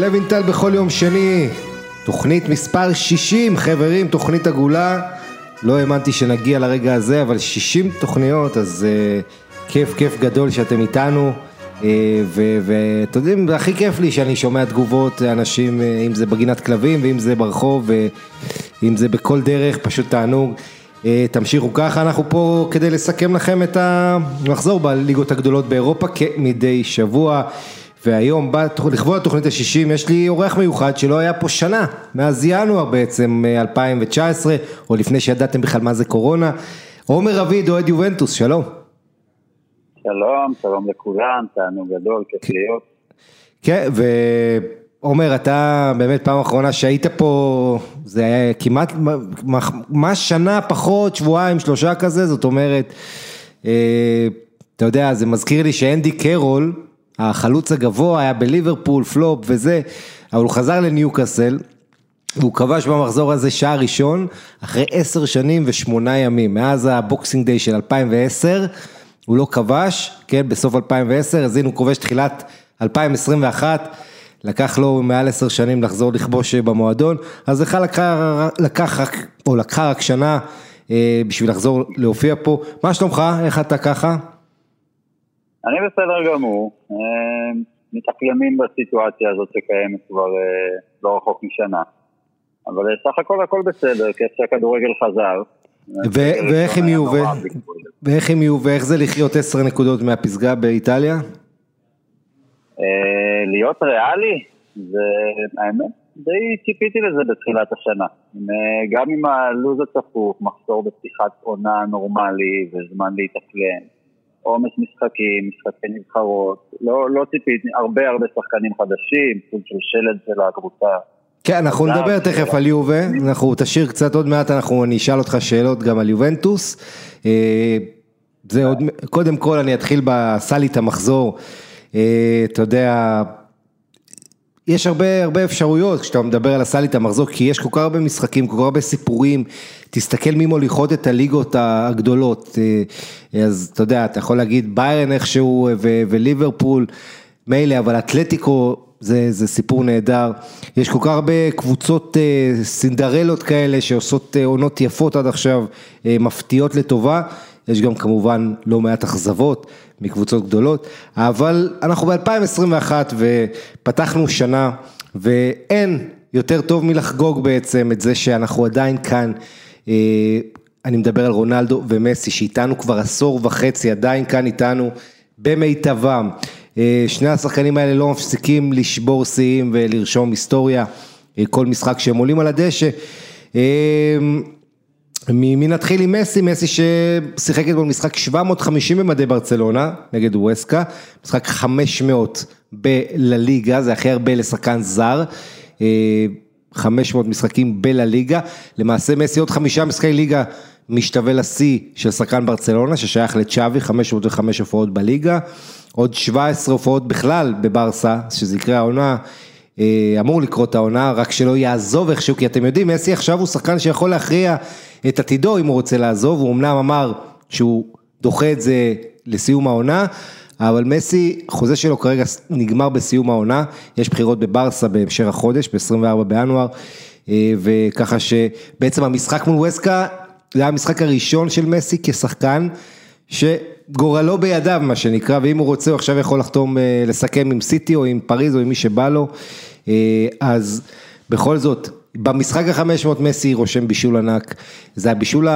לוינטל בכל יום שני, תוכנית מספר 60, חברים, תוכנית עגולה. לא האמנתי שנגיע לרגע הזה, אבל 60 תוכניות, אז כיף גדול שאתם איתנו, ואתם יודעים, הכי כיף לי שאני שומע תגובות אנשים, אם זה בגינת כלבים, ואם זה ברחוב, ואם זה בכל דרך, פשוט תענוג. תמשיכו ככה, אנחנו פה כדי לסכם לכם את המחזור בליגות הגדולות באירופה כמדי שבוע, והיום לכבוד התוכנית ה-60 יש לי אורח מיוחד שלא היה פה שנה, מאז ינואר בעצם 2019, או לפני שידעתם בכלל מה זה קורונה. עומר רביד, אוהד יובנטוס, שלום. שלום לכולם, תענוג גדול, כיף להיות. כן, עומר, אתה באמת פעם האחרונה שהיית פה, זה היה כמעט, מה שנה פחות, שבועיים, שלושה כזה, זאת אומרת, אתה יודע, זה מזכיר לי שאנדי קרול, החלוץ הגבוה, היה בליברפול, פלופ וזה, אבל הוא חזר לניוקאסל, הוא כבש במחזור הזה שעה ראשון, אחרי 10 שנים ו8 ימים, מאז הבוקסינג דיי של 2010, הוא לא כבש, כן, בסוף 2010, אז הנה הוא כובש תחילת 2021, לקח לו מעל 10 שנים לחזור לכבוש במועדון, אז לך לקחה רק שנה בשביל לחזור להופיע פה. מה שלומך? איך אתה ככה? אני בסדר גמור, מתאקלמים בסיטואציה הזאת שקיימת כבר לא רחוק משנה, אבל סך הכל הכל בסדר, כי שהכדורגל חזר. ואיך הם יהיו, ואיך זה לחיות 10 נקודות מהפסגה באיטליה? להיות ריאלי, האמת, די ציפיתי לזה בתחילת השנה, גם עם הלוז הצפוף, מחסור בפתיחת עונה נורמלי וזמן להתאקלם, עומס משחקים, משחקי נבחרות, לא ציפיתי, הרבה שחקנים חדשים, סוג של שלד של הקבוצה. כן, אנחנו נדבר תכף על יובה, אנחנו תשאיר קצת עוד מעט, אנחנו נשאל אותך שאלות גם על יובנטוס, קודם כל אני אתחיל בסלית המחזור, אתה יודע, יש הרבה אפשרויות כשאתה מדבר על הסלית המחזור, כי יש כל כך הרבה משחקים, כל כך הרבה סיפורים. תסתכל מי מוליכות את הליגות הגדולות, אז אתה יודע, אתה יכול להגיד ביירן איכשהו וליברפול מילא, אבל אתלטיקו זה סיפור נהדר. יש כל כך הרבה קבוצות סינדרלות כאלה שעושות עונות יפות עד עכשיו, מפתיעות לטובה. יש גם כמובן לא מעט אכזבות מקבוצות גדולות, אבל אנחנו ב-2021 ופתחנו שנה, ואין יותר טוב מלחגוג בעצם את זה שאנחנו עדיין כאן. אני מדבר על רונלדו ומסי שאיתנו כבר 10.5 עדיין כאן איתנו במיטבם. שני השחקנים האלה לא מפסיקים לשבור שיאים ולרשום היסטוריה כל משחק שהם עולים על הדשא. נתחיל עם מסי ששיחקת במשחק 750 במדי ברצלונה נגד ווסקה, משחק 500 בלליגה, זה הכי הרבה לשחקן זר, 500 משחקים בלליגה, למעשה מסי עוד 5 משחקי ליגה משתווה לשיא של שחקן ברצלונה ששייך לצ'אבי, 505 הופעות בליגה, עוד 17 הופעות בכלל בברסה, שזה יקרה העונה, אמור לקרות העונה, רק שלא יעזוב איכשהו, כי אתם יודעים, מסי עכשיו הוא שחקן שיכול להכריע את עתידו אם הוא רוצה לעזוב. הוא אמנם אמר שהוא דוחה את זה לסיום העונה, אבל מסי, חוזה שלו כרגע נגמר בסיום העונה, יש בחירות בברסה בהמשך החודש, ב-24 בינואר, וככה שבעצם המשחק מול ווסקה, זה המשחק הראשון של מסי כשחקן, שגורלו בידיו מה שנקרא, ואם הוא רוצה הוא עכשיו יכול לחתום, לסכם עם סיטי או עם פריז או עם מי שבא לו. אז בכל זאת, במשחק ה-500 מסי רושם בישול ענק, זה הבישול,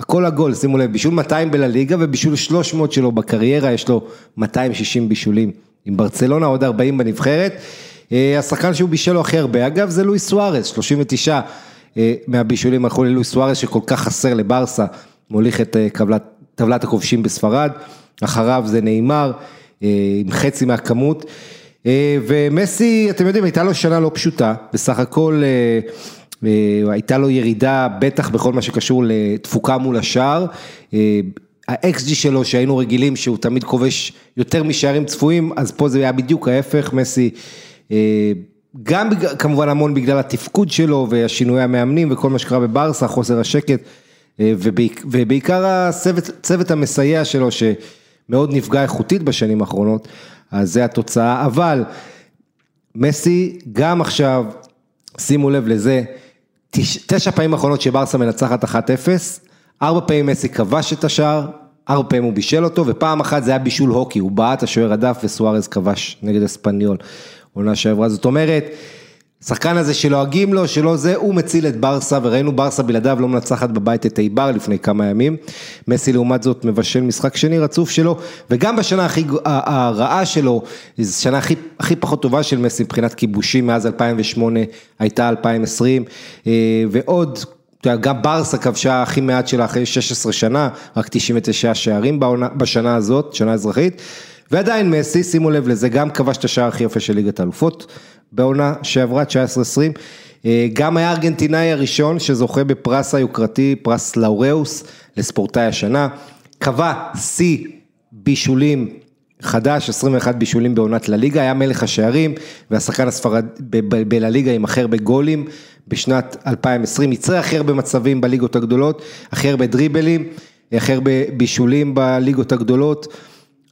הכל הגול, שימו לב, בישול 200 בלליגה ובישול 300 שלו בקריירה, יש לו 260 בישולים, עם ברצלונה עוד 40 בנבחרת. השחקן שהוא בישל לו הכי הרבה, אגב, זה לואיס סוארס, 39 מהבישולים הלכו ללואיס סוארס שכל כך חסר לברסה, מוליך את טבלת הכובשים בספרד, אחריו זה נאמר, עם חצי מהכמות, ומסי, אתם יודעים, הייתה לו שנה לא פשוטה, בסך הכל הייתה לו ירידה בטח בכל מה שקשור לתפוקה מול השער, האקס-ג'י שלו שהיינו רגילים שהוא תמיד כובש יותר משערים צפויים, אז פה זה היה בדיוק ההפך. מסי גם כמובן המון בגלל התפקוד שלו והשינוי המאמנים וכל מה שקרה בברסה, חוסר השקט, ובעיקר הצוות המסייע שלו שמאוד נפגע איכותית בשנים האחרונות, אז זה התוצאה. אבל מסי גם עכשיו, שימו לב לזה, 9 פעמים האחרונות שברסה מנצחת 1-0, 4 פעמים מסי כבש את השער, 4 פעמים הוא בישל אותו, ופעם אחת זה היה בישול הוקי, הוא בעט השוער הדף וסוארז כבש נגד אספניול, עונה שעברה. זאת אומרת, השחקן הזה שלוהגים לו, שלא זה, הוא מציל את ברסה, וראינו ברסה בלעדיו לא מנצחת בבית את איבר לפני כמה ימים. מסי לעומת זאת מבשל משחק שני רצוף שלו, וגם בשנה הכי הרעה שלו, זו שנה הכי פחות טובה של מסי מבחינת כיבושים, מאז 2008 הייתה 2020, ועוד גם ברסה כבשה הכי מעט שלה אחרי 16 שנה, רק 99 שערים בשנה הזאת, שנה אזרחית, ועדיין מסי, שימו לב לזה, גם כבש את השער הכי יפה של ליגת האלופות, בעונה שעברה 19-20, גם היה ארגנטינאי הראשון שזוכה בפרס היוקרתי, פרס לאוריאוס, לספורטאי השנה, קבע סי בישולים חדש, 21 בישולים בעונת לליגה, היה מלך השערים, והשחקן הספרד בלליגה עם אחר בגולים, בשנת 2020, יצרה אחר במצבים בליגות הגדולות, אחר בדריבלים, אחר בבישולים בליגות הגדולות,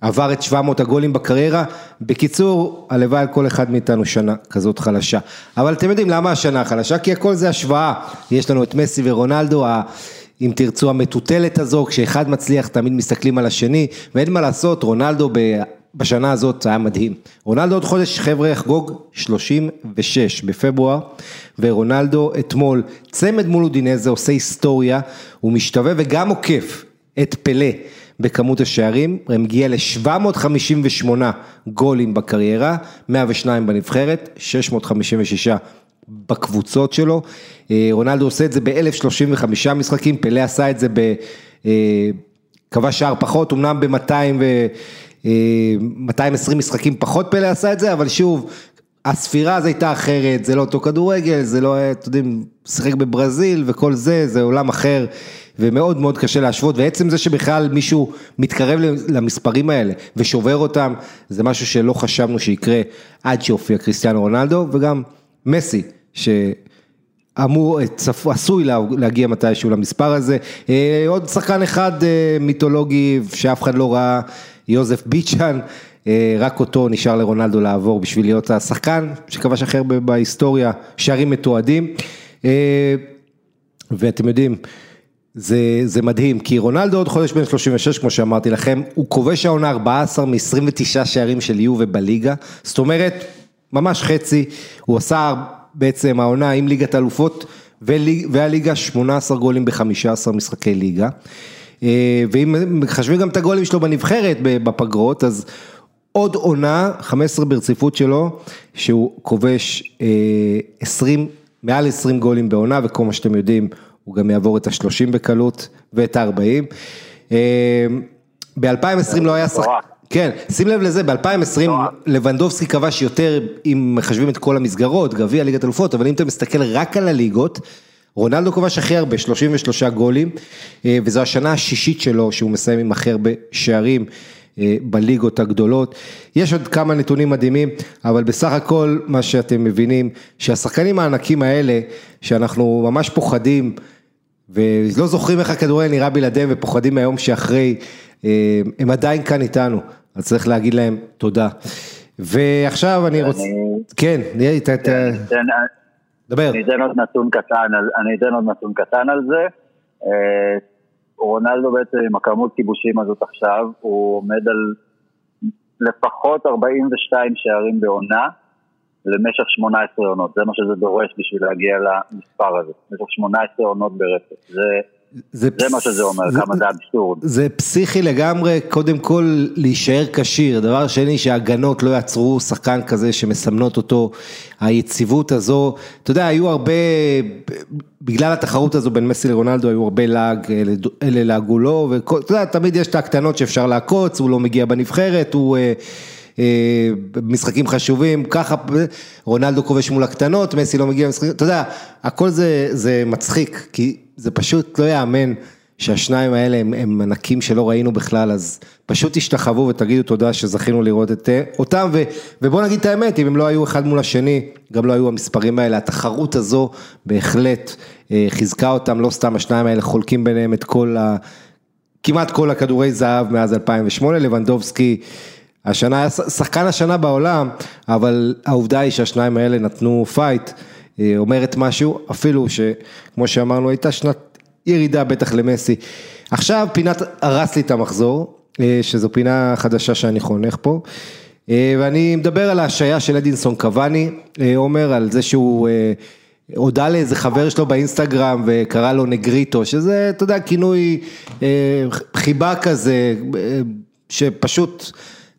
עבר את 700 הגולים בקריירה, בקיצור, הלוואי על כל אחד מאיתנו שנה כזאת חלשה, אבל אתם יודעים למה השנה חלשה? כי הכל זה השוואה, יש לנו את מסי ורונלדו, אם תרצו המטוטלת הזו, כשאחד מצליח תמיד מסתכלים על השני, ואין מה לעשות, רונלדו בשנה הזאת היה מדהים, רונלדו עוד חודש חבר'ה יחגוג 36 בפברואר, ורונלדו אתמול צמד מול אודינזה, עושה היסטוריה, הוא משתווה וגם עוקף את פלה, בכמות השערים, הם הגיע ל-758 גולים בקריירה, 102 בנבחרת, 656 בקבוצות שלו, רונלדו עושה את זה ב-1035 משחקים, פלה עשה את זה כבש שער פחות, אמנם ב-220 משחקים פחות פלה עשה את זה, אבל שוב, הספירה הזו הייתה אחרת, זה לא אותו כדורגל, זה לא, אתם יודעים, שיחק בברזיל וכל זה, זה עולם אחר, ומאוד מאוד קשה להשוות, ועצם זה שבכלל מישהו מתקרב למספרים האלה, ושובר אותם, זה משהו שלא חשבנו שיקרה, עד שהופיע קריסטיאנו רונלדו, וגם מסי, שאמור, עשוי להגיע מתישהו למספר הזה, עוד שחקן אחד מיתולוגי, שאף אחד לא ראה, יוזף ביצ'אן, רק אותו נשאר לרונלדו לעבור, בשביל להיות השחקן, שכבש אחר בהיסטוריה, שערים מתועדים, ואתם יודעים, זה מדהים, כי רונלדו עוד חודש בן 36, כמו שאמרתי לכם, הוא כובש העונה 14 מ-29 שערים של יובה בליגה, זאת אומרת, ממש חצי, הוא עשה בעצם העונה עם ליגת אלופות, והליגה 18 גולים ב-15 משחקי ליגה, ואם חשבים גם את הגולים שלו בנבחרת בפגרות, אז עוד עונה, 15 ברציפות שלו, שהוא כובש מעל 20 גולים בעונה, וכל מה שאתם יודעים, הוא גם יעבור את ה-30 בקלות, ואת ה-40. ב-2020 לא היה שחקן, כן, שים לב לזה, ב-2020 לבנדובסקי כבש יותר, אם מחשבים את כל המסגרות, גביע ליגת אלופות, אבל אם אתה מסתכל רק על הליגות, רונלדו כבש הכי הרבה, 33 גולים, וזו השנה השישית שלו, שהוא מסיים עם הכי הרבה שערים, בליגות הגדולות. יש עוד כמה נתונים מדהימים, אבל בסך הכל מה שאתם מבינים, שהשחקנים הענקים האלה, שאנחנו ממש פוחדים, ולא זוכרים איך הכדורגל נראה בלעדיהם, ופוחדים מהיום שאחרי, הם עדיין כאן איתנו, אז צריך להגיד להם תודה. ועכשיו אני רוצה... כן, נהיה איתה... דבר. אני אתן עוד נתון קטן על זה. רונלדו בעצם עם הכמות כיבושים הזאת עכשיו, הוא עומד על לפחות 42 שערים בעונה, למשך 18 עונות, זה מה שזה דורש בשביל להגיע למספר הזה, למשך 18 עונות ברצף, זה מה שזה אומר, כמה זה אבסורד. זה פסיכי לגמרי, קודם כל להישאר קשיר, דבר שני שההגנות לא יעצרו שחקן כזה שמסמנות אותו, היציבות הזו, אתה יודע, היו הרבה, בגלל התחרות הזו בין מסי לרונלדו, היו הרבה לעג, אלה לעגו לו, ואתה יודע, תמיד יש את הקטנות שאפשר לעקוץ, הוא לא מגיע בנבחרת, הוא... משחקים חשובים, ככה רונלדו כובש מול הקטנות, מסי לא מגיע משחקים, אתה יודע, הכל זה מצחיק, כי זה פשוט לא יאמן שהשניים האלה הם ענקים שלא ראינו בכלל, אז פשוט תשתחוו ותגידו תודה שזכינו לראות אותם, ובוא נגיד את האמת, אם הם לא היו אחד מול השני, גם לא היו המספרים האלה, התחרות הזו בהחלט חיזקה אותם, לא סתם השניים האלה חולקים ביניהם את כמעט כל הכדורי זהב מאז 2008, לבנדובסקי השנה היה שחקן השנה בעולם, אבל העובדה היא שהשניים האלה נתנו פייט, אומרת משהו, אפילו שכמו שאמרנו, הייתה שנת ירידה בטח למסי. עכשיו פינת הרס לי את המחזור, שזו פינה חדשה שאני חונך פה, ואני מדבר על ההשעיה של אדינסון קוואני, אומר על זה שהוא הודע לאיזה חבר שלו באינסטגרם וקרא לו נגריטו, שזה, אתה יודע, כינוי חיבה כזה, שפשוט,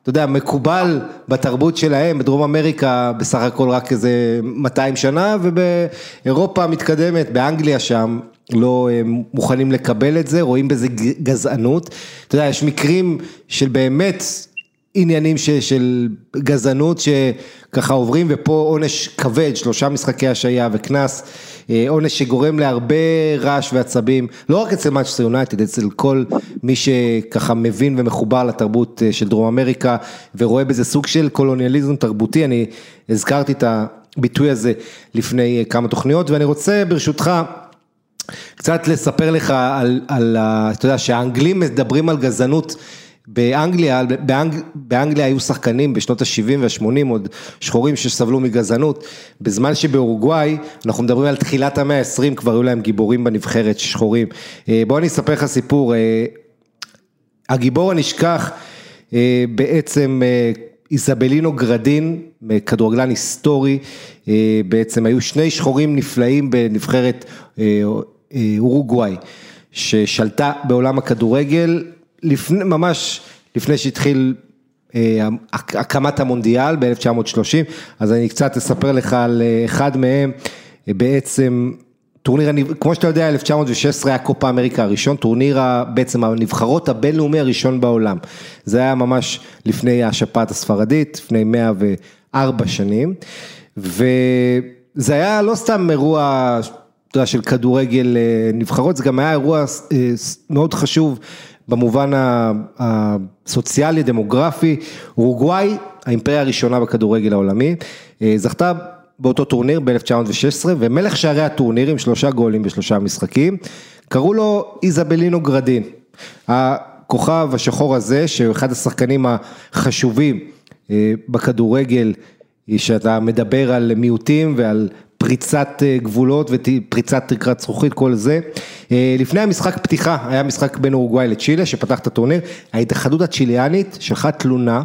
אתה יודע, מקובל בתרבות שלהם, בדרום אמריקה בסך הכל רק איזה 200 שנה, ובאירופה מתקדמת, באנגליה שם, לא מוכנים לקבל את זה, רואים בזה גזענות, אתה יודע, יש מקרים של באמת עניינים של גזענות שככה עוברים, ופה עונש כבד, 3 משחקי השעיה וכנס, עונש שגורם להרבה רעש ועצבים, לא רק אצל מנצ'סטר יונייטד, אצל כל מי שככה מבין ומחובר לתרבות של דרום אמריקה, ורואה בזה סוג של קולוניאליזם תרבותי, אני הזכרתי את הביטוי הזה לפני כמה תוכניות, ואני רוצה ברשותך, קצת לספר לך על אתה יודע, שהאנגלים מדברים על גזענות באנגליה, באנגליה היו שחקנים בשנות ה-70 וה-80 עוד שחורים שסבלו מגזענות, בזמן שבאורוגוואי אנחנו מדברים על תחילת המאה ה-20, כבר היו להם גיבורים בנבחרת שחורים. בוא אני אספר לך סיפור, הגיבור הנשכח בעצם איזבלינו גרדין, כדורגלן היסטורי, בעצם היו 2 שחורים נפלאים בנבחרת אורוגוואי, ששלטה בעולם הכדורגל, ממש לפני שהתחיל הקמת המונדיאל ב-1930, אז אני קצת אספר לך על אחד מהם, בעצם טורניר, כמו שאתה יודע, 1916 היה קופה אמריקה הראשון, טורניר בעצם הנבחרות הבינלאומי הראשון בעולם, זה היה ממש לפני השפעת הספרדית, לפני 104 שנים, וזה היה לא סתם אירוע של כדורגל נבחרות, זה גם היה אירוע מאוד חשוב במובן הסוציאלי, דמוגרפי. אורוגוואי, האימפריה הראשונה בכדורגל העולמי, זכתה באותו טורניר ב-1916, ומלך שערי הטורניר עם 3 גולים ב3 משחקים, קראו לו איזבלינו גרדין. הכוכב השחור הזה, שהוא אחד השחקנים החשובים בכדורגל, שאתה מדבר על מיעוטים ועל פריצת גבולות ופריצת תקרת זכוכית, כל זה. לפני המשחק פתיחה, היה משחק בין אורוגוואי לצ'ילה, שפתח את הטורניר, ההתאחדות הצ'יליאנית שלחה תלונה,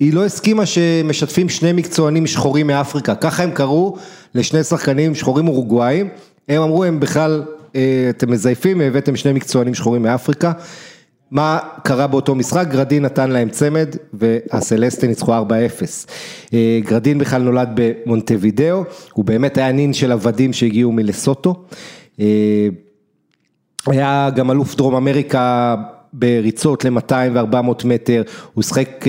היא לא הסכימה שמשתפים 2 מקצוענים שחורים מאפריקה, ככה הם קראו ל2 שחקנים שחורים אורוגוואיים, הם אמרו, הם בכלל, אתם מזייפים, הבאתם 2 מקצוענים שחורים מאפריקה. מה קרה באותו משחק? גרדין נתן להם צמד, והסלסטה ניצחו 4-0. גרדין בכלל נולד במונטווידאו, הוא באמת היה נין של עבדים שהגיעו מלסוטו, היה גם אלוף דרום אמריקה בריצות ל-200 ו-400 מטר, הוא שחק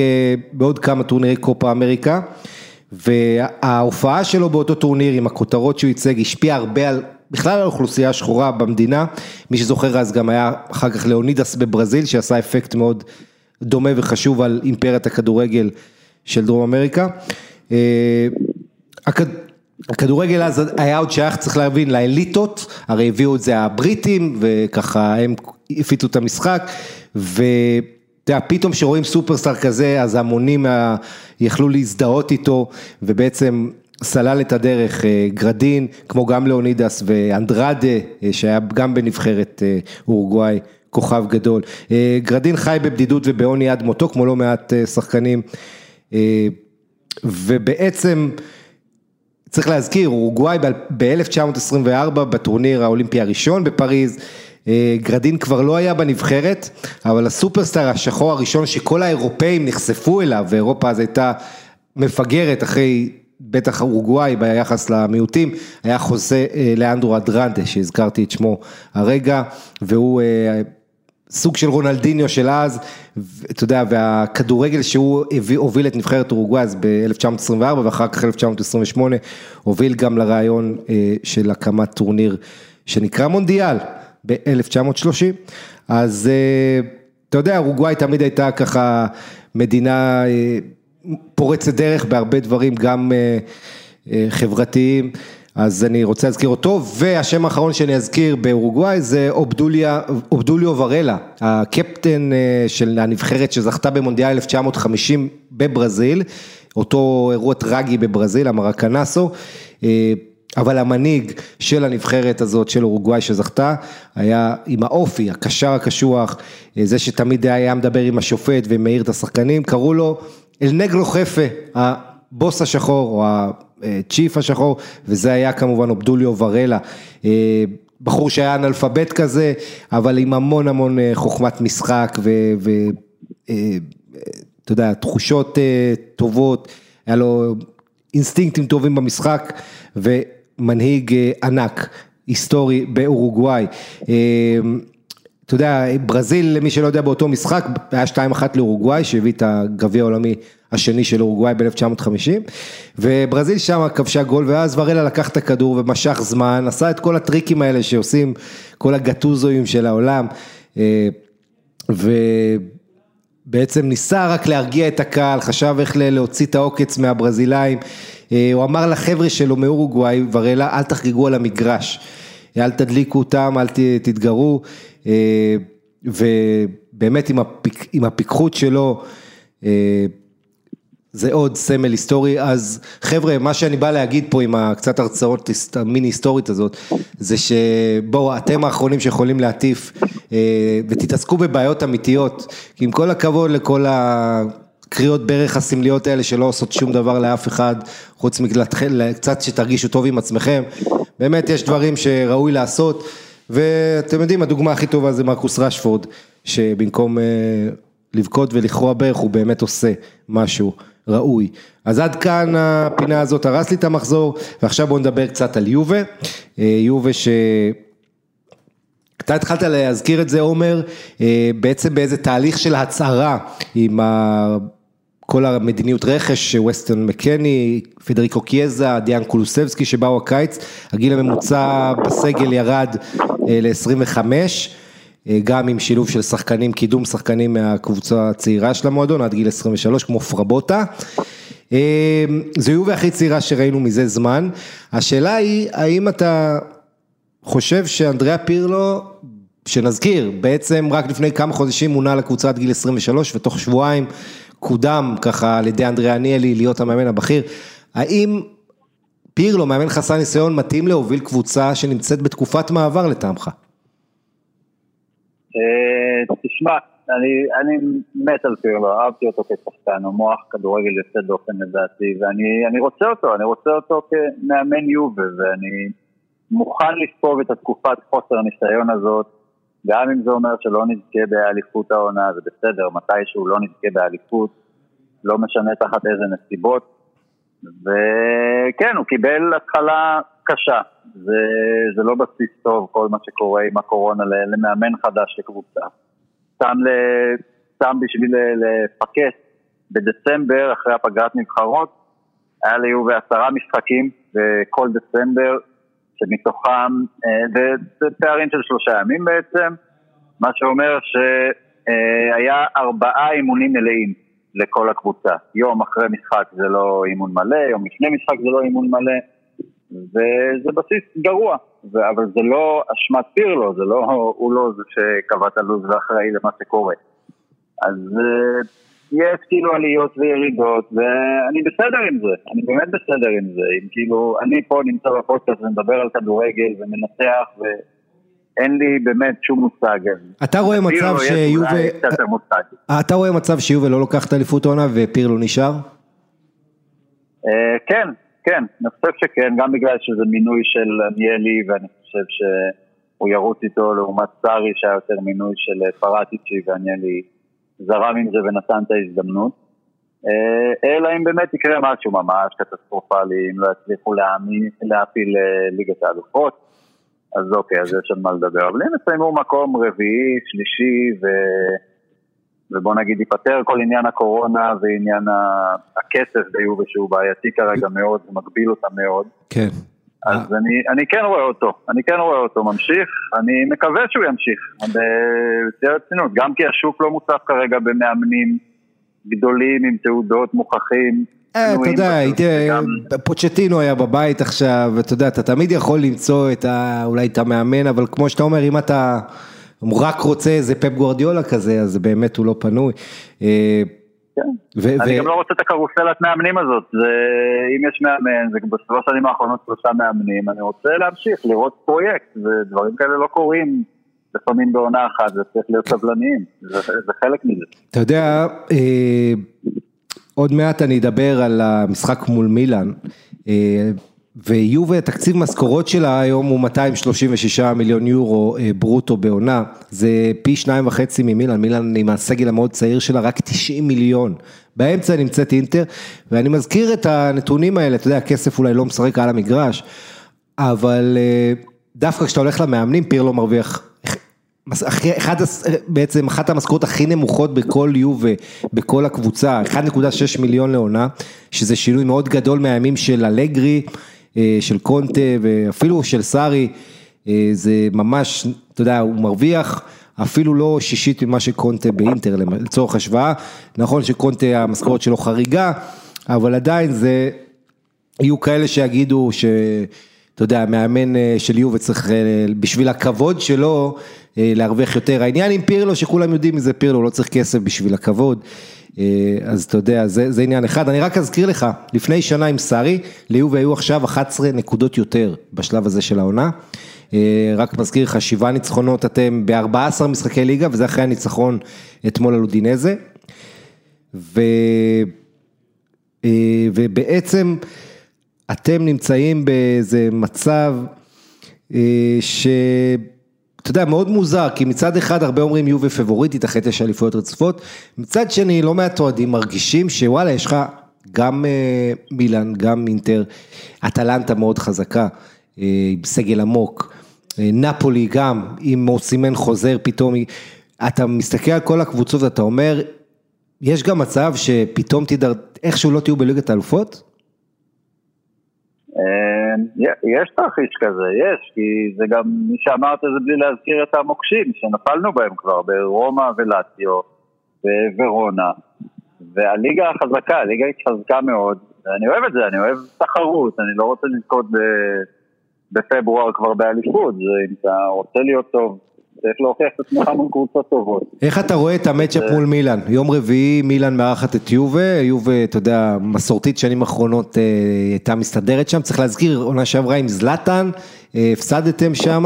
בעוד כמה טורנירי קופה אמריקה, וההופעה שלו באותו טורניר עם הכותרות שהוא ייצג, השפיע הרבה על בכלל האוכלוסייה השחורה במדינה, מי שזוכר אז גם היה אחר כך לאונידס בברזיל, שעשה אפקט מאוד דומה וחשוב על אימפריית הכדורגל של דרום אמריקה. הכדורגל אז היה עוד שייך, צריך להבין, לאליטות, הרי הביאו את זה הבריטים, וככה הם הפיצו את המשחק, פתאום שרואים סופרסטאר כזה, אז המונים יכלו להזדהות איתו, ובעצם סלל את הדרך גרדין, כמו גם לאונידס ואנדרדה, שהיה גם בנבחרת אורוגוואי, כוכב גדול. גרדין חי בבדידות ובעוני עד מותו, כמו לא מעט שחקנים, ובעצם צריך להזכיר, אורוגוואי ב-1924, בטורניר האולימפי הראשון בפריז, גרדין כבר לא היה בנבחרת, אבל הסופרסטאר השחור הראשון שכל האירופאים נחשפו אליו, ואירופה אז הייתה מפגרת אחרי בטח אורוגוואי ביחס למיעוטים, היה חוסה לאנדרו אדרנדה, שהזכרתי את שמו הרגע, והוא סוג של רונלדיניו של אז, אתה יודע, והכדורגל שהוא הוביל את נבחרת אורוגוואי אז ב-1924, ואחר כך 1928, הוביל גם לרעיון של הקמת טורניר שנקרא מונדיאל, ב-1930, אז אתה יודע, אורוגוואי תמיד הייתה ככה מדינה פורצת דרך בהרבה דברים, גם חברתיים, אז אני רוצה להזכיר אותו, והשם האחרון שאני אזכיר באורוגוואי זה אובדוליו ורלה, הקפטן של הנבחרת שזכתה במונדיאל 1950 בברזיל, אותו אירוע טרגי בברזיל, המרקנסו, אבל המנהיג של הנבחרת הזאת של אורוגוואי שזכתה, היה עם האופי, הקשר הקשוח, זה שתמיד היה מדבר עם השופט ומאיר את השחקנים, קראו לו אל נגרו חפה, הבוס השחור או הצ'יף השחור, וזה היה כמובן אובדוליו ורלה, בחור שהיה אנלפבית כזה, אבל עם המון המון חוכמת משחק אתה יודע, תחושות טובות, היה לו אינסטינקטים טובים במשחק, ומנהיג ענק, היסטורי באורוגוואי. אתה יודע, ברזיל, למי שלא יודע באותו משחק, היה 2-1 לאורוגוואי, שהביא את הגביע העולמי השני של אורוגוואי ב-1950, וברזיל שם כבשה גול, ואז ורלה לקח את הכדור ומשך זמן, עשה את כל הטריקים האלה שעושים, כל הגטוזויים של העולם, ובעצם ניסה רק להרגיע את הקהל, חשב איך להוציא את העוקץ מהברזיליים, הוא אמר לחבר'ה שלו מאורוגוואי, ורלה, אל תחגגו על המגרש, אל תדליקו אותם, אל תתגרו, ובאמת עם הפיקחות שלו, זה עוד סמל היסטורי. אז חבר'ה, מה שאני בא להגיד פה עם קצת הרצאות המיני היסטורית הזאת, זה שבואו, אתם האחרונים שיכולים להטיף, ותתעסקו בבעיות אמיתיות, כי עם כל הכבוד לכל הקריאות ברך הסמליות האלה, שלא עושות שום דבר לאף אחד, חוץ מכלתכם, קצת שתרגישו טוב עם עצמכם, באמת יש דברים שראוי לעשות, ואתם יודעים, הדוגמה הכי טובה זה מרקוס רשפורד, שבמקום לבכות ולכרוע ברך, הוא באמת עושה משהו ראוי. אז עד כאן הפינה הזאת, הרס לי את המחזור, ועכשיו בואו נדבר קצת על יובה, יובה אתה התחלת להזכיר את זה עומר, בעצם באיזה תהליך של הצהרה, עם כל המדיניות רכש, ווסטון מקני, פדריקו קיאזה, דיאן קולוסבסקי שבאו הקיץ, הגיל הממוצע בסגל ירד ל-25, גם עם שילוב של שחקנים, קידום שחקנים מהקבוצה הצעירה של המועדון, עד גיל 23, כמו פרבוטה. זו יובה הכי צעירה שראינו מזה זמן. השאלה היא, האם אתה חושב שאנדריה פירלו, שנזכיר, בעצם רק לפני כמה חודשים מונה לקבוצה עד גיל 23, ותוך שבועיים קודם ככה על ידי אנדריה ניאלי להיות המאמן הבכיר, האם פירלו, מאמן חסר ניסיון, מתאים להוביל קבוצה שנמצאת בתקופת מעבר לטעמך? תשמע, אני מת על פירלו, אהבתי אותו כשחקן, הוא מוח כדורגל יוצא דופן לדעתי, ואני רוצה אותו, אני רוצה אותו כמאמן יובה, ואני מוכן לספוב את התקופת חוסר הניסיון הזאת, גם אם זה אומר שלא נזכה באליפות העונה, זה בסדר, מתישהו לא נזכה באליפות, לא משנה תחת איזה נסיבות, וכן, הוא קיבל התחלה קשה, זה לא בסיס טוב כל מה שקורה עם הקורונה, למאמן חדש לקבוצה. סתם בשביל לפקס בדצמבר, אחרי הפגרת נבחרות, היה לי יובה 10 משחקים, וכל דצמבר, שמתוכם, זה פערים של 3 ימים בעצם, מה שאומר שהיה 4 אימונים מלאים לכל הקבוצה, יום אחרי משחק זה לא אימון מלא, יום לפני משחק זה לא אימון מלא, וזה בסיס גרוע, אבל זה לא אשמת פירלו, הוא לא זה שקבע את הלו"ז ואחראי למה שקורה, אז יש כאילו עליות וירידות, ואני בסדר עם זה, אני באמת בסדר עם זה, אם כאילו, אני פה נמצא בפודקאסט ומדבר על כדורגל ומנתח, ואין לי באמת שום מושג. אתה רואה מצב שיובה לא לוקח את אליפות העונה ופירלו נשאר? כן, כן, אני חושב שכן, גם בגלל שזה מינוי של ניאלי, ואני חושב שהוא ירוץ איתו לעומת סארי, שהיה יותר מינוי של פרטיצ'י וניאלי, זרם עם זה ונתן את ההזדמנות, אלא אם באמת יקרה משהו ממש קטסטרופלי, אם לא יצליחו להפיל ליגת האלופות, אז אוקיי, אז יש על מה לדבר, אבל אם יסיימו מקום רביעי, שלישי, ובוא נגיד ייפטר כל עניין הקורונה, ועניין הכסף ביובה שהוא בעייתי כרגע מאוד, ומגביל אותה מאוד, כן. אז אני כן רואה אותו, אני כן רואה אותו ממשיך, אני מקווה שהוא ימשיך, גם כי השוק לא מוצף כרגע במאמנים גדולים עם תעודות מוכחים, אתה יודע, פוצ'טינו היה בבית עכשיו, אתה יודע, אתה תמיד יכול למצוא אולי את המאמן, אבל כמו שאתה אומר, אם אתה רק רוצה איזה פפ גוארדיולה כזה, אז באמת הוא לא פנוי. אני גם לא רוצה את הקרוסלת מאמנים הזאת, אם יש מאמן, זה בסביבה שנים האחרונות שלושה מאמנים, אני רוצה להמשיך לראות פרויקט, ודברים כאלה לא קורים לפעמים בעונה אחת, זה צריך להיות סבלניים, זה חלק מזה. אתה יודע, עוד מעט אני אדבר על המשחק מול מילאן, ויובה תקציב משכורות שלה היום הוא 236 מיליון יורו ברוטו בעונה, זה פי 2.5 ממילאן, מילאן עם הסגל המאוד צעיר שלה רק 90 מיליון, באמצע נמצאת אינטר, ואני מזכיר את הנתונים האלה, אתה יודע, הכסף אולי לא משחק על המגרש, אבל דווקא כשאתה הולך למאמנים, פירלו מרוויח בעצם אחת המשכורות הכי נמוכות בכל יובה, בכל הקבוצה, 1.6 מיליון לעונה, שזה שינוי מאוד גדול מהימים של אלגרי, של קונטה ואפילו של סארי, זה ממש, אתה יודע, הוא מרוויח אפילו לא שישית ממה שקונטה באינטר לצורך השוואה, נכון שקונטה המשכורות שלו חריגה, אבל עדיין זה, יהיו כאלה שיגידו ש... אתה יודע, המאמן של יובה צריך, בשביל הכבוד שלו, להרוויח יותר. העניין עם פירלו, שכולם יודעים מזה פירלו, לא צריך כסף בשביל הכבוד. אז אתה יודע, זה עניין אחד. אני רק אזכיר לך, לפני שנה עם סארי, ליובה היו עכשיו 11 נקודות יותר בשלב הזה של העונה. רק מזכיר לך, 7 ניצחונות אתם ב-14 משחקי ליגה, וזה אחרי הניצחון אתמול על אודינזה. ובעצם... אתם נמצאים באיזה מצב שאתה יודע, מאוד מוזר, כי מצד אחד הרבה אומרים יובה פבוריטית, אחרי 9 אליפויות רצופות, מצד שני לא מעט אוהדים מרגישים שוואלה, יש לך גם מילאן, גם אינטר, אטלנטה מאוד חזקה, עם סגל עמוק, נפולי גם, עם אוסימן חוזר פתאום, אתה מסתכל על כל הקבוצות ואתה אומר, יש גם מצב שפתאום איכשהו לא תהיו בליגת האלופות? יש תרחיש כזה, יש, כי זה גם מי שאמרת זה בלי להזכיר את המוקשים שנפלנו בהם כבר ברומא ולאציו וורונה, והליגה החזקה, הליגה התחזקה מאוד, ואני אוהב את זה, אני אוהב תחרות, אני לא רוצה לזכות בפברואר כבר באליפות, אם אתה רוצה להיות טוב צריך להוכיח את עצמך מול קבוצות טובות. איך אתה רואה את המאצ'אפ מול מילאן? יום רביעי מילאן מארחת את יובה, יובה, אתה יודע, מסורתית שנים האחרונות הייתה מסתדרת שם, צריך להזכיר, עונה שעברה עם זלאטן, הפסדתם שם,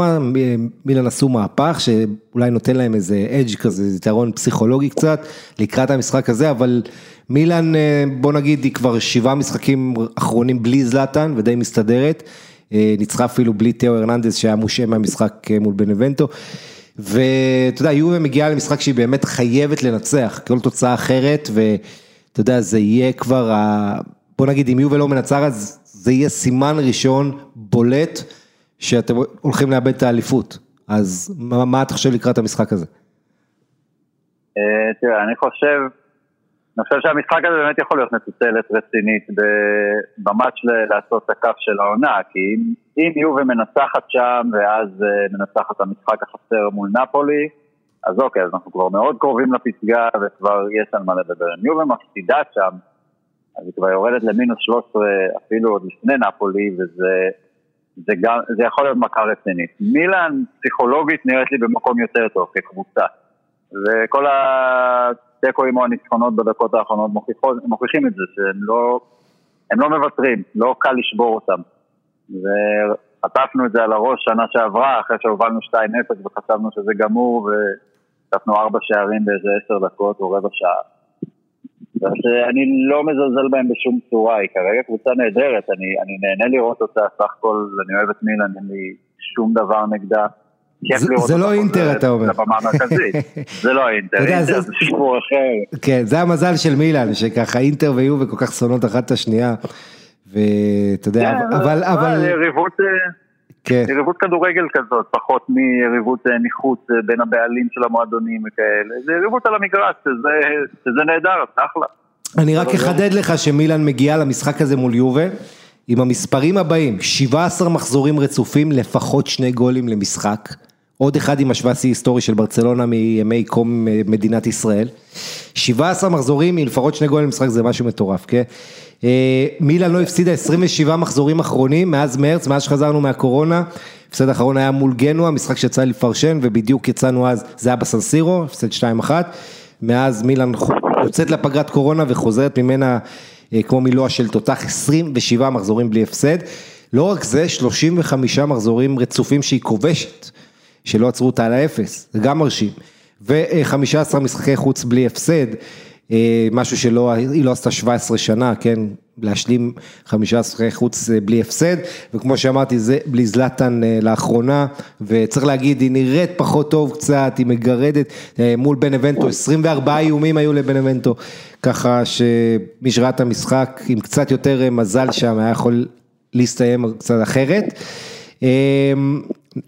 מילאן עשו מהפך, שאולי נותן להם איזה אדג' כזה, יתרון פסיכולוגי קצת, לקראת המשחק הזה, אבל מילאן, בוא נגיד, היא כבר 7 משחקים אחרונים בלי זלאטן, ודי מסתדרת, ניצחה אפילו בלי תאו הרננדס, שהיה מושם מהמשחק מול בנבנטו, ואתה יודע, יובה מגיעה למשחק שהיא באמת חייבת לנצח, כל תוצאה אחרת, ואתה יודע, זה יהיה כבר, בוא נגיד, אם יובה לא מנצח, אז זה יהיה סימן ראשון, בולט, שאתם הולכים לאבד את האליפות, אז מה אתה חושב לקראת המשחק הזה? תראה, אני חושב שהמשחק הזה באמת יכול להיות מטוטלת רצינית, במאץ' לעשות הקף של העונה, כי אם יובה מנצחת שם, ואז מנצחת המשחק החסר מול נפולי, אז אוקיי, אז אנחנו כבר מאוד קרובים לפסגה, וכבר יש על מה לדבר. אם יובה מפסידה שם, אז היא כבר יורדת למינוס 13, אפילו עוד לפני נפולי, וזה יכול להיות מכה רצינית. מילאן פסיכולוגית נראית לי במקום יותר טוב, כקבוצה. וכל התיקויים או הניצחונות בדקות האחרונות מוכיחים את זה, שהם לא מבטרים, לא קל לשבור אותם. וחטפנו את זה על הראש שנה שעברה, אחרי שהובלנו 2-0 וחשבנו שזה גמור, וחטפנו 4 שערים באיזה 10 דקות או רבע שעה. ואני לא מזלזל בהם בשום צורה, היא כרגע קבוצה נהדרת, אני נהנה לראות אותה, סך הכל אני אוהב את מילאן, אין לי שום דבר נגדה. זה לא אינטר אתה אומר, זה לא אינטר, אינטר זה שיפור אחר. כן, זה המזל של מילאן שככה אינטר ויובה כל כך שונות אחת את השנייה, ואתה יודע, אבל יריבות כדורגל כזאת, פחות מיריבות מחוץ בין הבעלים של המועדונים וכאלה, זה יריבות על המגרש, זה נהדר, זה אחלה. אני רק אחדד לך שמילאן מגיעה למשחק הזה מול יובה עם המספרים הבאים, 17 מחזורים רצופים, לפחות 2 גולים למשחק, עוד אחד עם השוואה היסטורי של ברצלונה מימי קום מדינת ישראל, 17 מחזורים, לפחות 2 גולים למשחק, זה משהו מטורף, כן? מילאן לא הפסידה 27 מחזורים אחרונים, מאז מרץ, מאז שחזרנו מהקורונה, הפסד האחרון היה מול גנוע, משחק שיצא לפרשן, ובדיוק יצאנו אז, זה היה בסן סירו, הפסד 2-1, מאז מילאן יוצאת לפגרת קורונה וחוזרת ממנה כמו מילואה של תותח, 27 מחזורים בלי הפסד, לא רק זה, 35 מחזורים רצופים שהיא כובשת, שלא עצרו אותה על האפס, זה גם מרשים, ו-15 משחקי חוץ בלי הפסד, משהו שהיא לא עשתה 17 שנה, כן, להשלים 15 חוץ בלי הפסד, וכמו שאמרתי, זה בלי זלטן לאחרונה, וצריך להגיד, היא נראית פחות טוב קצת, היא מגרדת מול בנבנטו, 24 איומים היו לבנבנטו, ככה שמי שראה את המשחק, עם קצת יותר מזל שם, היה יכול להסתיים קצת אחרת,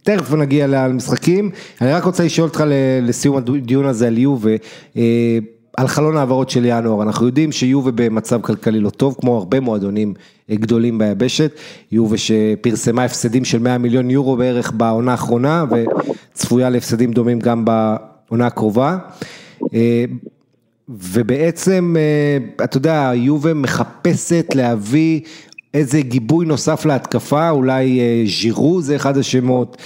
תכף נגיע למשחקים, אני רק רוצה לשאול אותך לסיום הדיון הזה על יובה, על חלון העברות של ינואר, אנחנו יודעים שיובה במצב כלכלי לא טוב, כמו הרבה מועדונים גדולים ביבשת, יובה שפרסמה הפסדים של 100 מיליון יורו בערך בעונה האחרונה, וצפויה להפסדים דומים גם בעונה הקרובה, ובעצם, אתה יודע, יובה מחפשת להביא איזה גיבוי נוסף להתקפה, אולי ז'ירו זה אחד השמות,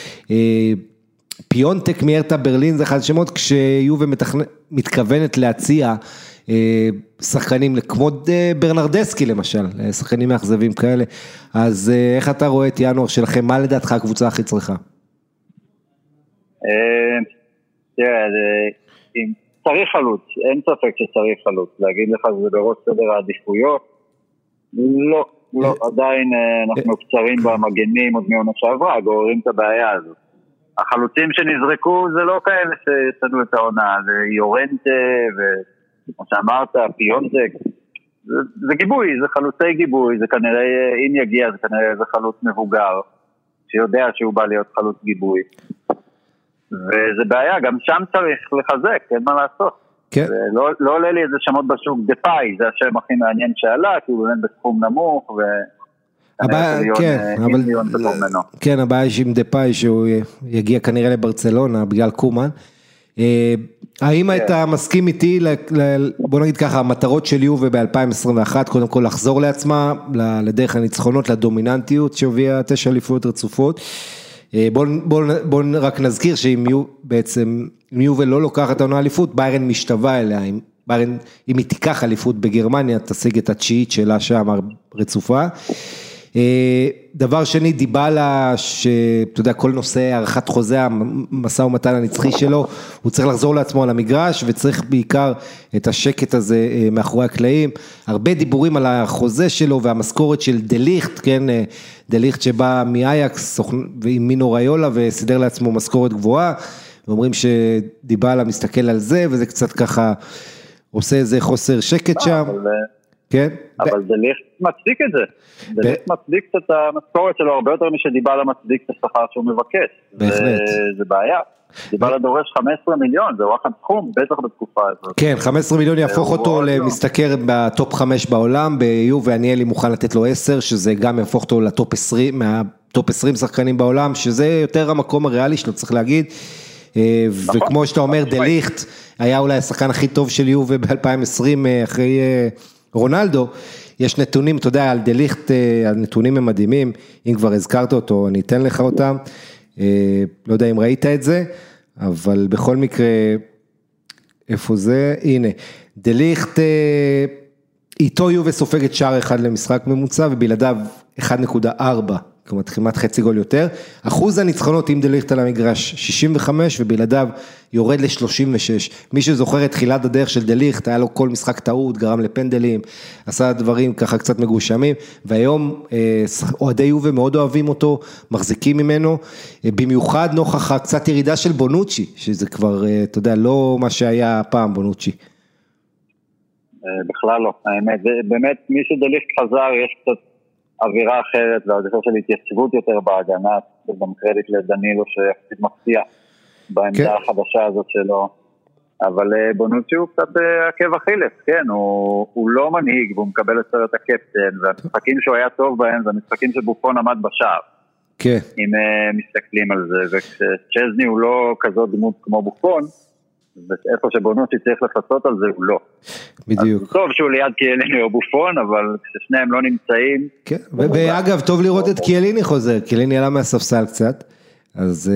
פיונטק מארטה ברלין זה אחד השמות, כשיובה מתכוונת להציע שחקנים, כמו ברנרדסקי למשל, שחקנים מאכזבים כאלה, אז איך אתה רואה את ינואר שלכם, מה לדעתך הקבוצה הכי צריכה? צריך חלוץ, אין ספק שצריך חלוץ, להגיד לך זה בראש סדר העדיפויות, לא, עדיין אנחנו קצרים במגנים עוד מעונה שעברה, גוררים את הבעיה הזאת. החלוצים שנזרקו זה לא כאלה שצדו את העונה, זה יורנטה וכמו שאמרת, פיונטק, זה גיבוי, זה חלוצי גיבוי, זה כנראה, אם יגיע זה כנראה איזה חלוץ מבוגר, שיודע שהוא בא להיות חלוץ גיבוי. וזה בעיה, גם שם צריך לחזק, אין מה לעשות. לא עולה לי איזה שמות בשוק, דפאי, זה השם הכי מעניין שעלה, כי הוא באמת בסכום נמוך, כן, הבעיה יש עם דפאי, שהוא יגיע כנראה לברצלונה, בגלל קומן, האם אתה מסכים איתי, בוא נגיד ככה, המטרות של יובה ב-2021, קודם כל לחזור לעצמה, לדרך הניצחונות, לדומיננטיות, שהובילה 9 אליפויות רצופות, בואו רק נזכיר שאם בעצם, אם יובה לא לוקחת העונה אליפות, ביירן משתווה אליה, ביירן, אם היא תיקח אליפות בגרמניה, תשיג את התשיעית שלה שם הרצופה. דבר שני, דיבלה, שאתה יודע, כל נושא הערכת חוזה, המשא ומתן הנצחי שלו, הוא צריך לחזור לעצמו על המגרש, וצריך בעיקר את השקט הזה מאחורי הקלעים. הרבה דיבורים על החוזה שלו, והמשכורת של דליכט, כן, דליכט שבא מאייקס, עם מינו ריולה, וסידר לעצמו משכורת גבוהה, ואומרים שדיבלה מסתכל על זה, וזה קצת ככה, עושה איזה חוסר שקט שם. כן? אבל דליכט מצדיק את זה. דליכט מצדיק את המשכורת שלו הרבה יותר משדיבלה מצדיק את השכר שהוא מבקש. בהחלט. זה בעיה. דיבלה דורש 15 מיליון, זה וואחד סכום, בטח בתקופה הזאת. כן, 15 מיליון יהפוך אותו למשתכר בטופ 5 בעולם, ביובה ואניאלי מוכן לתת לו 10, שזה גם יהפוך אותו לטופ 20, מהטופ 20 שחקנים בעולם, שזה יותר המקום הריאלי שלו, צריך להגיד. וכמו שאתה אומר, דליכט היה אולי השחקן הכי טוב של יובה ב-2020 אחרי רונלדו. יש נתונים, אתה יודע, על דליכט, הנתונים הם מדהימים, אם כבר הזכרת אותו, אני אתן לך אותם, לא יודע אם ראית את זה, אבל בכל מקרה, איפה זה? הנה, דליכט, איתו יובה סופגת שער אחד למשחק ממוצע, ובלעדיו 1.4, כלומר כמעט חצי גול יותר, אחוז הניצחונות עם דליכט על המגרש, 65, ובלעדיו יורד ל-36, מי שזוכר את תחילת הדרך של דליכט, היה לו כל משחק טעות, גרם לפנדלים, עשה דברים ככה קצת מגושמים, והיום אוהדי יובה מאוד אוהבים אותו, מחזיקים ממנו, במיוחד נוכח קצת ירידה של בונוצ'י, שזה כבר, אתה יודע, לא מה שהיה פעם בונוצ'י. בכלל לא, האמת, באמת מי שדליכט חזר, יש קצת אווירה אחרת, והדבר של התייצבות יותר בהגנה, זה גם קרדיט לדנילו שיחסית מפתיע בעמדה החדשה הזאת שלו, אבל בונוצ'י הוא קצת עקב אכילס, כן, הוא לא מנהיג, והוא מקבל את סרט הקפטן, והמשחקים שהוא היה טוב בהם, והמשחקים שבופון עמד בשער, אם מסתכלים על זה, וכשצ'זני הוא לא כזאת דמות כמו בופון, ואיפה שבונוצ'י צריך לפצות על זה, הוא לא. בדיוק. אז טוב שהוא ליד קיאליני או בופון, אבל כששניהם לא נמצאים... כן, ואגב, טוב לראות את קיאליני חוזר, קיאליני עלה מהספסל קצת, אז...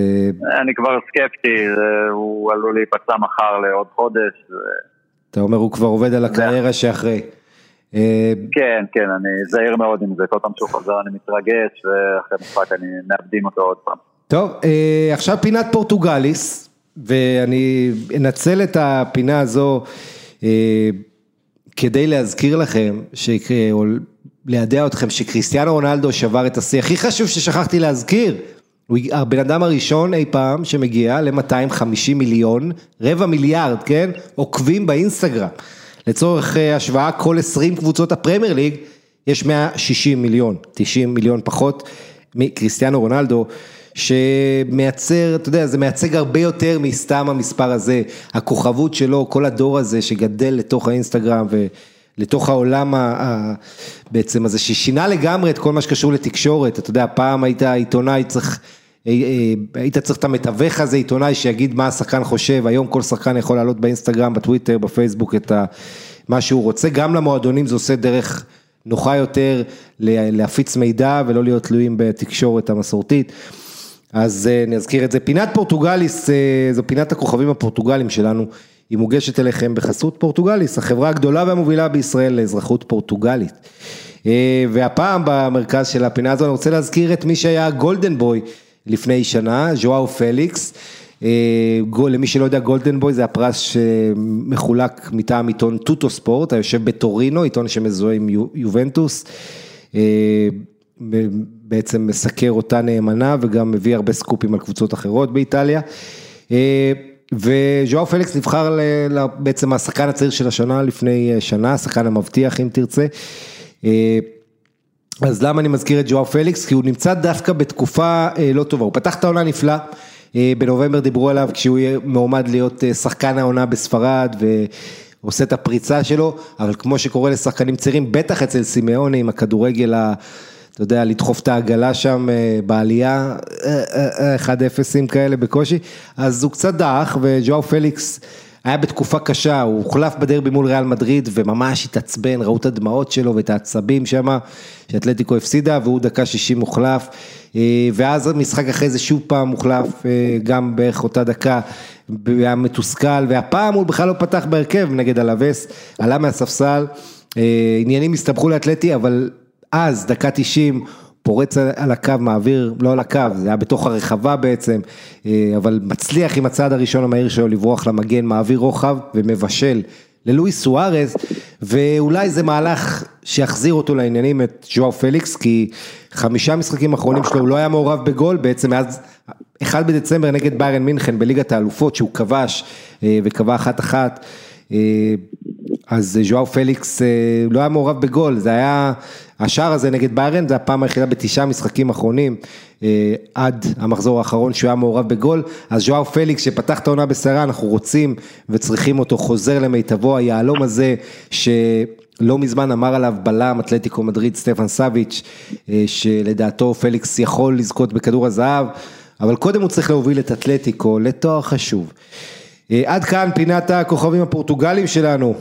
אני כבר סקפטי, הוא עלול להיפצע מחר לעוד חודש. אתה אומר, הוא כבר עובד על הקריירה שאחרי. כן, כן, אני זהיר מאוד עם זה, כל פעם שהוא חוזר אני מתרגש, ואחרי משפט אני מאבדים אותו עוד פעם. טוב, עכשיו פינת פורטוגליס, ואני אנצל את הפינה הזו כדי להזכיר לכם, או להדע אתכם, שקריסטיאנו רונלדו שבר את השיא, הכי חשוב ששכחתי להזכיר, הוא הבן אדם הראשון אי פעם שמגיע ל-250 מיליון, רבע מיליארד, כן? עוקבים באינסטגרם. לצורך השוואה, כל 20 קבוצות הפרמייר ליג, יש 160 מיליון, 90 מיליון פחות מקריסטיאנו רונלדו, שמייצר, אתה יודע, זה מייצג הרבה יותר מסתם המספר הזה, הכוכבות שלו, כל הדור הזה שגדל לתוך האינסטגרם ולתוך העולם בעצם הזה, ששינה לגמרי את כל מה שקשור לתקשורת, אתה יודע, פעם היית עיתונאי, היית צריך את המתווך הזה, עיתונאי שיגיד מה השחקן חושב, היום כל שחקן יכול לעלות באינסטגרם, בטוויטר, בפייסבוק, את מה שהוא רוצה, גם למועדונים זה עושה דרך נוחה יותר להפיץ מידע ולא להיות תלויים בתקשורת המסורתית, אז נזכיר את זה. פינת פורטוגליס, זו פינת הכוכבים הפורטוגלים שלנו, היא מוגשת אליכם בחסות פורטוגליס, החברה הגדולה והמובילה בישראל לאזרחות פורטוגלית. והפעם במרכז של הפינה הזו אני רוצה להזכיר את מי שהיה גולדן בוי לפני שנה, ז'ואאו פליקס. למי שלא יודע, גולדן בוי זה הפרס שמחולק מטעם עיתון טוטו ספורט, היושב בטורינו, עיתון שמזוהה עם יובנטוס, בעצם מסקר אותה נאמנה, וגם מביא הרבה סקופים על קבוצות אחרות באיטליה, וז'ואאו פליקס נבחר בעצם השחקן הצעיר של השנה לפני שנה, השחקן המבטיח אם תרצה. אז למה אני מזכיר את ז'ואאו פליקס? כי הוא נמצא דווקא בתקופה לא טובה, הוא פתח את העונה נפלא, בנובמבר דיברו עליו כשהוא יהיה מעומד להיות שחקן העונה בספרד ועושה את הפריצה שלו, אבל כמו שקורה לשחקנים צעירים, בטח אצל סימאוני עם הכדורגל, אתה יודע, לדחוף את העגלה שם בעלייה, 1-0 כאלה בקושי, אז הוא קצת דח, וז'ואאו פליקס היה בתקופה קשה, הוא הוחלף בדרבי מול ריאל מדריד וממש התעצבן, ראו את הדמעות שלו ואת העצבים שם, שאתלטיקו הפסידה, והוא דקה 60 מוחלף, ואז המשחק אחרי זה שוב פעם מוחלף, גם בערך אותה דקה, היה מתוסכל, והפעם הוא בכלל לא פתח בהרכב נגד הלווס, עלה מהספסל, עניינים הסתבכו לאתלטי, אבל אז דקה 90 פורץ על הקו, מעביר, לא על הקו, זה היה בתוך הרחבה בעצם, אבל מצליח עם הצעד הראשון המהיר שלו לברוח למגן, מעביר רוחב ומבשל ללואי סוארז, ואולי זה מהלך שיחזיר אותו לעניינים את ז'ואאו פליקס, כי 5 משחקים האחרונים שלו הוא לא היה מעורב בגול, בעצם מאז 1 בדצמבר נגד ביירן מינכן בליגת האלופות שהוא כבש וקבע 1-1, אז ז'ואאו פליקס לא היה מעורב בגול, זה היה השער הזה נגד ביירן, זה הפעם היחידה ב9 משחקים אחרונים, עד המחזור האחרון שהוא היה מעורב בגול, אז ז'ואאו פליקס שפתח את העונה בסערה, אנחנו רוצים וצריכים אותו חוזר למיטבו, היעלום הזה שלא מזמן אמר עליו בלם אתלטיקו מדריד סטפן סאביץ', שלדעתו פליקס יכול לזכות בכדור הזהב, אבל קודם הוא צריך להוביל את אתלטיקו לתואר חשוב. עד כאן פינת הכוכבים הפורטוגליים שלנו.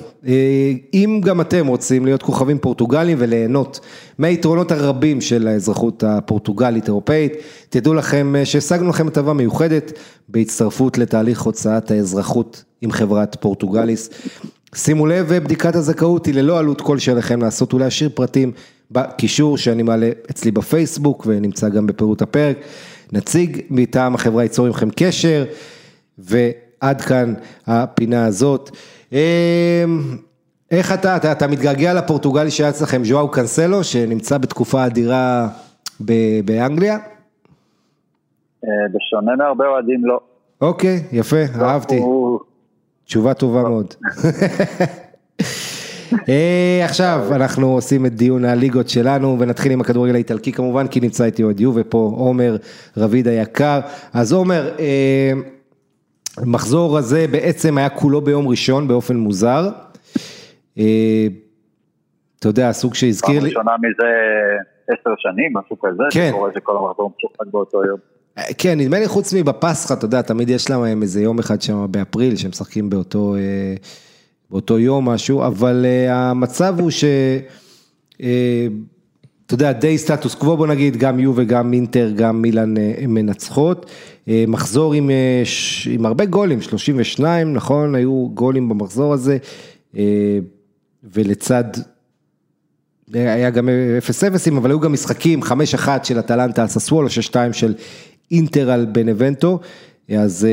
אם גם אתם רוצים להיות כוכבים פורטוגליים וליהנות מהיתרונות הרבים של האזרחות הפורטוגלית אירופאית, תדעו לכם שהשגנו לכם הטבה מיוחדת בהצטרפות לתהליך הוצאת האזרחות עם חברת פורטוגליס. שימו לב, בדיקת הזכאות היא ללא עלות כלשהי לכם לעשות ולהשאיר פרטים בקישור שאני מעלה אצלי בפייסבוק ונמצא גם בפירוט הפרק. נציג מטעם החברה ייצור עמכם קשר עד כאן הפינה הזאת. איך אתה מתגעגע לפורטוגלי שהיה אצלכם, ז'ואאו קנסלו, שנמצא בתקופה אדירה באנגליה? בשונה מהרבה אוהדים לא. אוקיי, יפה, אהבתי. תשובה טובה מאוד. עכשיו אנחנו עושים את דיון הליגות שלנו ונתחיל עם הכדורגל האיטלקי כמובן, כי נמצא איתי עוד יובה פה, עומר רביד היקר. אז עומר, המחזור הזה בעצם היה כולו ביום ראשון באופן מוזר, אתה יודע, הסוג שהזכיר לי... פעם ראשונה מזה 10 שנים, משהו כזה, שקורה שכל המחזור משוחק באותו יום. כן, נדמה לי חוץ מבפסחה, אתה יודע, תמיד יש להם איזה יום אחד שם באפריל, שהם משחקים באותו יום משהו, אבל המצב הוא ש... אתה יודע, די סטטוס קוו, בוא נגיד, גם יו וגם אינטר, גם מילן מנצחות, מחזור עם הרבה גולים, 32, נכון, היו גולים במחזור הזה, ולצד, היה גם 0-0, אבל היו גם משחקים, 5-1 של אטלנטה על ססוולו, 6-2 של אינטר על בנבנטו, אז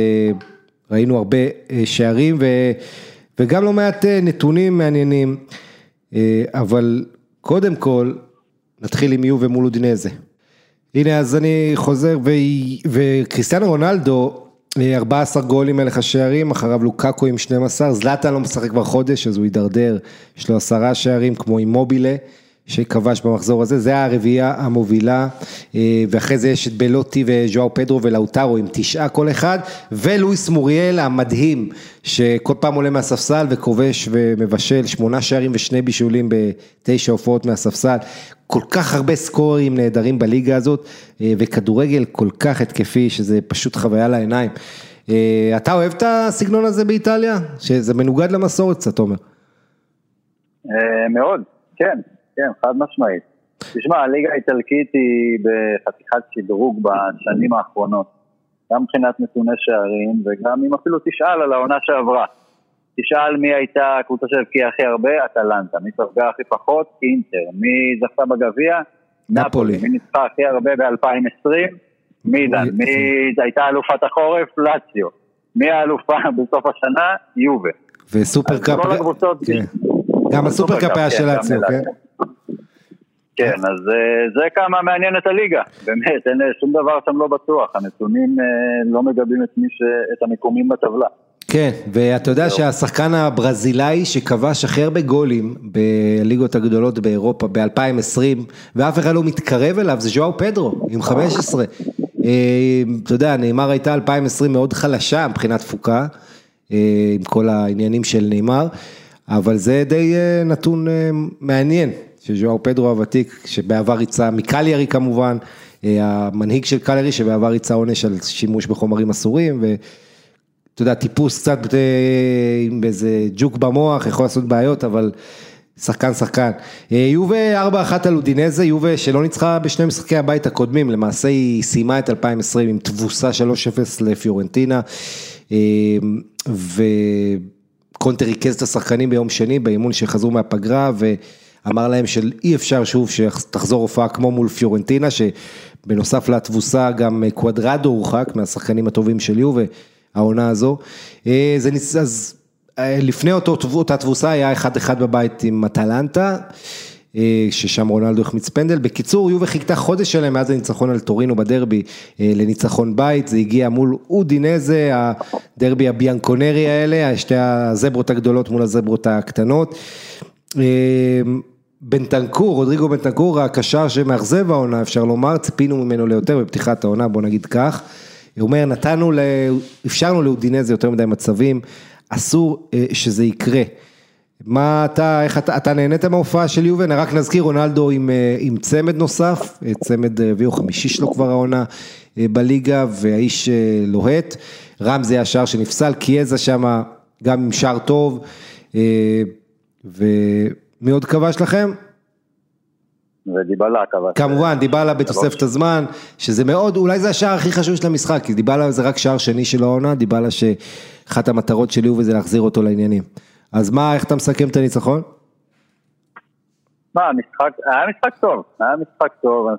ראינו הרבה שערים, וגם לא מעט נתונים מעניינים, אבל קודם כל, נתחיל עם יובה מול אודינזה. הנה, אז אני חוזר, וקריסטיאנו רונלדו, 14 גולים מלך השערים, אחריו לוקאקו עם 12, זלאטן לא משחק כבר חודש, אז הוא יידרדר, יש לו 10 שערים, כמו אימובילה, שכבש במחזור הזה, זה הרביעייה המובילה, ואחרי זה יש את בלוטי וז'ואאו פדרו ולאוטרו, עם 9 כל אחד, ולואיס מוריאל המדהים, שכל פעם עולה מהספסל, וכובש ומבשל, 8 שערים ו2 בישולים, ב9 הופעות מהספסל, כל כך הרבה סקורים נהדרים בליגה הזאת, וכדורגל כל כך התקפי, שזה פשוט חוויה לעיניים. אתה אוהב את הסגנון הזה באיטליה? שזה מנוגד למסורת, אתה אומר. מאוד, כן. כן, חד משמעית. תשמע, הליגה האיטלקית היא בחתיכת שדרוג בשנים האחרונות. גם מבחינת נתוני שערים, וגם אם אפילו תשאל על העונה שעברה. תשאל מי הייתה הקבוצה שהבקיעה הכי הרבה, אטלנטה. מי ספגה הכי פחות, אינטר. מי זכתה בגביע, נאפולי. מי ניצחה הכי הרבה ב-2020, מילאן. מי הייתה אלופת החורף, לאציו. מי האלופה בסוף השנה, יובה. וסופר קאפ. גם הסופר קאפ היה של לאציו, כן? כן, אז זה כמה מעניין את הליגה, באמת, אין שום דבר שם לא בטוח, הנתונים לא מגבים את המקומים בטבלה. כן, ואתה יודע שהשחקן הברזילאי שכבש הכי הרבה גולים בליגות הגדולות באירופה ב-2020, ואף אחד לא מתקרב אליו, זה ז'ואאו פדרו, עם 15. אתה יודע, נאמר הייתה 2020 מאוד חלשה מבחינת תפוקה, עם כל העניינים של נאמר, אבל זה די נתון מעניין. שז'ואאו פדרו הוותיק, שבעבר יצא מקליארי כמובן, המנהיג של קליארי, שבעבר יצא עונש על שימוש בחומרים אסורים, ואתה יודע, טיפוס קצת עם איזה ג'וק במוח, יכול לעשות בעיות, אבל שחקן. יובה 4-1 על אודינזה, יובה שלא ניצחה בשני משחקי הבית הקודמים, למעשה היא סיימה את 2020 עם תבוסה 3-0 לפיורנטינה, וקונטר ריכז את השחקנים ביום שני, באימון שחזרו מהפגרה, ו... אמר להם שאי אפשר שוב שתחזור הופעה כמו מול פיורנטינה, שבנוסף לתבוסה גם קואדרדו הורחק מהשחקנים הטובים של יובה, העונה הזו. אז לפני אותה תבוסה היה 1-1 בבית עם אטלנטה, ששם רונלדו החמיץ פנדל. בקיצור, יובה חיכתה חודש שלהם מאז הניצחון על טורינו בדרבי לניצחון בית, זה הגיע מול אודינזה, הדרבי הביאנקונרי האלה, שתי הזברות הגדולות מול הזברות הקטנות. בנטנקור, רודריגו בנטנקור, הקשר שמאכזב העונה, אפשר לומר, ציפינו ממנו ליותר בפתיחת העונה, בוא נגיד כך, הוא אומר, אפשרנו לאודינזה יותר מדי מצבים, אסור שזה יקרה. אתה נהנית מההופעה של יובן, רק נזכיר רונלדו עם צמד נוסף, צמד רביעי או חמישי שלו כבר העונה בליגה, והאיש לוהט, רמזי השער שנפסל, קיאזה שם גם עם שער טוב, ומי עוד כבש לכם? ודיבלה כבש. כמובן, דיבלה בתוספת הזמן, שזה מאוד, אולי זה השער הכי חשוב של המשחק, כי דיבלה זה רק שער שני של העונה, דיבלה שאחת המטרות שלי הוא וזה להחזיר אותו לעניינים. אז איך אתה מסכם את הניצחון? היה משחק טוב, אני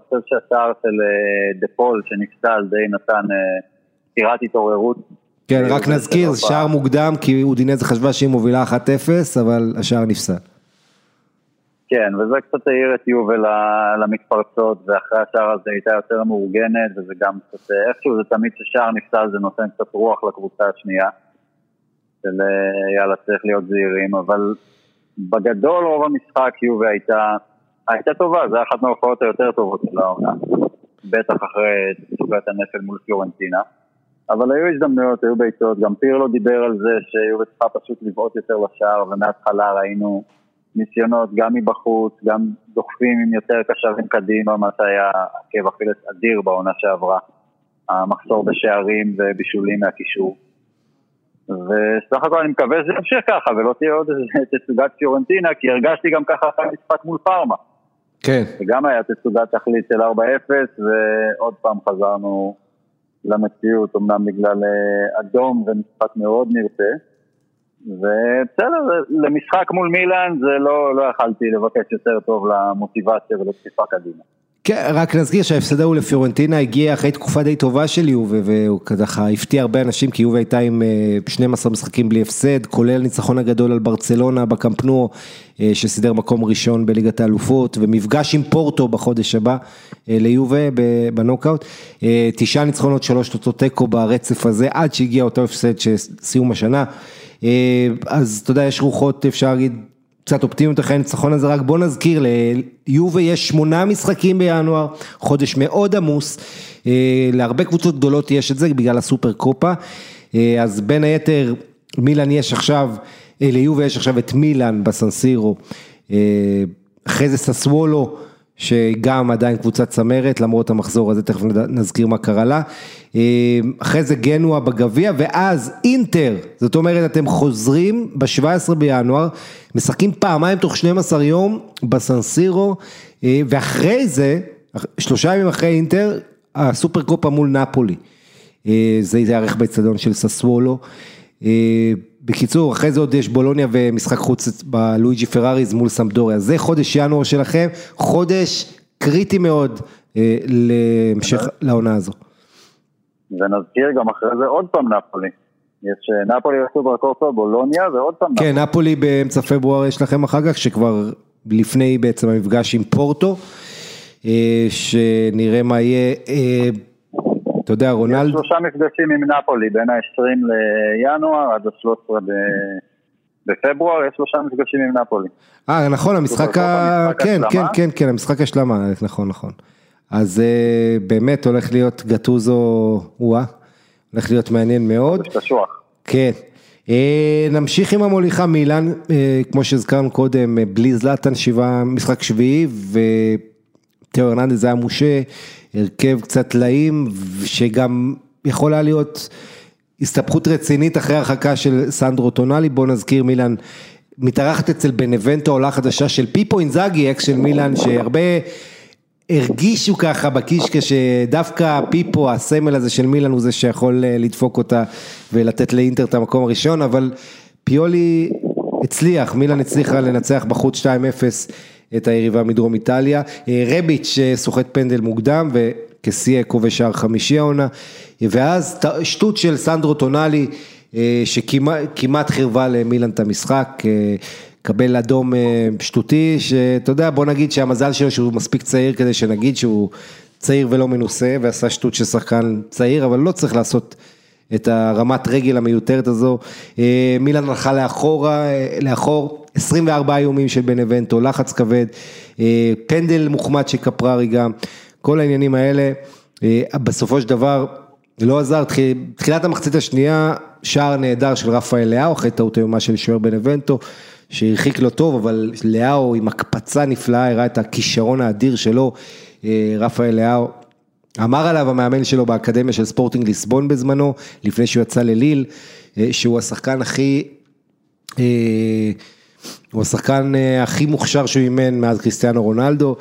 חושב שהשער של דפול שנפסל די נתן פירת התעוררות, כן, רק נזכיר, שער מוקדם, כי אודינזה חשבה שהיא מובילה 1-0, אבל השער נפסל. כן, וזה קצת העיר את יובה למתפרצות, ואחרי השער הזה הייתה יותר מאורגנת, וזה גם קצת, איכשהו זה תמיד ששער נפסל, זה נותן קצת רוח לקבוצה השנייה, של יאללה, צריך להיות זהירים, אבל בגדול רוב המשחק יובה הייתה טובה, זה אחת מההופעות היותר טובות של העונה, בטח אחרי תצוגת הנפל מול פיורנטינה. אבל היו הזדמנויות, היו ביתות, גם פירלו דיבר על זה שהיו צריכה פשוט לבעוט יותר לשער, ומההתחלה ראינו ניסיונות גם מבחוץ, גם דוחפים עם יותר קשרים קדימה, מה שהיה עקב אכילס אדיר בעונה שעברה. המחסור בשערים ובישולים מהקישור. וסך הכל אני מקווה שזה ימשיך ככה, ולא תהיה עוד תצוגת פיורנטינה, כי הרגשתי גם ככה אחרי משחק מול פארמה. כן. וגם היה תצוגת תכלית של 4-0, ועוד פעם חזרנו למציאות, אמנם בגלל אדום ומשחק מאוד נרצה. ובסדר, למשחק מול מילאן, זה לא יכלתי לבקש יותר טוב למוטיבציה ולתקיפה קדימה. כן, רק נזכיר שההפסדה הוא לפיורנטינה, הגיע אחרי תקופה די טובה של יובה, והוא ככה הפתיע הרבה אנשים, כי יובה הייתה עם 12 משחקים בלי הפסד, כולל ניצחון הגדול על ברצלונה בקמפנו, שסידר מקום ראשון בליגת האלופות, ומפגש עם פורטו בחודש הבא ליובה בנוקאוט, 9 ניצחונות 3 טוטו-טקו ברצף הזה, עד שהגיע אותו הפסד שסיום השנה, אז אתה יודע, יש רוחות, אפשר להגיד, קצת אופטימיות אחרי הניצחון הזה, רק בוא נזכיר, ליובה יש 8 משחקים בינואר, חודש מאוד עמוס, להרבה קבוצות גדולות יש את זה, בגלל הסופר קופה, אז בין היתר, מילאן יש עכשיו, ליובה יש עכשיו את מילאן בסנסירו, אחרי זה ססוולו, שגם עדיין קבוצת צמרת, למרות המחזור הזה, תכף נזכיר מה קרה לה, אחרי זה גנוע בגביה, ואז אינטר, זאת אומרת, אתם חוזרים ב-17 בינואר, משחקים פעמיים תוך 12 יום, בסנסירו, ואחרי זה, 3 ימים אחרי אינטר, הסופר קופה מול נאפולי, זה יערך באצטדיון של ססוולו, בקיצור, אחרי זה עוד יש בולוניה ומשחק חוץ בלואיג'י פראריז מול סמפדוריה. זה חודש ינואר שלכם, חודש קריטי מאוד להמשך לעונה הזו. ונזכיר גם אחרי זה עוד פעם נאפולי. יש נאפולי בסופר קופה, בולוניה ועוד פעם נאפולי. כן, נאפולי באמצע פברואר יש לכם אחר כך, שכבר לפני בעצם המפגש עם פורטו, שנראה מה יהיה... אתה יודע, רונלד... יש 3 מפגשים עם נאפולי, בין ה-20 לינואר עד ה-13 בפברואר, יש 3 מפגשים עם נאפולי. נכון, המשחק ה... כן, המשחק השלמה, נכון. אז באמת הולך להיות גטוזו, הולך להיות מעניין מאוד. תשוח. כן. נמשיך עם המוליכה מילאן, כמו שהזכרנו קודם, בלי זלאטן, משחק שביעי, תאו הרננדז היה מושה, הרכב קצת טלאים, שגם יכולה להיות הסתפחות רצינית אחרי הרחקה של סנדרו טונאלי, בוא נזכיר מילאן, מתארחת אצל בנבנטו, עולה חדשה של פיפו אינזאגי, אקס של מילאן, שהרבה הרגישו ככה בקישקע, שדווקא פיפו, הסמל הזה של מילאן, הוא זה שיכול לדפוק אותה, ולתת לאינטר את המקום הראשון, אבל פיולי הצליח, מילאן הצליחה לנצח בחוץ 2-0, את היריבה מדרום איטליה, רביץ' סוחט פנדל מוקדם, וכסיה כובש שער 5 העונה, ואז שטות של סנדרו טונאלי, שכמעט חרבה למילאן את המשחק, קבל אדום שטותי, שאתה יודע, בוא נגיד שהמזל שלו, שהוא מספיק צעיר, כדי שנגיד שהוא צעיר ולא מנוסה, ועשה שטות של שחקן צעיר, אבל לא צריך לעשות את הרמת רגל המיותרת הזו, מילאן הלכה לאחור, 24 יומים של בנבנטו, לחץ כבד, פנדל מוחמד שקפררי גם, כל העניינים האלה, בסופו של דבר, לא עזר, תחילת המחצית השנייה, שער נהדר של רפאל לאו, אחרי טעות היומה של שוער בנבנטו, שהרחיק לא טוב, אבל לאו עם הקפצה נפלאה, הראה את הכישרון האדיר שלו, רפאל לאו, אמר עליו המאמן שלו באקדמיה של ספורטינג ליסבון בזמנו, לפני שהוא יצא לליל, שהוא השחקן הכי מוכשר שהוא אימן מאז קריסטיאנו רונלדו,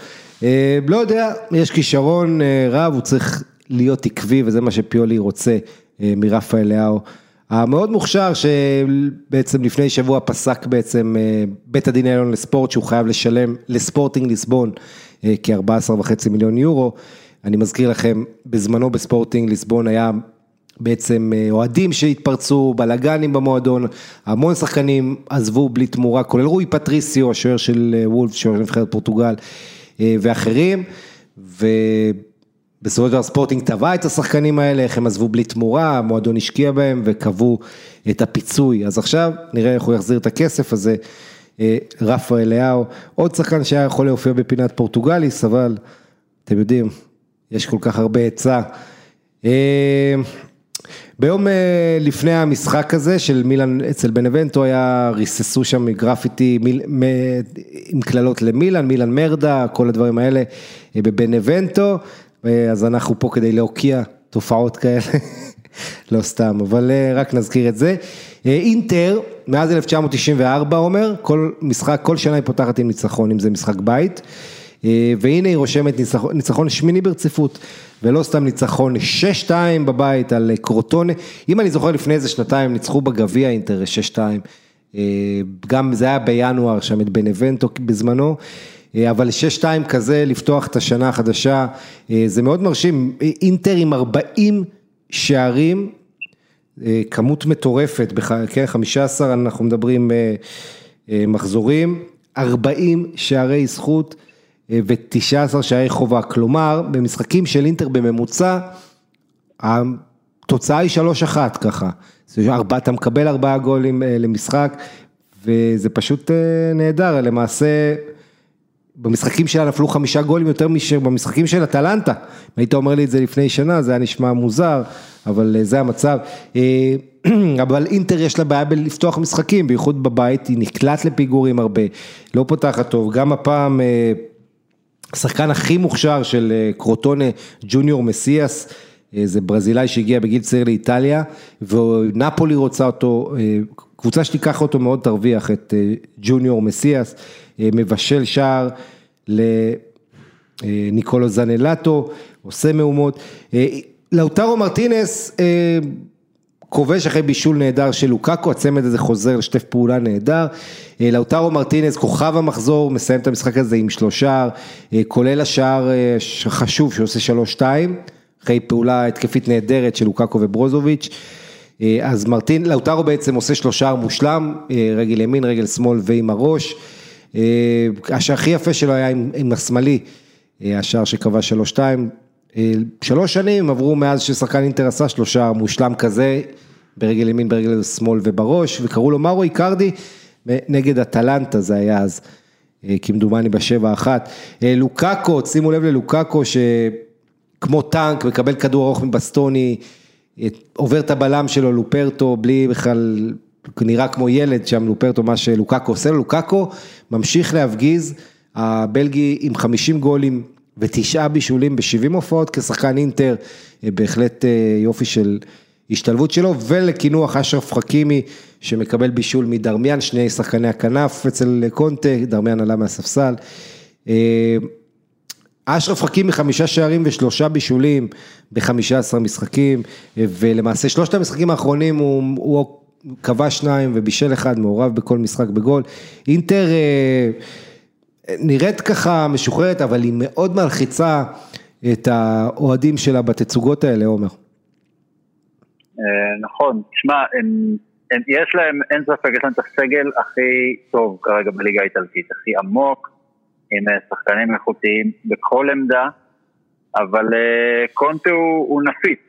לא יודע, יש כישרון רב, הוא צריך להיות עקבי, וזה מה שפיולי רוצה מרפאל לאו, המאוד מוכשר שבעצם לפני שבוע פסק בעצם בית הדין העליון לספורט, שהוא חייב לשלם לספורטינג ליסבון כ-14.5 מיליון יורו, אני מזכיר לכם, בזמנו בספורטינג ליסבון היה בעצם אוהדים שהתפרצו, בלגנים במועדון, המון שחקנים עזבו בלי תמורה, כולל רוי פטריסיו, השוער של וולף, שוער נבחרת פורטוגל, ואחרים, ובסופו של דבר ספורטינג טבע את השחקנים האלה, איך הם עזבו בלי תמורה, המועדון השקיע בהם, וקבעו את הפיצוי, אז עכשיו נראה איך הוא יחזיר את הכסף הזה, רפאל לאו, עוד שחקן שהיה יכול להופיע בפינת פורטוגליס, אבל אתם יודעים, יש כל כך הרבה עצה. ביום לפני המשחק הזה של מילאן אצל בנבנטו, ריססו שם גרפיטי עם כללות למילאן, מילאן מרדה, כל הדברים האלה בבנבנטו, אז אנחנו פה כדי להוקיע תופעות כאלה, לא סתם, אבל רק נזכיר את זה. אינטר, מאז 1994 אומר, כל שנה היא פותחת עם ניצחון, אם זה משחק בית, והנה היא רושמת ניצחון שמיני ברציפות, ולא סתם ניצחון 6-2 בבית על קרוטונה, אם אני זוכר לפני איזה שנתיים, ניצחו בגביע אינטר 6-2, גם זה היה בינואר שם את בנבנטו בזמנו, אבל 6-2 כזה, לפתוח את השנה החדשה, זה מאוד מרשים, אינטר עם 40 שערים, כמות מטורפת, 15 אנחנו מדברים מחזורים, 40 שערי זכות, ו-19 שערי חובה, כלומר, במשחקים של אינטר בממוצע, התוצאה היא 3-1 ככה, אתה מקבל 4 גולים למשחק, וזה פשוט נהדר, למעשה, במשחקים שלה נפלו 5 גולים יותר במשחקים של הטלנטה, היית אומר לי את זה לפני שנה, זה היה נשמע מוזר, אבל זה המצב, אבל אינטר יש לה בעיה בלפתוח משחקים, בייחוד בבית, היא נקלט לפיגורים הרבה, לא פותחת טוב, גם הפעם, השחקן הכי מוכשר של קרוטונה, ג'וניור מסיאס, זה ברזילאי שהגיע בגיל צעיר לאיטליה, ונפולי רוצה אותו, קבוצה שתיקח אותו מאוד תרוויח, את ג'וניור מסיאס, מבשל שער לניקולו זנלאטו, עושה מהומות, לאוטרו מרטינס, כובש אחרי בישול נהדר של לוקאקו, הצמד הזה חוזר לשתף פעולה נהדר, לאוטרו מרטינס, כוכב המחזור, מסיים את המשחק הזה עם 3, כולל השער חשוב שעושה 3-2, אחרי פעולה התקפית נהדרת של לוקאקו וברוזוביץ', אז לאוטרו בעצם עושה 3 מושלם, רגל ימין, רגל שמאל ועם הראש, השער הכי יפה שלו היה עם השמאלי, השער שקבע 3-2, 3 שנים עברו מאז ששחקן אינטר עשה 3 מושלם כזה, ברגל ימין, ברגל שמאל ובראש, וקראו לו מארו איקרדי, נגד הטלנטה זה היה אז, כמדומני 7-1, לוקאקו, שימו לב ללוקאקו, שכמו טנק, מקבל כדור ארוך מבסטוני, עובר את הבלם שלו לופרטו, בלי בכלל, נראה כמו ילד שם לופרטו, מה שלוקאקו עושה לו, לוקאקו ממשיך להפגיז, הבלגי עם 50 גולים, ו9 בישולים ב70 הופעות כשחקן אינטר, בהחלט יופי של השתלבות שלו, ולכינוח אשרף חכימי שמקבל בישול מדרמיאן, שני שחקני הכנף אצל קונטה, דרמיאן עלה מהספסל, אשרף חכימי 5 שערים ו3 בישולים ב15 משחקים, ולמעשה 3 המשחקים האחרונים הוא קבע 2 ובישל 1, מעורב בכל משחק בגול, אינטר נראית ככה משוחררת, אבל היא מאוד מלחיצה את האוהדים שלה בתצוגות האלה, עומר. נכון, תשמע, יש להם, אין ספק, יש להם את הסגל הכי טוב כרגע בליגה האיטלקית, הכי עמוק, עם שחקנים איכותיים בכל עמדה, אבל קונטה הוא נפיץ,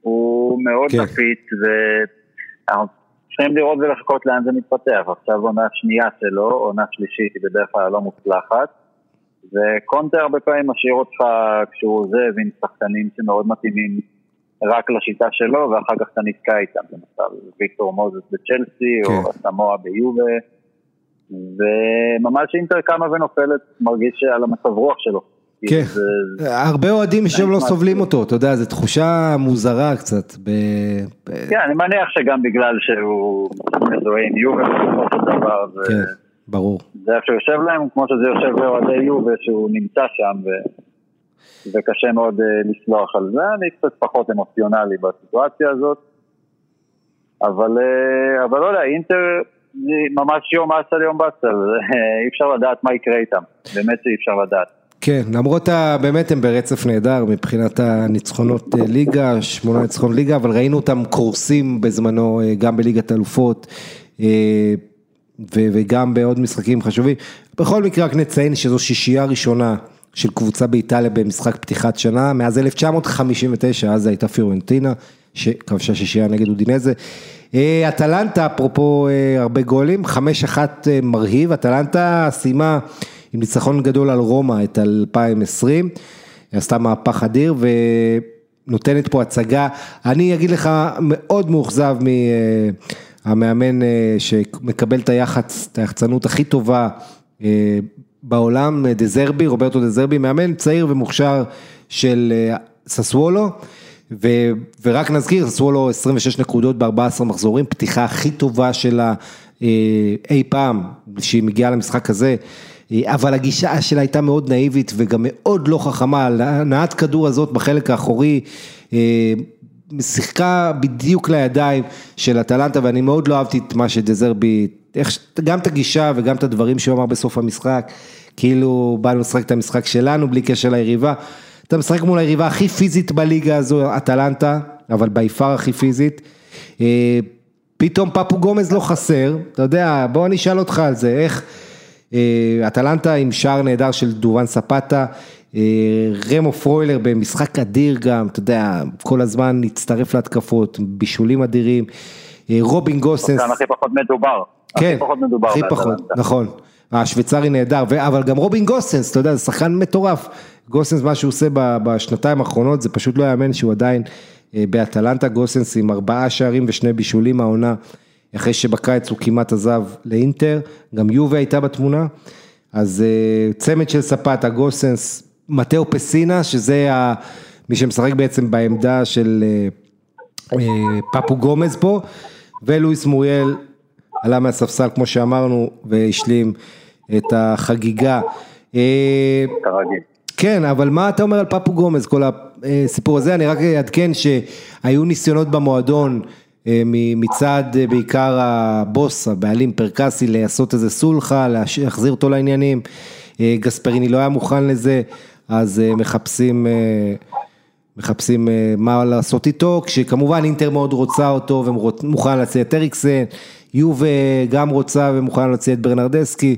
הוא מאוד נפיץ, ואנחנו צריכים לראות ולחכות לאן זה מתפתח, עכשיו עונה שנייה שלו, עונה שלישית היא בדרך כלל לא מוצלחת, וקונטה הרבה פעמים משאיר אותך כשהוא עוזב עם שחקנים שמאוד מתאימים רק לשיטה שלו, ואחר כך אתה נתקע איתם, למשל ויקטור מוזס בצ'לסי, כן. או סמואה ביובה, וממש אינטר קמה ונופלת, מרגיש שעל המצב רוח שלו. כן, זה... הרבה אוהדים שהם לא סובלים אותו, אתה יודע, זו תחושה מוזרה קצת. כן, אני מניח שגם בגלל שהוא מזוהה עם יובה, כמו שדבר, כן, ברור. זה איפה שיושב להם, כמו שזה יושב לאוהדי יובה, שהוא נמצא שם, וקשה מאוד לסלוח על זה, אני קצת פחות אמוציונלי בסיטואציה הזאת, אבל לא יודע, אינטר... ממש יום אסל יום בסל, אי אפשר לדעת מה יקרה איתם, באמת אי אפשר לדעת. כן, למרות באמת הם ברצף נהדר מבחינת הניצחונות ליגה, 8 ניצחון ליגה, אבל ראינו אותם קורסים בזמנו גם בליגת אלופות וגם בעוד משחקים חשובים. בכל מקרה רק נציין שזו שישייה ראשונה של קבוצה באיטליה במשחק פתיחת שנה, מאז 1959, אז הייתה פיורנטינה, שכבשה שישייה נגד אודינזה. אטלנטה, אפרופו הרבה גולים, 5-1 מרהיב, אטלנטה סיימה עם ניצחון גדול על רומא את 2020, עשתה מהפך אדיר ונותנת פה הצגה, אני אגיד לך מאוד מאוכזב מהמאמן שמקבל את היחצנות הכי טובה בעולם, דה זרבי, רוברטו דה זרבי, מאמן צעיר ומוכשר של ססוולו, ורק נזכיר, סוולו 26 נקודות ב-14 מחזורים, פתיחה הכי טובה שלה אי פעם, שהיא מגיעה למשחק הזה, אבל הגישה שלה הייתה מאוד נאיבית, וגם מאוד לא חכמה, נעת כדור הזאת בחלק האחורי, שיחקה בדיוק לידיים של אטלנטה, ואני מאוד לא אהבתי את מה שדזרבי, גם את הגישה וגם את הדברים שהוא אמר בסוף המשחק, כאילו באנו לשחק את המשחק שלנו, בלי קשר ליריבה, אתה משחק מול היריבה הכי פיזית בליגה הזו, אטלנטה, אבל באיפר הכי פיזית, פתאום פפו גומז לא חסר, אתה יודע, בוא אני אשאל אותך על זה, איך אטלנטה עם שער נהדר של דובן ספטה, רמו פרוילר במשחק אדיר גם, אתה יודע, כל הזמן נצטרף להתקפות, בישולים אדירים, רובין גוסנס. הכי פחות מדובר. כן, הכי פחות, נכון. השוויצרי נהדר, אבל גם רובין גוסנס, אתה יודע, זה שחקן מטורף. גוסנס, מה שהוא עושה בשנתיים האחרונות, זה פשוט לא יאמן שהוא עדיין באטלנטה. גוסנס עם 4 שערים ו2 בישולים העונה, אחרי שבקיץ הוא כמעט עזב לאינטר, גם יובה הייתה בתמונה, אז צמד של ספטה, גוסנס, מתאו פסינה, שזה מי שמשחק בעצם בעמדה של פפו גומז פה, ולואיס מוריאל עלה מהספסל, כמו שאמרנו, והשלים את החגיגה. כרגיל. כן, אבל מה אתה אומר על פפו גומז, כל הסיפור הזה? אני רק אעדכן שהיו ניסיונות במועדון, מצד בעיקר הבוס, הבעלים פרקסי, לעשות איזה סולחה, להחזיר אותו לעניינים, גספריני לא היה מוכן לזה, אז מחפשים מה לעשות איתו, כשכמובן אינטר מאוד רוצה אותו, ומוכן להציע את אריקסן, יובה גם רוצה ומוכן להציע את ברנרדסקי,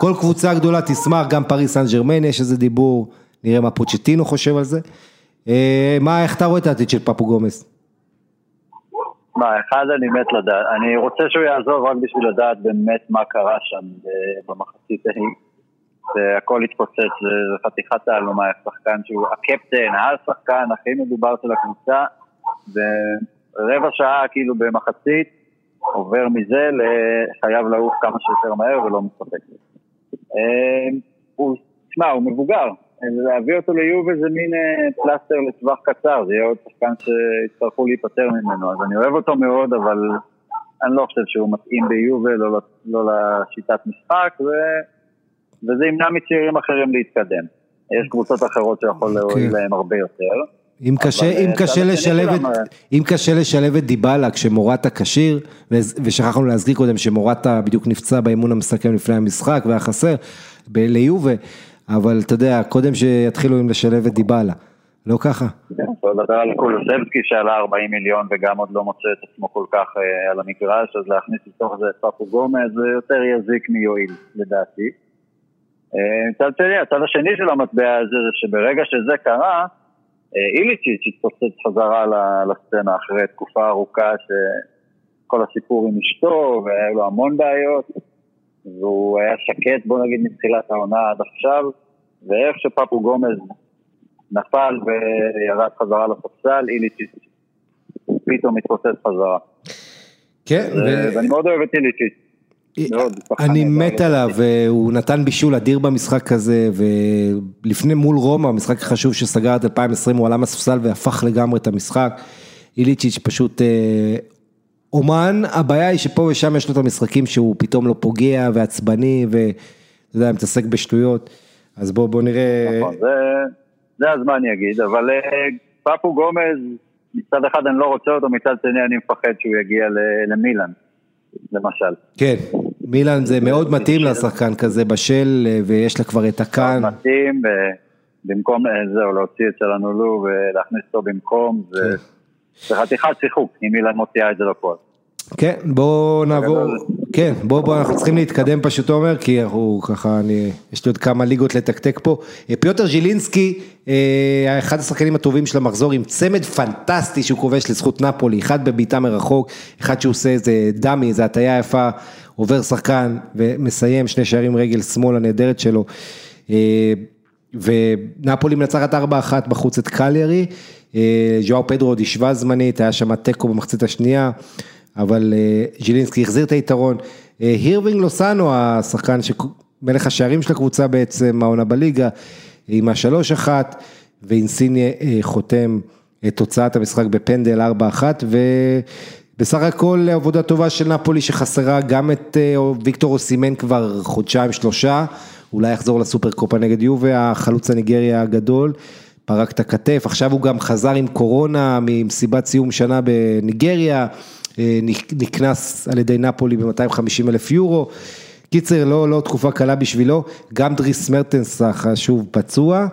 כל קבוצה גדולה תשמח, גם פריס סן ז'רמן, יש איזה דיבור, נראה מה פוצ'טינו חושב על זה, איך אתה רואה את העתיד של פפו גומז? אחד אני מת לדעת, אני רוצה שהוא יעזוב רק בשביל לדעת באמת מה קרה שם במחצית ההיא, והכל התפוצץ, זה חתיכת העלומה, השחקן שהוא הקפטן, השחקן הכי מדובר של הקבוצה, ורבע שעה כאילו במחצית, עובר מזה לחייב לעוף כמה שיותר מהר ולא מספק. הוא מבוגר, להביא אותו ליוב איזה מין פלסטר לטווח קצר, זה יהיה עוד שחקן שהצטרכו להיפטר ממנו, אז אני אוהב אותו מאוד, אבל אני לא חושב שהוא מתאים ביוב, לא לשיטת משחק, וזה ימנע מצעירים אחרים להתקדם. יש קבוצות אחרות שיכול להועיל להם הרבה יותר. אם קשה לשלב את דיבאלה כשמורטה כשיר, ושכחנו להזכיר קודם שמורטה בדיוק נפצע באימון המסכם לפני המשחק, והחסר ליוב, אבל אתה יודע, קודם שיתחילו עם לשלב את דיבאלה, לא ככה. אתה יודע על קולוסבסקי שעלה 40 מיליון וגם עוד לא מוצא את עצמו כל כך על המגרש, אז להכניס לתוך זה את פפו גומז, זה יותר יזיק מיועיל, לדעתי. הצד השני של המטבע הזה, שברגע שזה קרה, איליצ'יץ' התפוצץ חזרה לסצנה אחרי תקופה ארוכה שכל הסיפור עם אשתו, והיה לו המון בעיות, והוא היה שקט, בוא נגיד, מתחילת העונה עד עכשיו, ואיך שפפו גומז נפל וירד חזרה לספסל, איליצ'יץ' פתאום מתפוצץ חזרה. כן. ואני מאוד אוהב את איליצ'יץ'. אני מת עליו, הוא נתן בישול אדיר במשחק הזה, ולפני מול רומא, המשחק החשוב שסגר את 2020, הוא עלה מהספסל והפך לגמרי את המשחק. איליצ'יץ' פשוט... אומן, הבעיה היא שפה ושם יש לו את המשחקים שהוא פתאום לא פוגע ועצבני ואתה יודע, מתעסק בשטויות, אז בוא נראה. נכון, זה הזמן יגיד, אבל פפו גומז, מצד אחד אני לא רוצה אותו, מצד שני אני מפחד שהוא יגיע למילן, למשל. כן, מילן זה מאוד מתאים לשחקן כזה בשל, ויש לה כבר את הקן. מתאים, במקום זהו, להוציא את שלנו ולהכניס אותו במקום, זה... זה חתיכת שיחוק, אם אילן מוציאה את זה לפועל. כן, בואו נעבור, כן, בואו, אנחנו צריכים להתקדם פשוט אומר, כי הוא ככה, יש לי עוד כמה ליגות לתקתק פה. פיוטר ז'ילינסקי, אחד השחקנים הטובים של המחזור, עם צמד פנטסטי שהוא כובש לזכות נפולי, אחד בביתה מרחוק, אחד שהוא עושה איזה דמי, זה הטיה יפה, עובר שחקן ומסיים 2 שערים רגל שמאל הנהדרת שלו, ונפולי מנצחת 4-1 בחוץ את קליירי, ז'ואאו פדרו עוד ישבה זמנית, היה שם טקו במחצית השנייה, אבל ז'ילינסקי החזיר את היתרון. הירווינג לוסאנו, השחקן שמלך השערים של הקבוצה בעצם, העונה בליגה, עם 3-1, ואינסיניה חותם את תוצאת המשחק בפנדל 4-1, ובסך הכל עבודה טובה של נפולי שחסרה גם את ויקטור אוסימן כבר חודשיים שלושה, אולי יחזור לסופר קופה נגד יובה, החלוץ הניגריה הגדול, פרק את הכתף, עכשיו הוא גם חזר עם קורונה, ממסיבת סיום שנה בניגריה, נקנס על ידי נפולי ב-250,000 יורו, קיצר לא תקופה קלה בשבילו, גם דריס מרטנס שוב פצוע,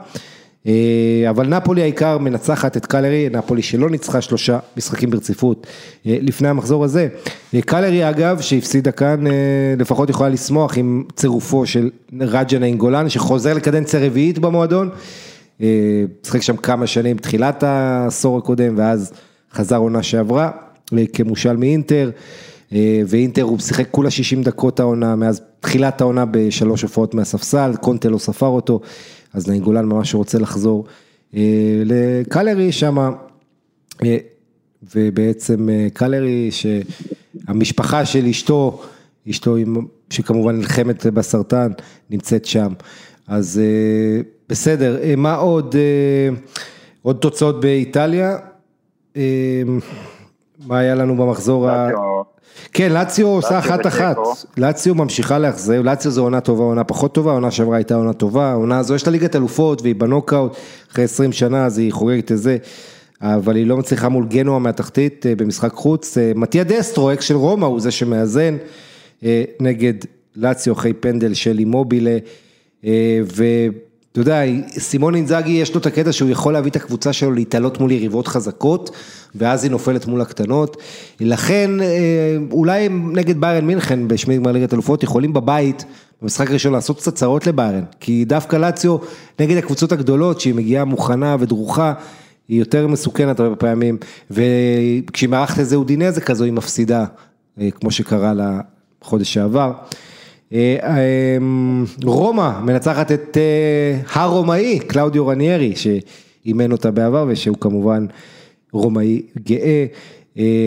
אבל נפולי העיקר מנצחת את קלרי, נפולי שלא ניצחה 3 משחקים ברציפות לפני המחזור הזה. קלרי אגב שהפסידה כאן לפחות יכולה לשמוח עם צירופו של רג'ן אינגולן שחוזר לקדנציה רביעית במועדון, שחק שם כמה שנים תחילת העשור הקודם ואז חזר עונה שעברה כמושל מאינטר, ואינטר הוא שיחק כולה 60 דקות העונה, מאז תחילת העונה ב3 הופעות מהספסל, קונטה לא ספר אותו, אז נאינגולן ממש רוצה לחזור לקלרי שמה, ובעצם קלרי שהמשפחה של אשתו שכמובן נלחמת בסרטן, נמצאת שם, אז בסדר, מה עוד? עוד תוצאות באיטליה, מה היה לנו במחזור ה... כן, לאציו עושה 1-1, לאציו ממשיכה להחזיר, לאציו זו עונה טובה, עונה פחות טובה, עונה שעברה הייתה עונה טובה, עונה הזו יש לה ליגת אלופות והיא בנוקאוט, אחרי 20 שנה אז היא חוגגת את זה, אבל היא לא מצליחה מול גנואה מהתחתית במשחק חוץ, מתיה דסטרו, אקס של רומא, הוא זה שמאזן נגד לאציו אחרי פנדל של אימובילה, ואתה יודע, סימון אינזאגי יש לו את הקטע שהוא יכול להביא את הקבוצה שלו להתעלות מול יריבות חזקות, ואז היא נופלת מול הקטנות, לכן אולי נגד ביירן מינכן בשמי גמר ליגת אלופות יכולים בבית במשחק ראשון לעשות קצת צרות לביירן, כי דווקא לאציו נגד הקבוצות הגדולות שהיא מגיעה מוכנה ודרוכה היא יותר מסוכנת הרבה פעמים, וכשהיא מערכת איזה אודינזה כזו היא מפסידה כמו שקרה לה חודש שעבר. רומא מנצחת את הרומאי קלאודיו רניירי שאימן אותה בעבר ושהוא כמובן רומאי גאה.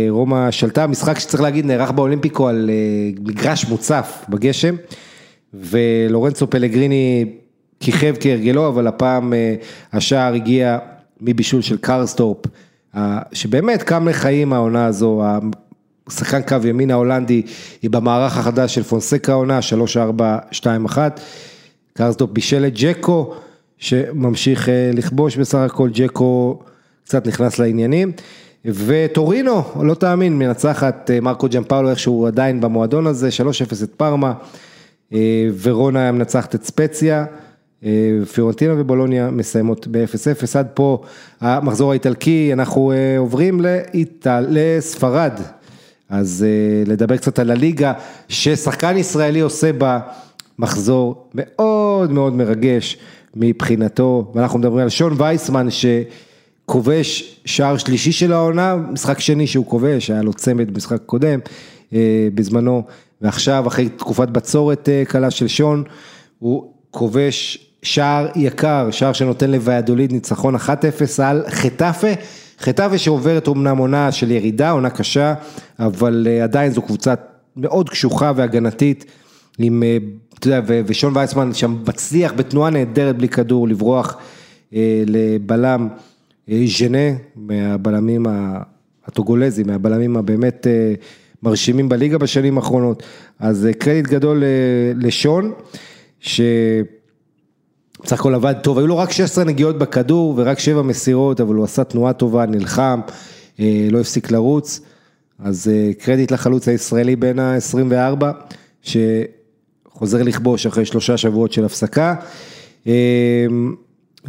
רומא שלטה, משחק שצריך להגיד נערך באולימפיקו על מגרש מוצף בגשם, ולורנצו פלגריני כיכב כהרגלו, אבל הפעם השער הגיע מבישול של קרסטורפ, שבאמת קם לחיים העונה הזו, שחקן קו ימין ההולנדי, היא במערך החדש של פונסקה העונה, 3-4-2-1, קרסטורפ בישל את ג'קו, שממשיך לכבוש בסך הכל, ג'קו קצת נכנס לעניינים, וטורינו, לא תאמין, מנצחת מרקו ג'מפאולו, איכשהו עדיין במועדון הזה, 3-0 את פרמה, ורונה מנצחת את ספציה, פיורנטינה ובולוניה מסיימות ב-0-0, עד פה המחזור האיטלקי, אנחנו עוברים לספרד, אז לדבר קצת על הליגה, ששחקן ישראלי עושה בה מחזור מאוד מאוד מרגש מבחינתו, ואנחנו מדברים על שון וייסמן, ש... כובש שער שלישי של העונה, משחק שני שהוא כובש, היה לו צמד במשחק קודם, בזמנו, ועכשיו אחרי תקופת בצורת קלה של שון, הוא כובש שער יקר, שער שנותן לויאדוליד ניצחון 1-0 על חטאפה, חטאפה שעוברת אומנם עונה של ירידה, עונה קשה, אבל עדיין זו קבוצה מאוד קשוחה והגנתית, עם, אתה יודע, ושון וייסמן שם מצליח בתנועה נהדרת בלי כדור, לברוח לבלם, ז'נה, מהבלמים הטוגולזי, מהבלמים הבאמת מרשימים בליגה בשנים האחרונות, אז קרדיט גדול לשון, שצריך כל עבד טוב, היו לו רק 16 נגיעות בכדור, ורק 7 מסירות, אבל הוא עשה תנועה טובה, נלחם, לא הפסיק לרוץ, אז קרדיט לחלוץ הישראלי בין ה-24, שחוזר לכבוש אחרי 3 שבועות של הפסקה,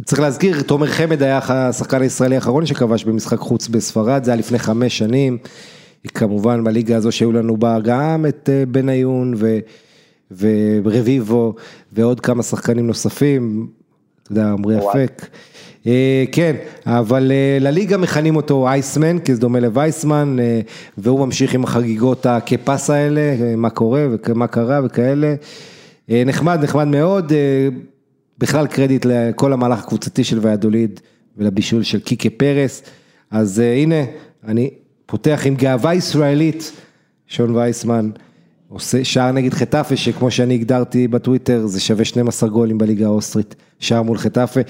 צריך להזכיר, תומר חמד היה השחקן הישראלי האחרון שכבש במשחק חוץ בספרד, זה היה לפני 5 שנים, כמובן בליגה הזו שהיו לנו בה גם את בניון ורביבו ועוד כמה שחקנים נוספים, אתה יודע, אמרי אפק, כן, אבל לליגה מכנים אותו אייסמן, כי זה דומה לווייסמן, והוא ממשיך עם החגיגות הכפס האלה, מה קורה ומה קרה וכאלה, נחמד מאוד, בכלל קרדיט לכל המהלך הקבוצתי של ויאדוליד, ולבישול של קיקה פרס, אז הנה, אני פותח עם גאווה ישראלית, שון וייסמן, עושה שער נגד חטאפה, שכמו שאני הגדרתי בטוויטר, זה שווה 12 גולים בליגה האוסטרית, שער מול חטאפה.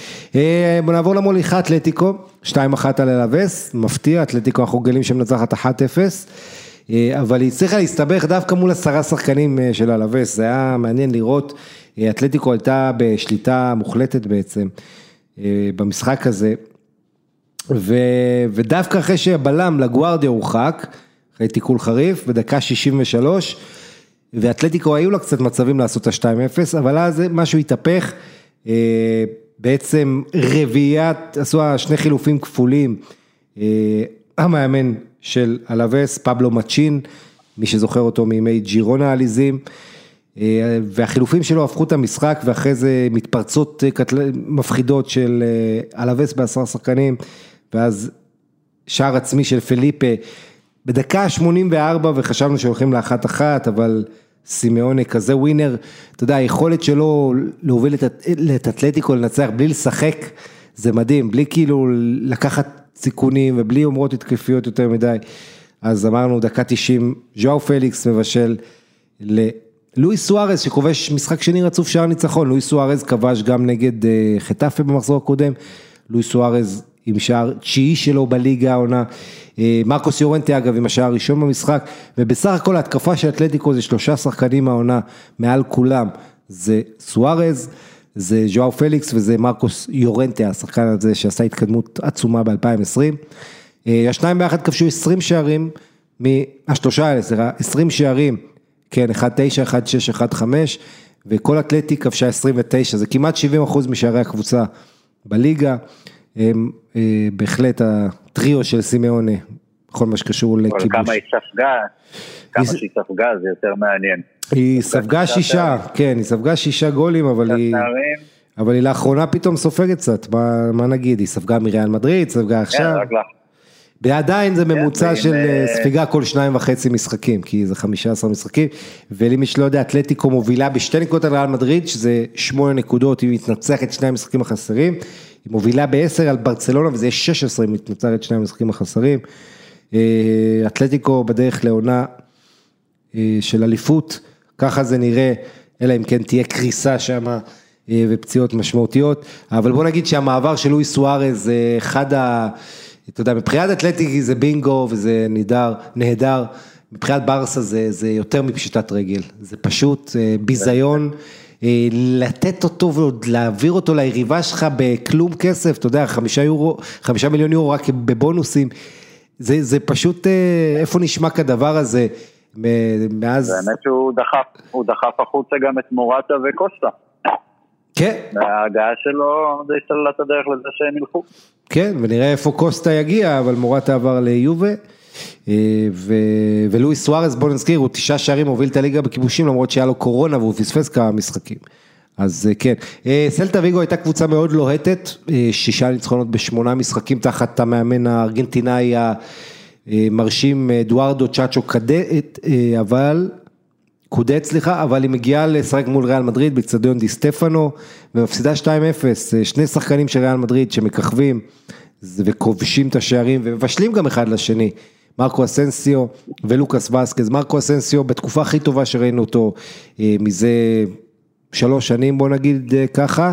בוא נעבור למוליכה אתלטיקו, 2-1 על אלווס, מפתיע, אתלטיקו אנחנו גלים שמנצחת 1-0, אבל היא צריכה להסתבך דווקא מול 10 שחקנים של אלווס, זה היה מעניין לראות, אתלטיקו הייתה בשליטה מוחלטת בעצם, במשחק הזה, ודווקא אחרי שהבלם לגוארדיה הורחק, אחרי תיקול חריף, בדקה 63, ואתלטיקו היו לה קצת מצבים לעשות ה-2-0, אבל אז משהו התהפך, בעצם רביעיית, עשו שני חילופים כפולים, המאמן של אלווס, פבלו מצ'ין, מי שזוכר אותו מימי ג'ירונה העליזים, והחילופים שלו הפכו את המשחק, ואחרי זה מתפרצות מפחידות של אלווס בעשרה שחקנים, ואז שער עצמי של פליפה, בדקה 84, וחשבנו שהולכים ל1-1, אבל סימאונה כזה ווינר, אתה יודע, היכולת שלו להוביל את אתלטיקו לנצח בלי לשחק, זה מדהים, בלי כאילו לקחת סיכונים, ובלי אומרות התקפיות יותר מדי, אז אמרנו דקה 90, ז'ואו פליקס מבשל ללואי סוארז, שכובש משחק שני רצוף שער ניצחון, לואי סוארז כבש גם נגד חטאפה במחזור הקודם, לואי סוארז עם שער תשיעי שלו בליגה העונה, מרקוס יורנטה אגב עם השער הראשון במשחק, ובסך הכל ההתקפה של אתלטיקו זה 3 שחקנים העונה מעל כולם, זה סוארז, זה ז'ואו פליקס וזה מרקוס יורנטה, השחקן הזה שעשה התקדמות עצומה ב-2020, השניים ביחד כבשו 20 שערים, השלושה האלה, 20 שערים, כן, 1-9, 1-6, 1-5, וכל אתלטיק כבשה 29, זה כמעט 70% משערי הקבוצה בליגה, הם בהחלט הטריו של סימאונה, בכל מה שקשור לכיבוש. אבל כמה היא ספגה, כמה שהיא ספגה זה יותר מעניין. היא ספגה 6, כן, היא ספגה 6 גולים, אבל היא לאחרונה פתאום סופגת קצת, מה נגיד, היא ספגה מריאל מדריד, ספגה עכשיו. ועדיין זה ממוצע של ספיגה כל 2.5 משחקים, כי זה 15 משחקים, ולמי שלא יודע, אתלטיקו מובילה ב2 נקודות על ריאל מדריד, שזה 8 נקודות, היא מתנצחת 2 משחקים החסרים, היא מובילה ב10 על ברצלונה, וזה 16 מתנצחת 2 משחקים החסרים, אתלטיקו בדרך לעונה של אליפות, ככה זה נראה, אלא אם כן תהיה קריסה שם, ופציעות משמעותיות, אבל בוא נגיד שהמעבר של לואי סוארז, זה אחד ה... אתה יודע, מבחינת אתלטיקי זה בינגו וזה נהדר, מבחינת ברסה זה יותר מפשיטת רגל, זה פשוט ביזיון, לתת אותו ולהעביר אותו ליריבה שלך בכלום כסף, אתה יודע, 5 מיליון יורו רק בבונוסים, זה פשוט, איפה נשמע כדבר הזה, מאז... באמת שהוא דחף החוצה גם את מורטה וקוסטה. כן. וההגעה שלו זה השתללה את הדרך לזה שהם ילכו. כן, ונראה איפה קוסטה יגיע, אבל מורטה עבר ליובה, ולואי סוארז, בוא נזכיר, הוא 9 שערים, הוביל את הליגה בכיבושים, למרות שהיה לו קורונה, והוא פספס כמה משחקים, אז כן. סלטה ויגו הייתה קבוצה מאוד לוהטת, 6 ניצחונות ב8 משחקים, תחת המאמן הארגנטינאי המרשים, אדוארדו צ'אצ'ו אבל היא מגיעה לשחק מול ריאל מדריד, באצטדיון די סטפאנו, ומפסידה 2-0, 2 שחקנים של ריאל מדריד שמככבים, וכובשים את השערים, ומבשלים גם אחד לשני, מרקו אסנסיו ולוקאס וסקז, מרקו אסנסיו בתקופה הכי טובה שראינו אותו, מזה 3 שנים, בוא נגיד ככה,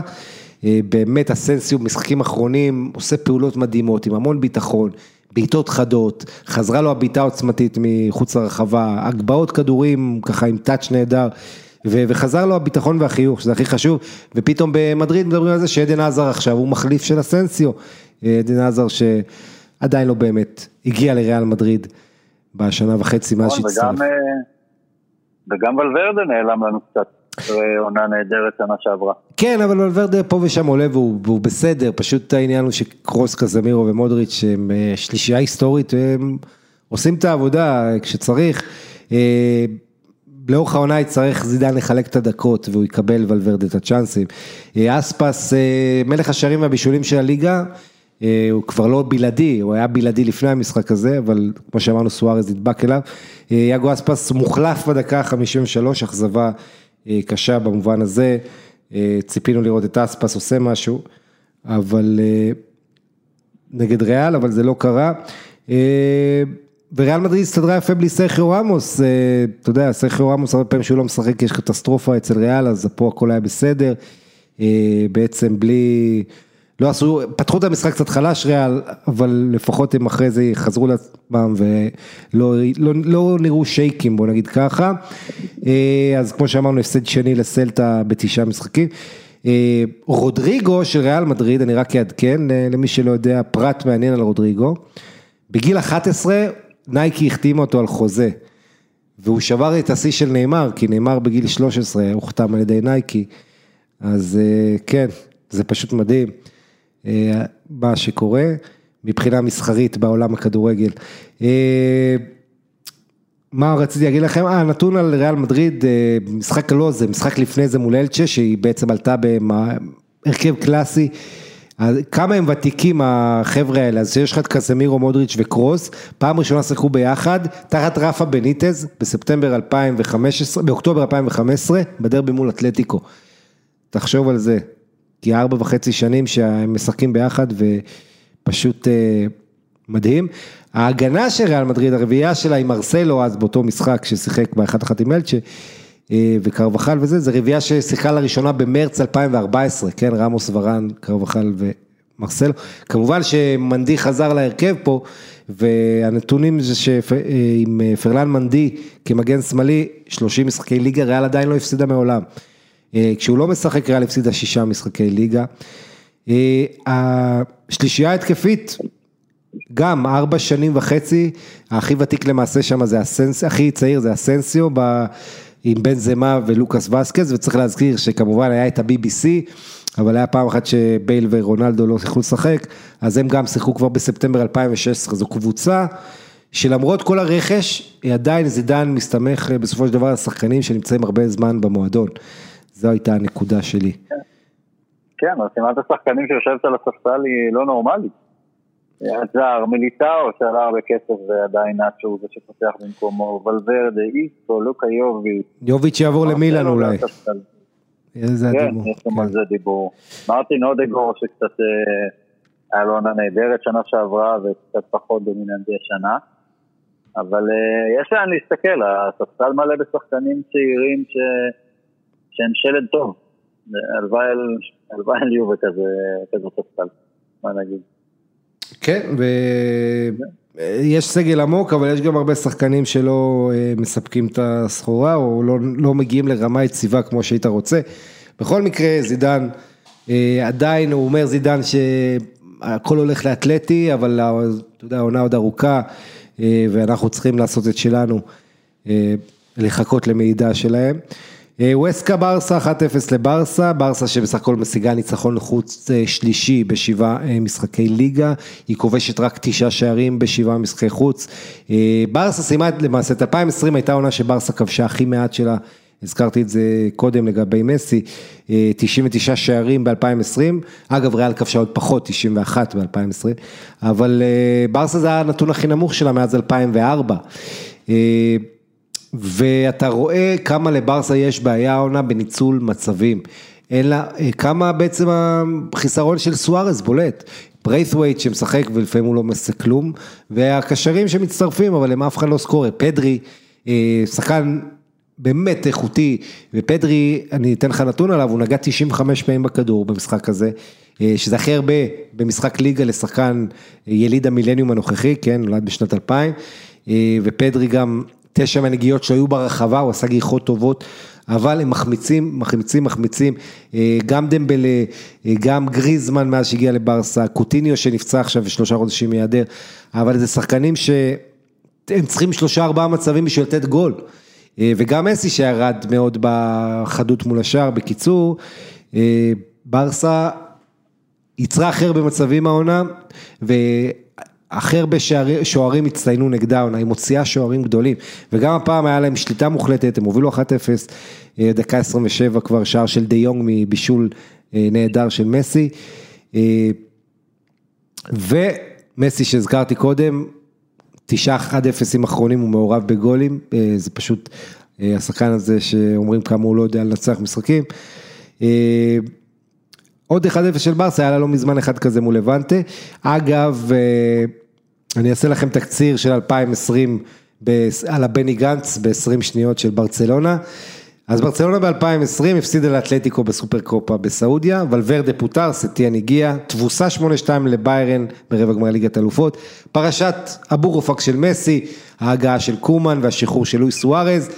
באמת אסנסיו משחקים אחרונים, עושה פעולות מדהימות, עם המון ביטחון, בעיטות חדות, חזרה לו הביטה עוצמתית מחוץ לרחבה, הגבעות כדורים, ככה עם טאץ' נהדר, וחזר לו הביטחון והחיוך, שזה הכי חשוב, ופתאום במדריד מדברים על זה שעדן עזר עכשיו, הוא מחליף של אסנסיו, עדן עזר שעדיין לא באמת הגיע לריאל מדריד בשנה וחצי מאז שהצטרף. וגם ולוורדה נעלם לנו קצת. עונה נהדרת שנה שעברה. כן, אבל ולוורדה פה ושם עולה והוא בסדר, פשוט העניין הוא שקרוס, קזמירו ומודריץ' הם שלישייה היסטורית, הם עושים את העבודה כשצריך, לאורך העונה יצטרך זידן לחלק את הדקות והוא יקבל ולוורדה את הצ'אנסים. אספס, מלך השערים והבישולים של הליגה, הוא כבר לא בלעדי, הוא היה בלעדי לפני המשחק הזה, אבל כמו שאמרנו סוארז נדבק אליו, יאגו אספס מוחלף בדקה 53, אכזבה קשה במובן הזה, ציפינו לראות את אספס עושה משהו, אבל נגד ריאל, אבל זה לא קרה, וריאל מדריד הסתדרה יפה בלי סרחיו רמוס, אתה יודע, סרחיו רמוס הרבה פעמים שהוא לא משחק, יש קטסטרופה אצל ריאל, אז פה הכל היה בסדר, בעצם בלי, לא עשו, פתחו את המשחק קצת חלש ריאל, אבל לפחות הם אחרי זה חזרו לעצמם, ולא לא, לא נראו שייקים, בוא נגיד ככה, אז כמו שאמרנו, הפסד שני לסלטה בתשעה משחקים, רודריגו של ריאל מדריד, אני רק אעדכן, למי שלא יודע, פרט מעניין על רודריגו, בגיל 11 נייקי החתימה אותו על חוזה, והוא שבר את השיא של נאמר, כי נאמר בגיל 13 הוא חתם על ידי נייקי, אז כן, זה פשוט מדהים, מה שקורה, מבחינה מסחרית בעולם הכדורגל. מה רציתי להגיד לכם? נתון על ריאל מדריד, משחק לא זה, משחק לפני זה מול אלצ'ה, שהיא בעצם עלתה בהרכב קלאסי, אז כמה הם ותיקים החבר'ה האלה, אז שיש לך את קסמירו, מודריץ' וקרוס, פעם ראשונה שיחקו ביחד, תחת רפה בניטז, בספטמבר 2015, באוקטובר 2015, בדרבי מול אתלטיקו. תחשוב על זה, כי 4.5 שנים שהם משחקים ביחד, ופשוט מדהים. ההגנה של ריאל מדריד, הרביעייה שלה עם מרסלו, אז באותו משחק ששיחק ב1-1 עם אלצ'ה, וקרבחל וזה, זה רביעה ששיחה לראשונה במרץ 2014, כן, רמוס ורן, קרבחל ומרסלו, כמובן שמנדי חזר להרכב פה, והנתונים עם פרלן מנדי כמגן שמאלי, 30 משחקי ליגה, ריאל עדיין לא הפסידה מעולם, כשהוא לא משחק ריאל הפסידה 6 משחקי ליגה, השלישייה התקפית, גם 4.5 שנים, הכי ותיק למעשה שם, זה הסנסיו, הכי צעיר זה הסנסיו, עם בן זמה ולוקאס וסקז, וצריך להזכיר שכמובן היה את ה-BBC, אבל היה פעם אחת שבייל ורונלדו לא שיחקו לשחק, אז הם גם שיחקו כבר בספטמבר 2016, זו קבוצה שלמרות כל הרכש, עדיין זידן מסתמך בסופו של דבר לשחקנים שנמצאים הרבה זמן במועדון. זו הייתה הנקודה שלי. כן, רשימת השחקנים שיושבת על הספסל היא לא נורמלית. עזר, מיליטאו שעלה הרבה כסף ועדיין נאצ'ו זה שפותח במקומו, ולוורדה, איסטו, לוקה יוביץ' יעבור למילן אולי, איזה הדיבור, כן, יש שם על זה דיבור. מרטין אודגור שקצת היה לו עונה נהדרת שנה שעברה וקצת פחות דומיננטי השנה, אבל יש לאן להסתכל, הספסל מלא בשחקנים צעירים שהם שלד טוב, הלוואי על יובה כזה ספסל, מה נגיד. כן, ויש סגל עמוק, אבל יש גם הרבה שחקנים שלא מספקים את הסחורה, או לא מגיעים לרמה יציבה כמו שהיית רוצה. בכל מקרה, זידן, עדיין הוא אומר זידן שהכל הולך לאתלטי, אבל אתה יודע, העונה עוד ארוכה, ואנחנו צריכים לעשות את שלנו, לחכות למידע שלהם. ווסקה ברסה, 1-0 לברסה, ברסה שבסך הכל משיגה ניצחון חוץ שלישי ב7 משחקי ליגה, היא כובשת רק 9 שערים ב7 משחקי חוץ, ברסה סיימה למעשה את 2020, הייתה עונה שברסה כבשה הכי מעט שלה, הזכרתי את זה קודם לגבי מסי, 99 שערים ב-2020, אגב ריאל כבשה עוד פחות, 91 ב-2020, אבל ברסה זה הנתון הכי נמוך שלה מאז 2004, ואתה רואה כמה לברסה יש בעיה עונה בניצול מצבים, אלא כמה בעצם החיסרון של סוארס בולט, ברייתווייט שמשחק ולפעמים הוא לא מסק כלום, והקשרים שמצטרפים אבל הם אף אחד לא סקורר, פדרי שחקן באמת איכותי, ופדרי אני אתן לך נתון עליו, הוא נגע 95 פעמים בכדור במשחק הזה, שזה הכי הרבה במשחק ליגה לשחקן יליד המילניום הנוכחי, כן, נולד בשנת 2000, ופדרי גם 9 מנגיעות שהיו ברחבה, הוא עשה גיחות טובות, אבל הם מחמיצים, גם דמבלה, גם גריזמן מאז שהגיע לברסה, קוטיניו שנפצע עכשיו 3 חודשים מיעדר, אבל זה שחקנים שהם צריכים 3-4 מצבים בשביל לתת גול, וגם מסי שירד מאוד בחדות מול השאר, בקיצור, ברסה יצרה אחר במצבים העונה, אחר בשוערים הצטיינו נגדה, היא מוציאה שוערים גדולים, וגם הפעם היה להם שליטה מוחלטת, הם הובילו 1-0, דקה 27 כבר שער של די יונג מבישול נהדר של מסי, ומסי שהזכרתי קודם, 9-1-0 האחרונים הוא מעורב בגולים, זה פשוט השחקן הזה שאומרים כמה הוא לא יודע לנצח משחקים, עוד 1-0 של ברסה, היה לה לא מזמן אחד כזה מול לבנטה, אגב, אני אעשה לכם תקציר של 2020 על הבני גנץ ב-20 שניות של ברצלונה. אז ברצלונה ב-2020 הפסידה לאתלטיקו בסופר קופה בסעודיה, ולוורדה פוטר, סטיאן הגיע, תבוסה 8-2 לביירן ברבע גמר ליגת אלופות, פרשת אבו רופק של מסי, ההגעה של קומן והשחרור של לואיס סוארז,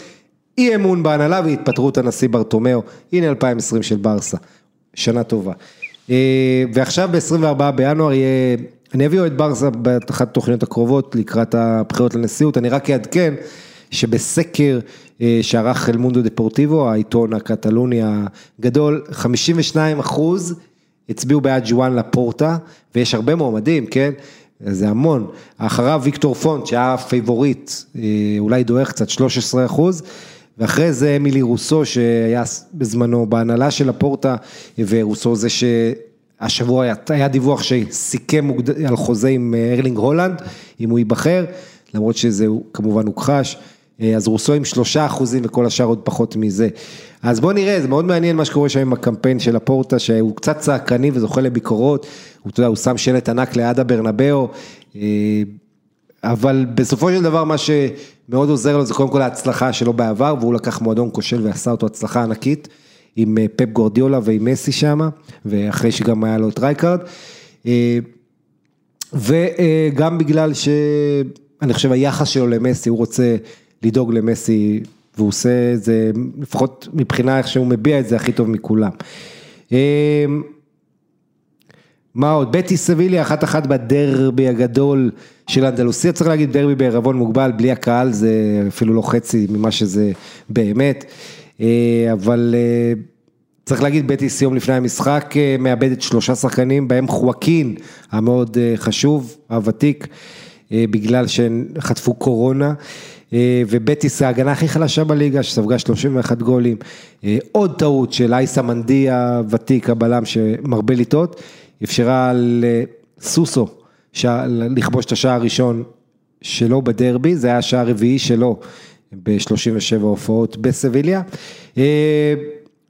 אי אמון בהנהלה והתפטרות הנשיא ברטומיאו. הנה 2020 של ברסה, שנה טובה. ועכשיו ב-24 בינואר יהיה, אני אביאו את ברסה באחת התוכניות הקרובות לקראת הבחירות לנשיאות, אני רק אעדכן שבסקר שערך אל מונדו דפורטיבו, העיתון הקטלוני הגדול, 52% הצביעו בעד ג'ואן לפורטה, ויש הרבה מועמדים, כן? זה המון. אחריו ויקטור פונט, שהיה פייבוריט, אולי דואך קצת 13%, ואחרי זה אמילי רוסו, שהיה בזמנו בהנהלה של הפורטה, ורוסו זה שהשבוע היה דיווח שסיכם על חוזה עם ארלינג הולנד, אם הוא ייבחר, למרות שזה כמובן הוכחש, אז רוסו עם 3% וכל השאר עוד פחות מזה. אז בואו נראה, זה מאוד מעניין מה שקורה שם עם הקמפיין של הפורטה, שהוא קצת צעקני וזוכה לביקורות, הוא, אתה יודע, הוא שם שלט ענק ליד הברנבאו, אבל בסופו של דבר מה שמאוד עוזר לו זה קודם כל ההצלחה שלו בעבר, והוא לקח מועדון כושל ועשה אותו הצלחה ענקית, עם פפ גורדיולה ועם מסי שם, ואחרי שגם היה לו את רייקארד, וגם בגלל ש... אני חושב היחס שלו למסי, הוא רוצה לדאוג למסי, והוא עושה את זה, לפחות מבחינה איך שהוא מביע את זה הכי טוב מכולם. מה עוד? בטיס סביליה, 1-1 בדרבי הגדול של אנדלוסיה, צריך להגיד דרבי בערבון מוגבל, בלי הקהל, זה אפילו לא חצי ממה שזה באמת, אבל צריך להגיד בטיס יום לפני המשחק, מאבדת 3 שחקנים, בהם חואקין, המאוד חשוב, הוותיק, בגלל שחטפו קורונה, ובטיס ההגנה הכי חלשה בליגה, שספגה 31 גולים, עוד טעות של אייסה מנדי הוותיק, הבלם שמרבה לטעות, אפשרה לסוסו, לכבוש את השעה הראשון שלו בדרבי, זה היה השעה הרביעי שלו, ב-37 הופעות בסביליה,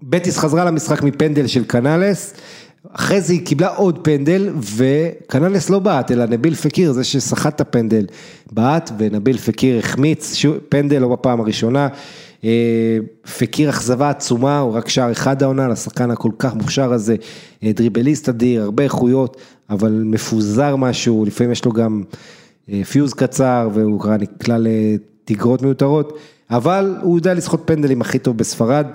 בטיס חזרה למשחק מפנדל של קנלס, אחרי זה היא קיבלה עוד פנדל, וקנלס לא בעת, אלא נביל פקיר, זה ששחט את הפנדל, בעת, ונביל פקיר החמיץ, פנדל לא בפעם הראשונה, פקיר אכזבה עצומה, הוא רק שער אחד העונה, לשחקן הכל כך מוכשר הזה, דריבליסט אדיר, הרבה איכויות, אבל מפוזר משהו, לפעמים יש לו גם פיוז קצר, והוא נקלע לתגרות מיותרות, אבל הוא יודע לשחוט פנדלים הכי טוב בספרד,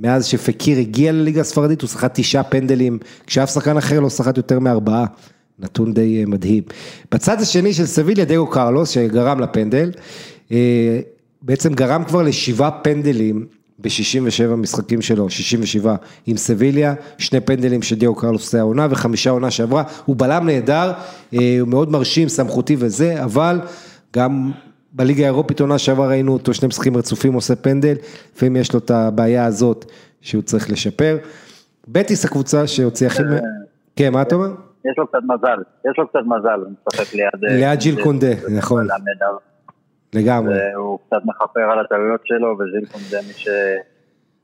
מאז שפקיר הגיע לליגה הספרדית, הוא שחט 9 פנדלים, כשאף שחקן אחר לא שחט יותר מ4, נתון די מדהים. בצד השני של סביליה, דייגו קרלוס, שגרם לפנדל, בעצם גרם כבר ל7 פנדלים, ב-67 משחקים שלו, 67 עם סביליה, 2 פנדלים שדייגו קרלוס עושה העונה, ו5 עונה שעברה, הוא בלם נהדר, הוא מאוד מרשים, סמכותי וזה, אבל גם... בליגה האירופית עונה שעבר ראינו אותו, 2 משחקים רצופים עושה פנדל, לפעמים יש לו את הבעיה הזאת שהוא צריך לשפר. בטיס הקבוצה שהוציאה הכי... כן, מה אתה אומר? יש לו קצת מזל, הוא משחק ליד... ליד ג'יל קונדה, נכון. לגמרי. הוא קצת מחפר על הטעויות שלו, וג'יל קונדה,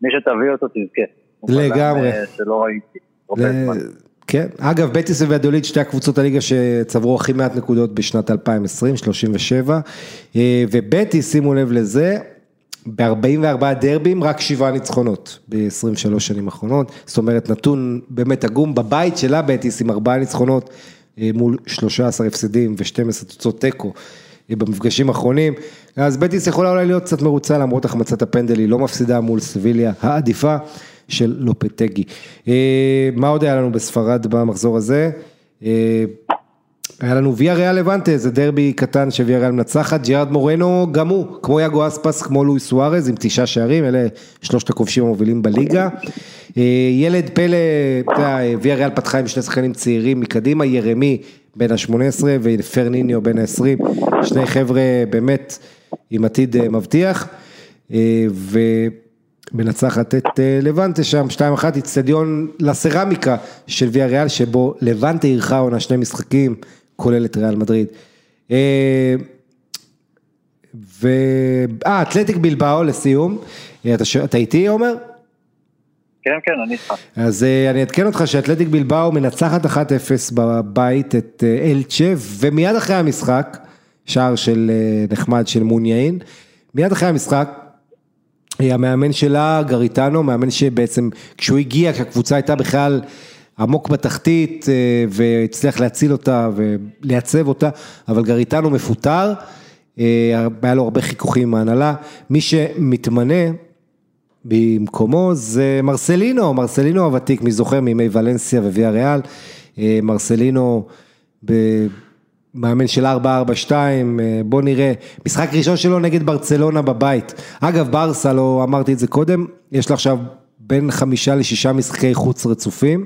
מי שתביא אותו תזכה. לגמרי. שלא ראיתי, הרבה זמן. כן, אגב, בטיס וויאדוליד, שתי הקבוצות הליגה שצברו הכי מעט נקודות בשנת 2020, 37, ובטיס, שימו לב לזה, ב-44 דרבים, רק 7 ניצחונות, ב-23 שנים האחרונות, זאת אומרת, נתון באמת עגום, בבית שלה בטיס עם 4 ניצחונות, מול 13 הפסדים ו-12 תוצאות טקו, במפגשים האחרונים, אז בטיס יכולה אולי להיות קצת מרוצה, למרות החמצת הפנדל, היא לא מפסידה מול סביליה העדיפה, של לופטגי. מה עוד היה לנו בספרד במחזור הזה? היה לנו ויה ריאל לבנטה, זה דרבי קטן שויה ריאל מנצחת, ג'ירד מורנו גם הוא, כמו יאגו אספס, כמו לואיס סוארז, עם 9 שערים, אלה 3 הכובשים המובילים בליגה. ילד פלא, ויה ריאל פתחה עם 2 שחקנים צעירים מקדימה, ירמי בין ה-18 ופרניניו בין ה-20, 2 חבר'ה באמת עם עתיד מבטיח, מנצחת את לבנטה שם, 2-1, אצטדיון לסרמיקה של ויה ריאל, שבו לבנטה ערכה עונה 2 משחקים, כולל את ריאל מדריד. אתלטיק בלבאו לסיום, אתה איתי, עומר? כן, כן, אני איתך. אז אני אתקן אותך שאתלטיק בלבאו מנצחת 1-0 בבית את אלצ'ה, ומיד אחרי המשחק, שער של נחמד של מוניאין, מיד אחרי המשחק, המאמן שלה, גריטנו, מאמן שבעצם כשהוא הגיע, כשהקבוצה הייתה בכלל עמוק בתחתית, והצליח להציל אותה ולייצב אותה, אבל גריטנו מפוטר, היה לו הרבה חיכוכים עם ההנהלה, מי שמתמנה במקומו זה מרסלינו, מרסלינו הוותיק, מי זוכר מימי ולנסיה וויה ריאל, מרסלינו במאמן של 4-4-2, בוא נראה, משחק ראשון שלו נגד ברצלונה בבית, אגב ברסה, לא אמרתי את זה קודם, יש לה עכשיו בין 5 ל-6 משחקי חוץ רצופים,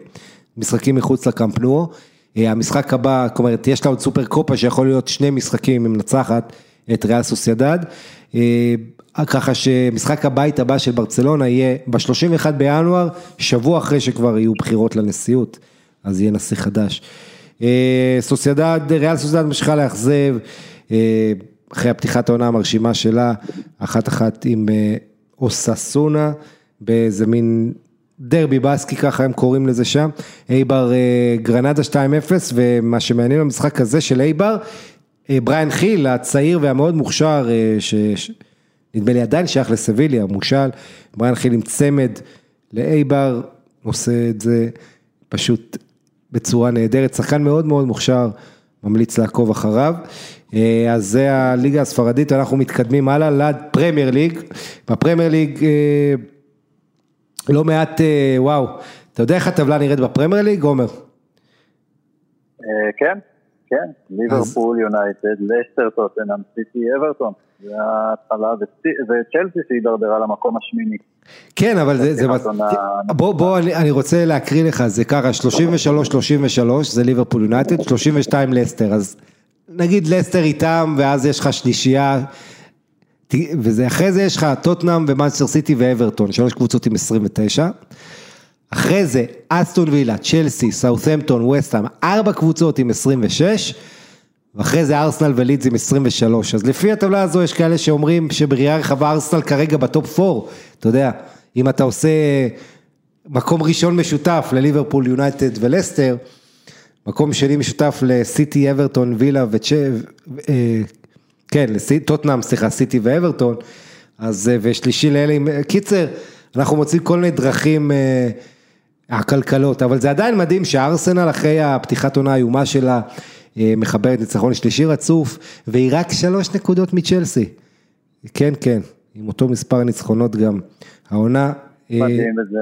משחקים מחוץ לקמפנוע, המשחק הבא, כלומר יש לה עוד סופר קופה שיכול להיות 2 משחקים עם נצחת את ריאל סוסיידד, ככה שמשחק הבית הבא של ברצלונה יהיה ב-31 בינואר, שבוע אחרי שכבר יהיו בחירות לנשיאות, אז יהיה נשיא חדש. סוסיידד, ריאל סוסיידד משכה להחזב, אחרי הפתיחת העונה המרשימה שלה, 1-1 עם אוססונה, באיזה מין דרבי בסקי, ככה הם קוראים לזה שם, אייבר גרנדה 2-0, ומה שמעניין במשחק הזה של אייבר, בריין חיל, הצעיר והמאוד מוכשר, נדמה לי עדיין שייך לסביליה, מושל, בריין חיל עם צמד לאייבר, עושה את זה פשוט בצורה נהדרת, שחקן מאוד מאוד מוכשר, ממליץ לעקוב אחריו, אז זה הליגה הספרדית, אנחנו מתקדמים הלאה לפרמייר ליג, בפרמייר ליג לא מעט, וואו, אתה יודע איך הטבלה נראית בפרמייר ליג, עומר? כן, כן, ליברפול, יונייטד, לסטר, טוטנהאם, סיטי, אברטון. וההתחלה, וצ'לסי שהידרדרה למקום השמיני. כן, אבל זה... בוא, אני רוצה להקריא לך, זה קרה 33-33, זה ליברפול יונייטד, 32 לסטר, אז נגיד לסטר איתם, ואז יש לך שלישייה, ואחרי זה יש לך טוטנהאם ומנצ'סטר סיטי ואברטון, 3 קבוצות עם 29, אחרי זה אסטון וילה, צ'לסי, סאות'המפטון, וסטהאם, 4 קבוצות עם 26, ואחרי זה ארסנל ולידס עם 23, אז לפי הטבלה הזו יש כאלה שאומרים שבריאה רחבה ארסנל כרגע בטופ 4, אתה יודע, אם אתה עושה מקום ראשון משותף לליברפול, יונייטד ולסטר, מקום שני משותף לסיטי, אברטון, וילה כן, טוטנהאם, סליחה, סיטי ואברטון, אז ושלישי לאלה עם קיצר, אנחנו מוצאים כל מיני דרכים הכלכלות, אבל זה עדיין מדהים שהארסנל אחרי הפתיחת עונה האיומה שלה, מחברת ניצחון שלישי רצוף, והיא רק 3 נקודות מצ'לסי. כן, כן, עם אותו מספר ניצחונות גם. העונה... מדהים, וזה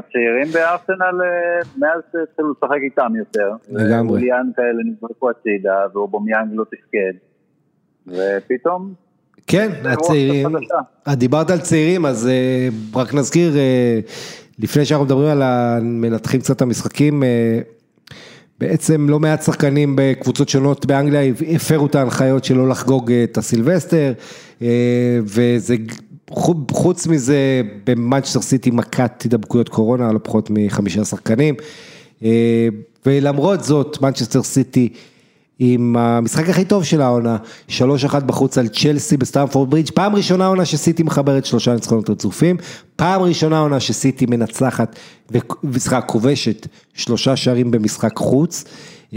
הצעירים בארסנל, מאז שלו שחק איתם יותר. לגמרי. ואוליאן כאלה נזרקו הצידה, ואובמיאנג לא תפקד. ופתאום... כן, הצעירים. דיברת על צעירים, אז רק נזכיר, לפני שאנחנו מדברים על המנתחים קצת המשחקים, בעצם לא מעט שחקנים בקבוצות שונות באנגליה הפרו את ההנחיות שלא לחגוג את הסילבסטר, וזה חוץ מזה במנצ'סטר סיטי מכת הידבקויות קורונה, לא פחות מ5 שחקנים, ולמרות זאת מנצ'סטר סיטי עם המשחק הכי טוב של העונה, 3-1 בחוץ על צ'לסי בסטמפורד ברידג', פעם ראשונה עונה שסיטי מחברת 3 ניצחונות רצופים, פעם ראשונה עונה שסיטי מנצחת ומשחק כובשת 3 שערים במשחק חוץ,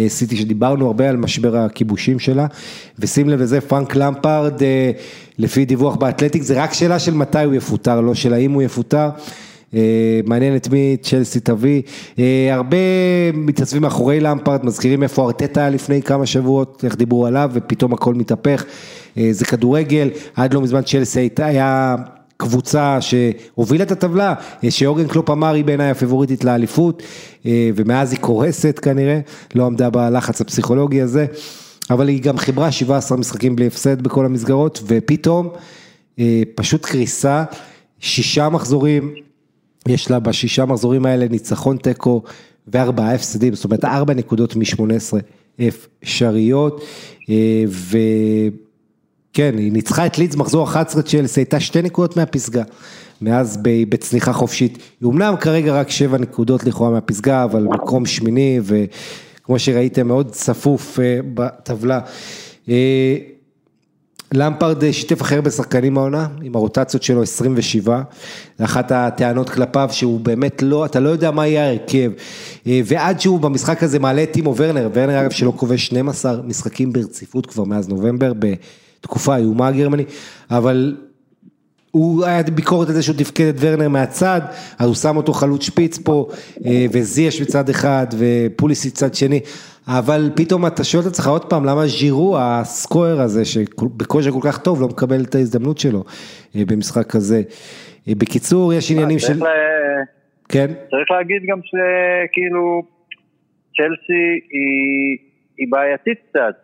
סיטי שדיברנו הרבה על משבר הכיבושים שלה, ושים לב לזה פרנק למפרד, לפי דיווח באתלטיק, זה רק שאלה של מתי הוא יפוטר, לא של האם הוא יפוטר, מעניין את מי צ'לסי תביא, הרבה מתייצבים מאחורי למפרד, מזכירים איפה ארטטה לפני כמה שבועות, איך דיברו עליו ופתאום הכל מתהפך, זה כדורגל, עד לא מזמן צ'לסי היה קבוצה שהובילה את הטבלה, שיורגן קלופ אמר היא בעיניי הפבוריטית לאליפות, ומאז היא קורסת כנראה, לא עמדה בלחץ הפסיכולוגי הזה, אבל היא גם חיברה 17 משחקים בלי הפסד בכל המסגרות, ופתאום פשוט קריסה, 6 מחזורים, יש לה ב6 מחזורים האלה ניצחון טקו ו4 הפסדים, זאת אומרת 4 נקודות מ-18 אפשריות, וכן, היא ניצחה את לידס מחזור 11 צ'לסי, הייתה 2 נקודות מהפסגה, מאז בצניחה חופשית, היא אומנם כרגע רק 7 נקודות לכאורה מהפסגה, אבל מקום שמיני, וכמו שראיתם מאוד צפוף בטבלה, למפרד שיתף אחר בשחקנים העונה, עם הרוטציות שלו 27, אחת הטענות כלפיו שהוא באמת לא, אתה לא יודע מה יהיה הרכב, ועד שהוא במשחק הזה מעלה את טימו ורנר, ורנר אגב שלא כובש 12 משחקים ברציפות כבר מאז נובמבר, בתקופה האיומה הגרמני, אבל הוא היה ביקורת על זה שהוא דפקד את ורנר מהצד, אז הוא שם אותו חלוץ שפיץ פה, וזיש מצד אחד, ופוליסי צד שני, אבל פתאום אתה שואל את עצמך עוד פעם, למה ז'ירו, הסקואר הזה, שבקושי כל כך טוב, לא מקבל את ההזדמנות שלו, במשחק כזה. בקיצור, יש עניינים של... צריך להגיד גם שכאילו, צ'לסי היא בעייתית קצת,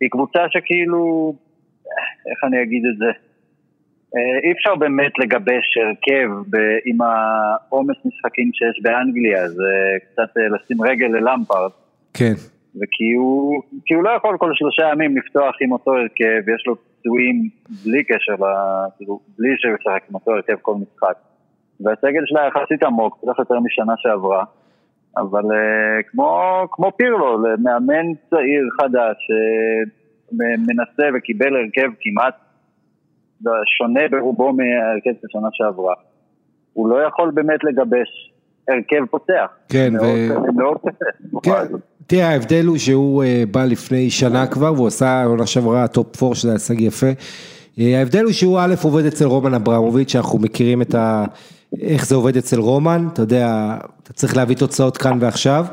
היא קבוצה שכאילו, איך אני אגיד את זה? אי אפשר באמת לגבש הרכב עם העומס משחקים שיש באנגליה, זה קצת לשים רגל ללמפרד. כן. כי הוא לא יכול כל שלושה ימים לפתוח עם אותו הרכב, יש לו פצועים בלי קשר, בלי שמשחק עם אותו הרכב כל משחק. והסגל שלה יחסית עמוק, קצת יותר משנה שעברה, אבל כמו פירלו, מאמן צעיר חדש, מנסה וקיבל הרכב כמעט, שונה ברובו מהרכב השנה שעברה. הוא לא יכול באמת לגבש הרכב פותח. כן, תראה, ההבדל הוא שהוא בא לפני שנה כבר, והוא עשה עונה שעברה טופ 4, שזה הישג יפה. ההבדל הוא שהוא א' עובד אצל רומן אברמוביץ', שאנחנו מכירים איך זה עובד אצל רומן, אתה יודע, אתה צריך להביא תוצאות כאן ועכשיו.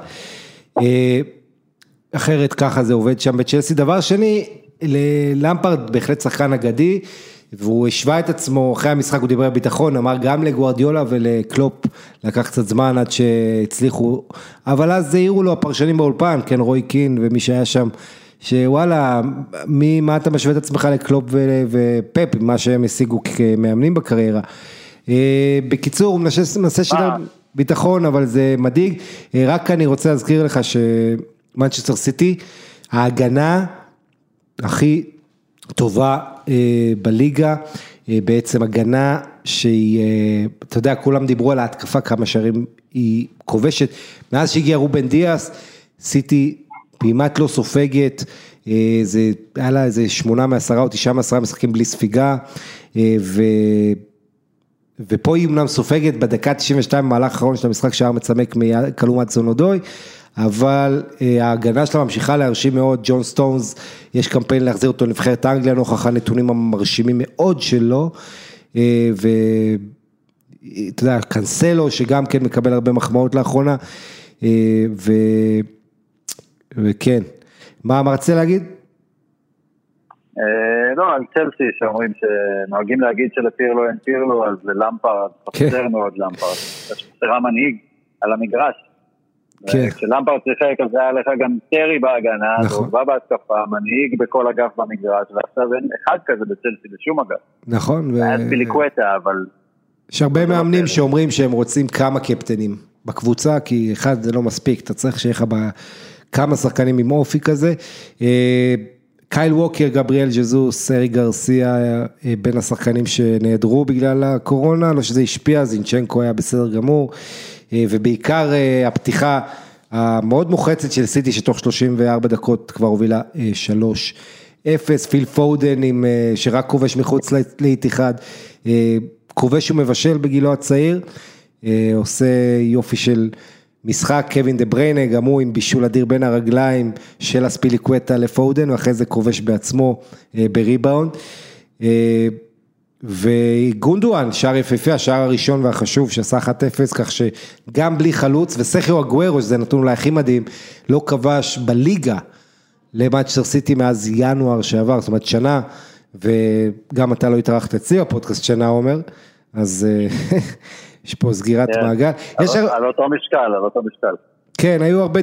אחרת ככה זה עובד שם בצ'לסי. דבר שני, למפרד בהחלט שחקן אגדי, והוא השווה את עצמו, אחרי המשחק הוא דיבר ביטחון, אמר גם לגוארדיולה ולקלופ, לקח קצת זמן עד שהצליחו, אבל אז זהירו לו הפרשנים באולפן, כן, רוי קין ומי שהיה שם, שוואלה, מה אתה משווה את עצמך לקלופ ופפ, מה שהם השיגו כמאמנים בקריירה. בקיצור, הוא מנסה שדר ביטחון, אבל זה מדהיג, רק אני רוצה להזכיר לך שמנצ'סטר סיטי, ההגנה, הכי טובה בליגה, בעצם הגנה שהיא, אתה יודע, כולם דיברו על ההתקפה כמה שערים היא כובשת, מאז שהגיע רובן דיאס, סיטי פעימת לא סופגת, זה היה לה איזה 8 מ-10 או 9 מ-10 משחקים בלי ספיגה, ופה היא אמנם סופגת בדקה 92 במהלך האחרון של המשחק שער מצמק מכלום עד סונודוי, אבל ההגנה שלה ממשיכה להרשים מאוד, ג'ון סטונס, יש קמפיין להחזיר אותו לבחרת האנגליה, נוכח הנתונים המרשימים מאוד שלו, ואתה יודע, קנסלו, שגם כן מקבל הרבה מחמאות לאחרונה, וכן, מה מרצה להגיד? לא, על צ'לסי שאומרים שנוהגים להגיד שלפירלו אין פירלו, אז ללמפרד, חסר מאוד למפרד, חסרה מנהיג על המגרש, כשלמפרד שיחק, אז היה לך גם טרי בהגנה, ועובה בהתקפה, מנהיג בכל אגף במגרש, ועכשיו אין אחד כזה בצ'לסי לשום אגף. נכון. היה פיליקווטה, אבל... יש הרבה מאמנים שאומרים שהם רוצים כמה קפטנים בקבוצה, כי אחד זה לא מספיק, אתה צריך שיהיה לך כמה שחקנים עם אופי כזה. קייל ווקר, גבריאל ג'זוס, סרי גרסיה, בין השחקנים שנעדרו בגלל הקורונה, לא שזה השפיע, זינצ'נקו היה בסדר גמור, ובעיקר הפתיחה המאוד מוחצת של סיטי, שתוך 34 דקות כבר הובילה 3-0, פיל פודן שרק כובש מחוץ להתיחד, כובש ומבשל בגילו הצעיר, עושה יופי של משחק, קווין דה בריינה, גם הוא עם בישול אדיר בין הרגליים של אספיליקווטה לפודן, ואחרי זה כובש בעצמו בריבאונד, וגונדואן, שער יפהפה, השער הראשון והחשוב שעשה 1-0, כך שגם בלי חלוץ, וסכיו אגוארו, שזה נתון אולי הכי מדהים, לא כבש בליגה למנצ'סטר סיטי מאז ינואר שעבר, זאת אומרת שנה, וגם אתה לא התארחת אצלי בפודקאסט שנה, עומר, אז יש פה סגירת מעגל. על אותו משקל, על אותו משקל. כן, היו הרבה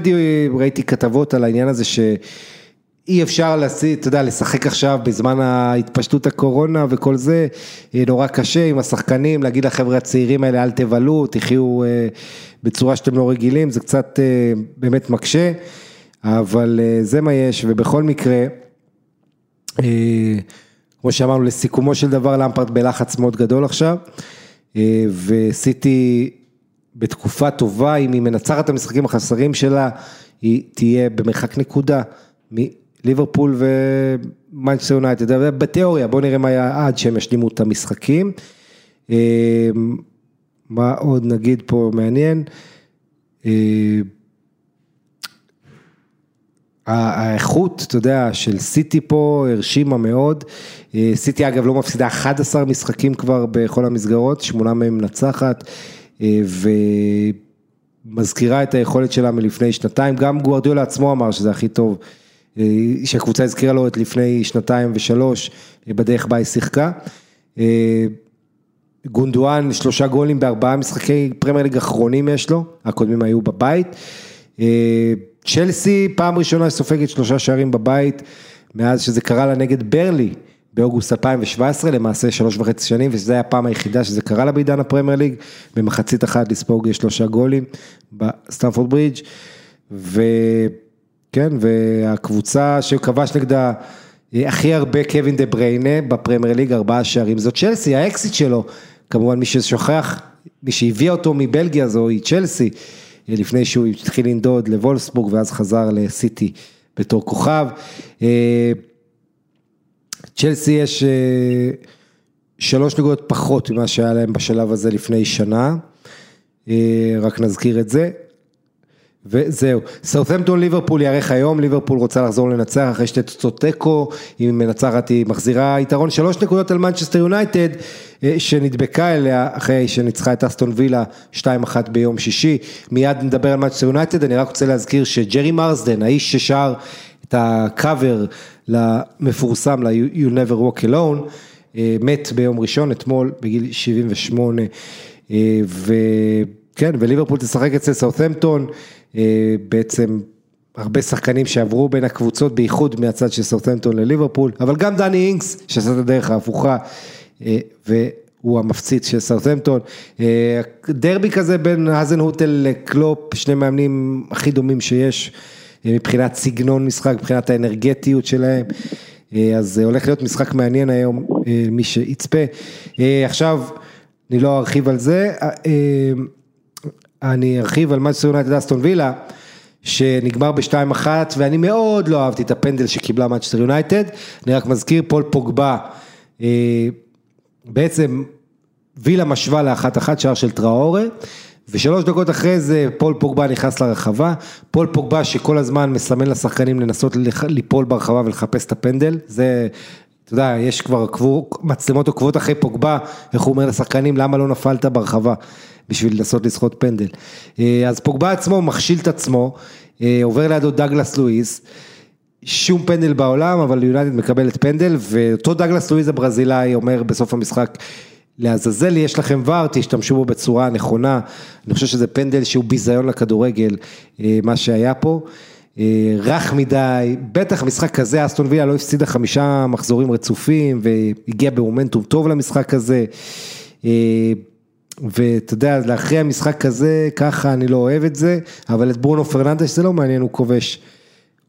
ראיתי כתבות על העניין הזה ש... אי אפשר לשחק עכשיו בזמן ההתפשטות הקורונה וכל זה, נורא קשה עם השחקנים, להגיד לחבר'ה הצעירים האלה אל תבלו, תחיו בצורה שאתם לא רגילים, זה קצת באמת מקשה, אבל זה מה יש, ובכל מקרה, כמו שאמרנו לסיכומו של דבר, למפרד בלחץ מאוד גדול עכשיו, וסיטי בתקופה טובה, אם היא מנצחת המשחקים החסרים שלה, היא תהיה במרחק נקודה, ליברפול ומנצ'סטר יונייטד, בתיאוריה, בואו נראה מה היה עד שהם ישלימו את המשחקים, מה עוד נגיד פה מעניין, האיכות, אתה יודע, של סיטי פה הרשימה מאוד, סיטי אגב לא מפסידה 11 משחקים כבר בכל המסגרות, 8 מהם נצחת, ומזכירה את היכולת שלה מלפני שנתיים, גם גוארדיולה עצמו אמר שזה הכי טוב, שהקבוצה הזכירה לו את לפני 2 ו3, בדרך בה היא שיחקה, גונדואן 3 גולים ב4 משחקי פרמייר ליג אחרונים יש לו, הקודמים היו בבית, צ'לסי פעם ראשונה סופגת 3 שערים בבית, מאז שזה קרה לה נגד ברלי, באוגוסט 2017, למעשה 3.5 שנים, ושזה היה פעם היחידה שזה קרה לה בעידן הפרמייר ליג, במחצית אחת לספוג 3 גולים, בסטמפורד ברידג', וכן, והקבוצה שכבש נגדה, הכי הרבה קווין דה בריינה, בפרמייר ליג 4 שערים, זאת צ'לסי, האקסיט שלו, כמובן מי ששוכח, מי שהביאה אותו מבלגיה זוהי צ'לסי, לפני שהוא התחיל לנדוד לוולסבורג, ואז חזר לסיטי בתור כוכב. צ'לסי יש 3 נקודות פחות ממה שהיה להם בשלב הזה לפני שנה, רק נזכיר את זה, וזהו. סאות'המפטון ליברפול יארך היום, ליברפול רוצה לחזור לנצח אחרי 2 תוצאות תיקו, היא מנצחת, היא מחזירה יתרון 3 נקודות על מנצ'סטר יונייטד, שנדבקה אליה אחרי שניצחה את אסטון וילה 2-1 ביום שישי. מיד נדבר על מנצ'סטר יונייטד, אני רק רוצה להזכיר שג'רי מרסדן, האיש ששר את הקאבר למפורסם ל-You Never Walk Alone, מת ביום ראשון, אתמול, בגיל 78, וכן, וליברפול תשחק אצל סאות'המפטון, בעצם הרבה שחקנים שעברו בין הקבוצות, בייחוד מהצד של סאות'המפטון לליברפול, אבל גם דני אינגס, שעשה את הדרך ההפוכה, והוא המפציץ של סאות'המפטון. דרבי כזה בין האזנהוטל לקלופ, שני מאמנים הכי דומים שיש, מבחינת סגנון משחק, מבחינת האנרגטיות שלהם, אז זה הולך להיות משחק מעניין היום, מי שיצפה. עכשיו, אני לא ארחיב על זה, אני ארחיב על מנצ'סטר יונייטד אסטון וילה, שנגמר ב2-1, ואני מאוד לא אהבתי את הפנדל שקיבלה מנצ'סטר יונייטד, אני רק מזכיר, פול פוגבה, בעצם וילה משווה ל1-1 שער של טראורה, ו3 דקות אחרי זה פול פוגבה נכנס לרחבה, פול פוגבה שכל הזמן מסמן לשחקנים לנסות ליפול ברחבה ולחפש את הפנדל, זה, אתה יודע, יש כבר מצלמות עוקבות אחרי פוגבה, איך הוא אומר לשחקנים, למה לא נפלת ברחבה, בשביל לנסות לשחות פנדל. אז פוגבה עצמו מכשיל את עצמו, עובר לידו דאגלס לואיס, שום פנדל בעולם, אבל יונייטד מקבלת פנדל, ואותו דאגלס לואיס הברזילאי אומר בסוף המשחק, לעזאזל, יש לכם ור, תשתמשו בו בצורה נכונה, אני חושב שזה פנדל שהוא ביזיון לכדורגל, מה שהיה פה, רך מדי, בטח משחק כזה, אסטון וילה לא הפסידה 5 מחזורים רצופים, והגיע במומנטום טוב למשחק הזה, ואתה יודע, לאחרי המשחק כזה, ככה אני לא אוהב את זה, אבל את ברונו פרננדש זה לא מעניין, הוא כובש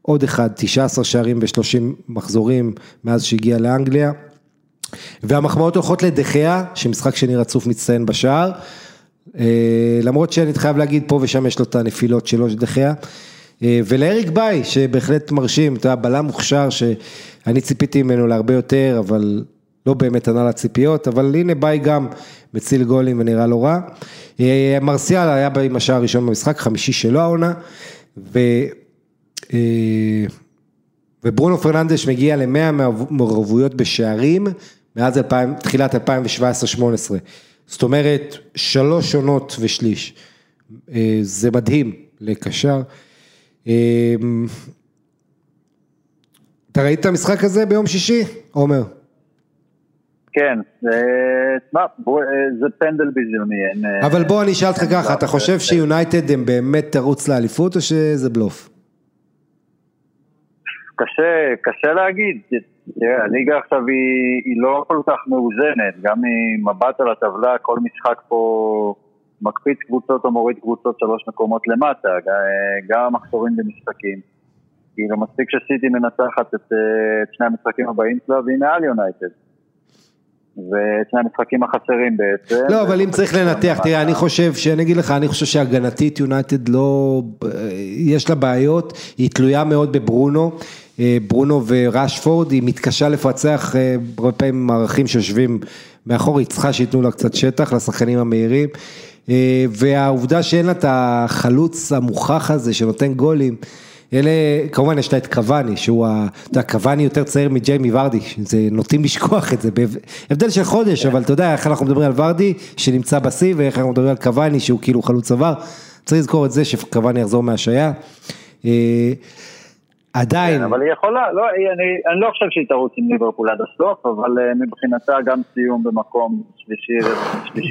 עוד אחד, 19 שערים ו30 מחזורים, מאז שהגיע לאנגליה, והמחמאות הולכות לדחיה, שמשחק שני רצוף מצטיין בשער, למרות שאני חייב להגיד פה ושם יש לו את הנפילות שלו של דחיה, ולאריק ביי שבהחלט מרשים, אתה יודע, בלם מוכשר שאני ציפיתי ממנו להרבה יותר, אבל לא באמת ענה לציפיות, אבל הנה ביי גם מציל גולים ונראה לא רע, מרסיאל היה עם השער הראשון במשחק, 5 שלו העונה, וברונו פרננדש מגיע ל100 מעורבויות בשערים, מאז תחילת 2017-2018, זאת אומרת, 3 עונות ושליש, זה מדהים לקשר, אתה ראית את המשחק הזה ביום שישי, עומר? כן, זה פנדל ביזיוני. אבל בוא אני אשאל אותך ככה, אתה חושב שיונייטד הם באמת תרוץ לאליפות או שזה בלוף? קשה להגיד, הליגה עכשיו היא לא כל כך מאוזנת, גם ממבט על הטבלה, כל משחק פה מקפיץ קבוצות או מוריד קבוצות 3 מקומות למטה, גם מחסורים במשחקים, כאילו מספיק שסיטי מנצחת את 2 המשחקים הבאים שלה, והיא מעל יונייטד. ושני המשחקים החסרים בעצם. לא, אבל אם צריך לנתח, תראה, אני חושב שהגנתית יונייטד לא, יש לה בעיות, היא תלויה מאוד בברונו וראשפורד, היא מתקשה לפצח הרבה פעמים מערכים שיושבים מאחור, היא צריכה שיתנו לה קצת שטח לשחקנים המהירים, והעובדה שאין לה את החלוץ המוכח הזה שנותן גולים, אלה, כמובן יש לה את קוואני, שהוא, אתה יודע, קוואני יותר צעיר מג'יימי ורדי, זה נוטים לשכוח את זה, הבדל של חודש, אבל אתה יודע, איך אנחנו מדברים על ורדי, שנמצא בסי, ואיך אנחנו מדברים על קוואני, שהוא כאילו חלוץ עבר, צריך לזכור את זה, שקוואני יחזור מהשעיה, עדיין. אבל היא יכולה, אני לא חושב שהיא תרוץ עם ליברפול עד הסוף, אבל מבחינתה גם סיום במקום שלישי,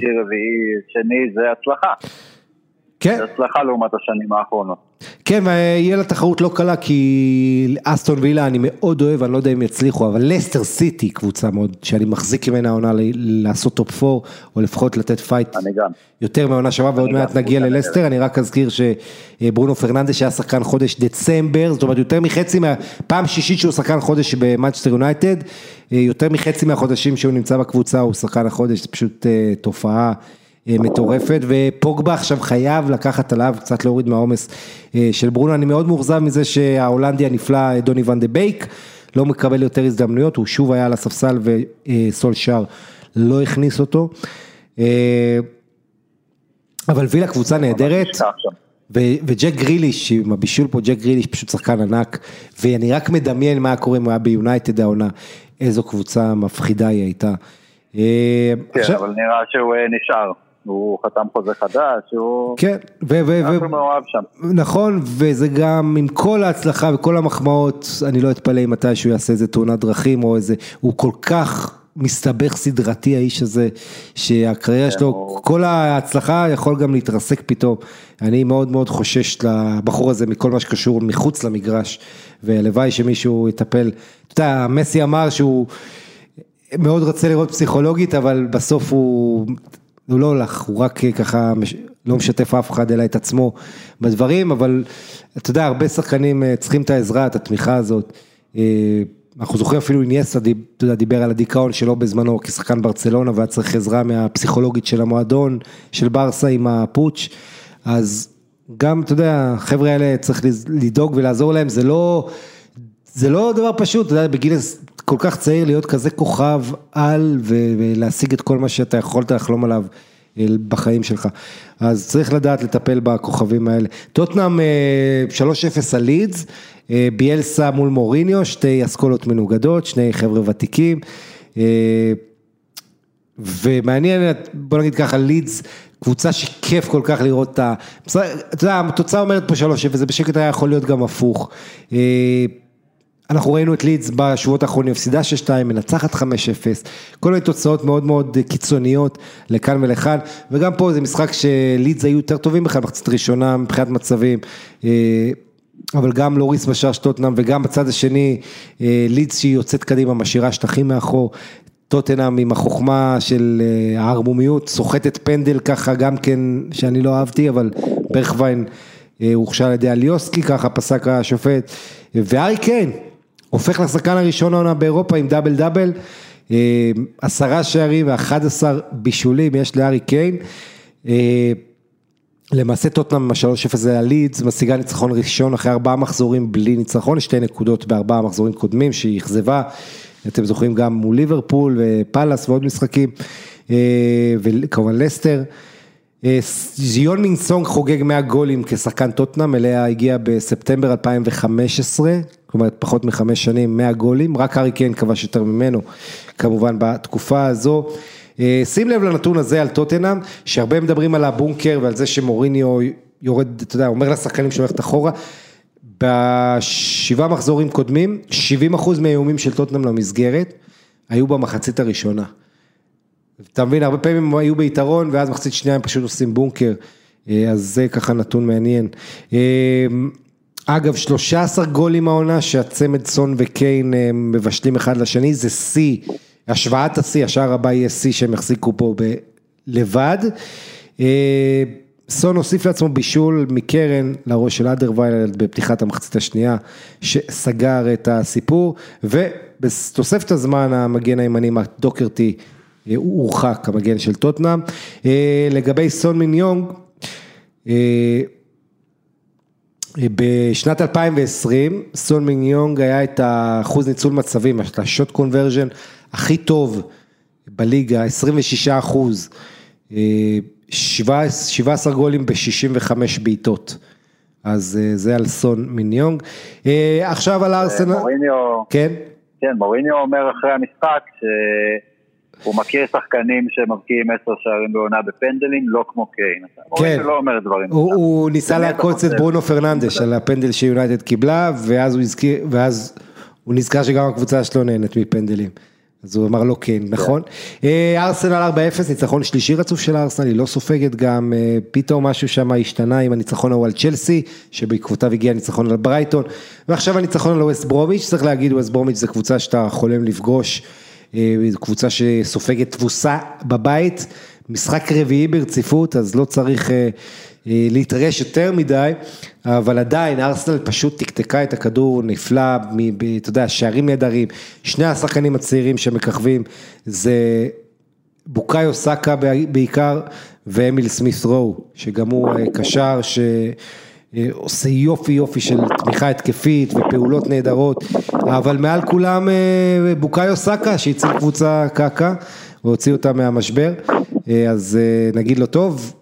רביעי, שני, זה הצלחה. זה הצלחה לעומת השנים האחרונות. כן, ויהיה לה תחרות לא קלה, כי אסטון וילה אני מאוד אוהב, אני לא יודע אם יצליחו, אבל לסטר סיטי קבוצה מאוד, שאני מחזיק ממנה העונה לעשות טופ 4, או לפחות לתת פייט יותר מהעונה שמה, ועוד מעט נגיע ללסטר, אני רק אזכיר שברונו פרננדס שהיה שחקן חודש דצמבר, זאת אומרת יותר מחצי, פעם שישית שהוא שחקן חודש במנצ'סטר יונייטד, יותר מחצי מהחודשים שהוא נמצא בקבוצה, הוא שחקן החודש, זה פשוט תופעה מטורפת, ופוגבה עכשיו חייב לקחת עליו, קצת להוריד מהעומס של ברונו. אני מאוד מאוכזב מזה שההולנדי הנפלא דוני ון דה בייק לא מקבל יותר הזדמנויות, הוא שוב היה על הספסל וסולשר לא הכניס אותו, אבל וילה קבוצה נהדרת, וג'ק גריליש, עם הבישול פה, ג'ק גריליש פשוט שחקן ענק, ואני רק מדמיין מה קורה אם הוא היה ביונייטד העונה, איזו קבוצה מפחידה היא הייתה. כן, אבל נראה שהוא נשאר, הוא חתם חוזה חדש, הוא מאוהב שם. נכון, וזה גם עם כל ההצלחה וכל המחמאות, אני לא אתפלא אם מתי שהוא יעשה איזה תאונת דרכים או איזה, הוא כל כך מסתבך סדרתי האיש הזה, שהקריירה שלו, כל ההצלחה יכול גם להתרסק פתאום. אני מאוד מאוד חושש לבחור הזה מכל מה שקשור מחוץ למגרש, ולוואי שמישהו יטפל. אתה יודע, מסי אמר שהוא מאוד רוצה לראות פסיכולוגית, אבל בסוף הוא לא הולך, הוא רק ככה לא משתף אף אחד אלא את עצמו בדברים, אבל אתה יודע, הרבה שחקנים צריכים את העזרה, את התמיכה הזאת, אנחנו זוכרים אפילו אינייסטה, אתה יודע, דיבר על הדיכאון שלו בזמנו כשחקן ברצלונה, והיה צריך עזרה מהפסיכולוגית של המועדון, של ברסה עם הפוץ', אז גם אתה יודע, החבר'ה האלה צריך לדאוג ולעזור להם, זה לא דבר פשוט, אתה יודע, בגיל כל כך צעיר להיות כזה כוכב על ולהשיג את כל מה שאתה יכולת לחלום עליו בחיים שלך, אז צריך לדעת לטפל בכוכבים האלה. טוטנאם 3-0 על לידס, ביאלסה מול מוריניו, שתי אסכולות מנוגדות, שני חבר'ה ותיקים, ומעניין, בוא נגיד ככה, לידס קבוצה שכיף כל כך לראות אתה יודע, התוצאה אומרת פה 3-0, זה בשקט היה יכול להיות גם הפוך, אנחנו ראינו את לידס בשבועות האחרונים, הפסידה 6-2, מנצחת 5-0, כל מיני תוצאות מאוד מאוד קיצוניות לכאן ולכאן, וגם פה זה משחק שלידס היו יותר טובים בכלל, מחצית ראשונה מבחינת מצבים, אבל גם לוריס בשער טוטנהאם, וגם בצד השני, לידס שהיא יוצאת קדימה, משאירה שטחים מאחור, טוטנהאם עם החוכמה של הערמומיות, סוחטת פנדל ככה גם כן, שאני לא אהבתי, אבל ברכווין הוכשל על ידי אליוסקי, ככה פסק השופט, והארי קיין הופך לשחקן הראשון העונה באירופה עם דאבל דאבל, 10 שערים ו11 בישולים יש לארי קיין. למעשה טוטנהאם 3-0 על לידס, משיגה ניצחון ראשון אחרי 4 מחזורים בלי ניצחון, 2 נקודות ב4 מחזורים קודמים שהיא אכזבה, אתם זוכרים גם מול ליברפול ופלאס ועוד משחקים, וכמובן לסטר. יון מין סונג חוגג 100 גולים כשחקן טוטנהאם, אליה הגיע בספטמבר 2015, כלומר פחות מ5 שנים, 100 גולים, רק הארי קיין כבש יותר ממנו כמובן בתקופה הזו. שים לב לנתון הזה על טוטנהאם, שהרבה מדברים על הבונקר ועל זה שמוריניו יורד, אתה יודע, אומר לשחקנים שהולכת אחורה, ב7 מחזורים קודמים 70% מהאיומים של טוטנהאם למסגרת היו במחצית הראשונה, אתה מבין, הרבה פעמים הם היו ביתרון, ואז מחצית שנייה הם פשוט עושים בונקר, אז זה ככה נתון מעניין. אגב, 13 גולים העונה, שהצמד סון וקיין מבשלים אחד לשני, זה סי, השוואת הסי, השער הבא יהיה סי שהם יחזיקו פה לבד, סון הוסיף לעצמו בישול מקרן לראש של אדרוויילד בפתיחת המחצית השנייה, שסגר את הסיפור, ובתוספת הזמן המגן הימני דוקרטי, הוא הורחק, המגן של טוטנהאם. לגבי סון מיניונג, בשנת 2020, סון מיניונג היה את האחוז ניצול מצבים, את השוט קונברז'ן הכי טוב בליגה, 26%, 17 גולים ב-65 בעיטות. אז זה על סון מיניונג. עכשיו על ארסנל. מוריניו, כן, מוריניו אומר אחרי המשחק שהוא מכיר שחקנים שמבקיעים 10 שערים בעונה בפנדלים, לא כמו קיין. מוריניו לא אומר דברים. הוא ניסה להקוץ את ברונו פרננדש על הפנדל שיונייטד קיבלה, ואז הוא נזכר שגם הקבוצה שלו נהנית מפנדלים. אז הוא אמר לו כן, נכון? ארסנל 4-0, ניצחון שלישי רצוף של ארסנל, היא לא סופגת גם, פתאום משהו שם השתנה עם הניצחון ההוא על צ'לסי, שבעקבותיו הגיע הניצחון על ברייטון, ועכשיו הניצחון על וויסט ברומיץ'. צריך להגיד, וויסט ברומיץ' זה קבוצה שאתה חולם לפגוש, קבוצה שסופגת תבוסה בבית, משחק רביעי ברציפות, אז לא צריך להתרש יותר מדי, אבל עדיין ארסנל פשוט תקתקה את הכדור, נפלא, אתה יודע, שערים נהדרים, שני השחקנים הצעירים שמככבים, זה בוקאיו סאקה בעיקר, ואמיל סמית רו, שגם הוא קשר שעושה יופי של תמיכה התקפית, ופעולות נהדרות, אבל מעל כולם בוקאיו סאקה, שהציל קבוצה קאקה, והוציא אותה מהמשבר, אז נגיד לו טוב.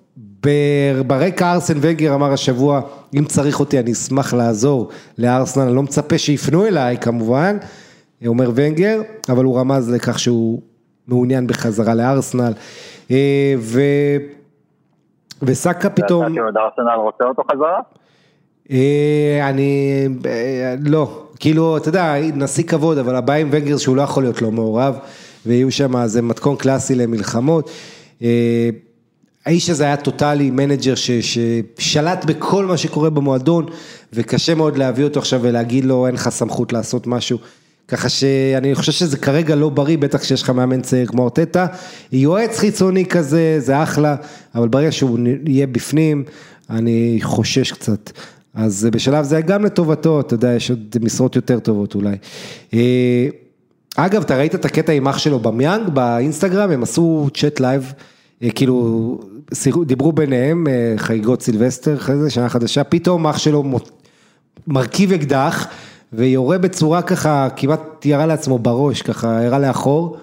ברקע ארסן וגר אמר השבוע, אם צריך אותי אני אשמח לעזור לארסנל, אני לא מצפה שיפנו אליי כמובן, אומר ונגר, אבל הוא רמז לכך שהוא מעוניין בחזרה לארסנל, וסאקה פתאום... אתה יודע ארסנל רוצה אותו חזרה? אני... לא, כאילו אתה יודע, נשיא כבוד, אבל הבא עם ונגר שהוא לא יכול להיות לו מעורב, ויהיו שם, זה מתכון קלאסי למלחמות, האיש הזה היה טוטלי, מנג'ר ששלט בכל מה שקורה במועדון, וקשה מאוד להביא אותו עכשיו ולהגיד לו, אין לך סמכות לעשות משהו, ככה שאני חושב שזה כרגע לא בריא, בטח שיש לך מאמן צעיר כמו ארטטה, יועץ חיצוני כזה, זה אחלה, אבל ברגע שהוא יהיה בפנים, אני חושש קצת, אז בשלב זה גם לטובתו, אתה יודע, יש עוד משרות יותר טובות אולי. אגב, אתה ראית את הקטע עם אח שלו במיאנג, באינסטגרם, הם עשו צ'אט לייב, כאילו, דיברו ביניהם, חגיגות סילבסטר, שנה חדשה, פתאום אח שלו מרכיב אקדח, ויורה בצורה ככה, כמעט ירה לעצמו בראש, ככה, ירה לאחור,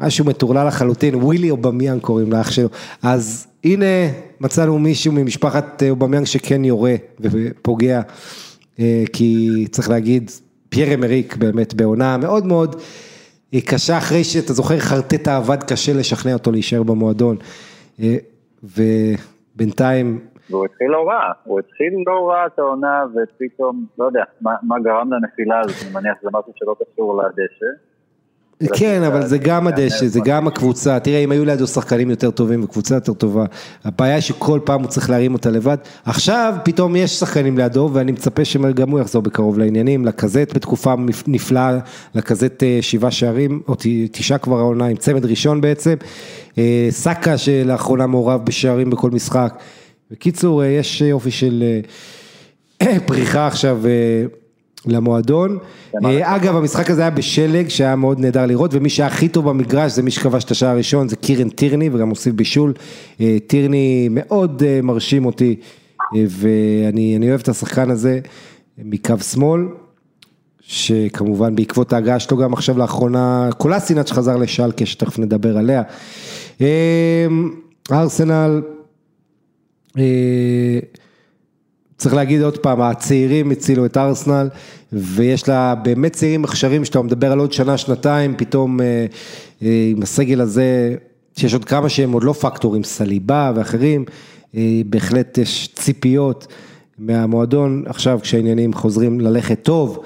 משהו מטורלל לחלוטין, ווילי אובמיאנג קוראים לאח שלו, אז הנה, מצאנו מישהו ממשפחת אובמיאנג שכן יורה, ופוגע, כי צריך להגיד, פייר אמריק באמת בעונה מאוד מאוד קשה, אחרי שאתה זוכר חרטטה עבד קשה לשכנע אותו להישאר במועדון, ובינתיים הוא התחיל לא רע את העונה, ופתאום לא יודע מה גרם לנפילה הזאת, אני מניח שזה משהו שלא קשור לדשא. כן, אבל זה גם הדשא, זה גם הקבוצה, תראה אם היו לידו שחקנים יותר טובים וקבוצה יותר טובה, הבעיה שכל פעם הוא צריך להרים אותה לבד, עכשיו פתאום יש שחקנים לידו, ואני מצפה שגם הוא יחזור בקרוב לעניינים, לקזט בתקופה נפלאה, לקזט 7 שערים, או 9 כבר העונה, עם צמד ראשון בעצם, סאקה שלאחרונה מעורב בשערים בכל משחק, בקיצור יש יופי של פריחה עכשיו למועדון. אגב, המשחק הזה היה בשלג, שהיה מאוד נהדר לראות, ומי שהיה הכי טוב במגרש, זה מי שכבש את השער הראשון, זה קירן טירני, וגם הוסיף בישול. טירני מאוד מרשים אותי, ואני אוהב את השחקן הזה, מקו שמאל, שכמובן בעקבות ההגעה שלו גם עכשיו לאחרונה, קולאסינץ' שחזר לשאלקה, שתכף נדבר עליה. ארסנל, צריך להגיד עוד פעם, הצעירים הצילו את ארסנל, ויש לה באמת צעירים מחשבים, שאתה מדבר על עוד שנה, שנתיים, פתאום עם הסגל הזה, שיש עוד כמה שהם עוד לא פקטורים, סליבה ואחרים, בהחלט יש ציפיות מהמועדון, עכשיו כשהעניינים חוזרים ללכת טוב,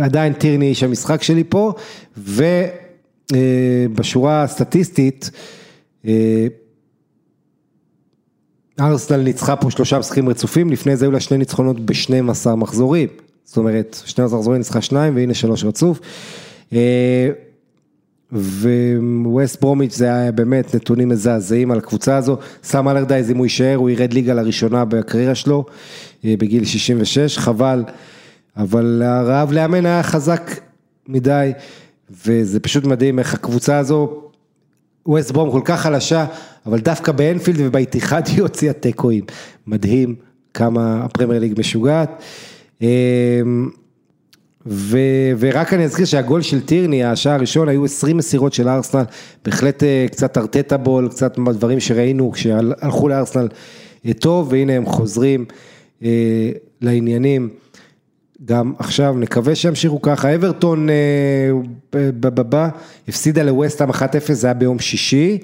עדיין טירני איש המשחק שלי פה, ובשורה הסטטיסטית, ארסנל ניצחה פה 3 משחקים רצופים, לפני זה היו לה 2 ניצחונות ב12 מחזורים, זאת אומרת, 12 מחזורים ניצחה 2, והנה 3 רצוף, וווסט ברומיץ' זה היה באמת נתונים מזעזעים על הקבוצה הזו, סאם אלרדייז אם הוא יישאר, הוא ירד ליגה לראשונה בקריירה שלו, בגיל 66, חבל, אבל הרעב לאמן היה חזק מדי, וזה פשוט מדהים איך הקבוצה הזו, ווסט ברום כל כך חלשה, אבל דווקא באנפילד ובהתיחד היא הוציאה תיקויים. מדהים כמה הפרמייר ליג משוגעת. ורק אני אזכיר שהגול של טירני, השעה הראשון, היו 20 מסירות של ארסנל, בהחלט קצת ארטטה בול, קצת דברים שראינו כשהלכו לארסנל טוב, והנה הם חוזרים לעניינים. גם עכשיו נקווה שימשיכו ככה. אברטון הפסידה לווסטהאם 1-0, זה היה ביום שישי.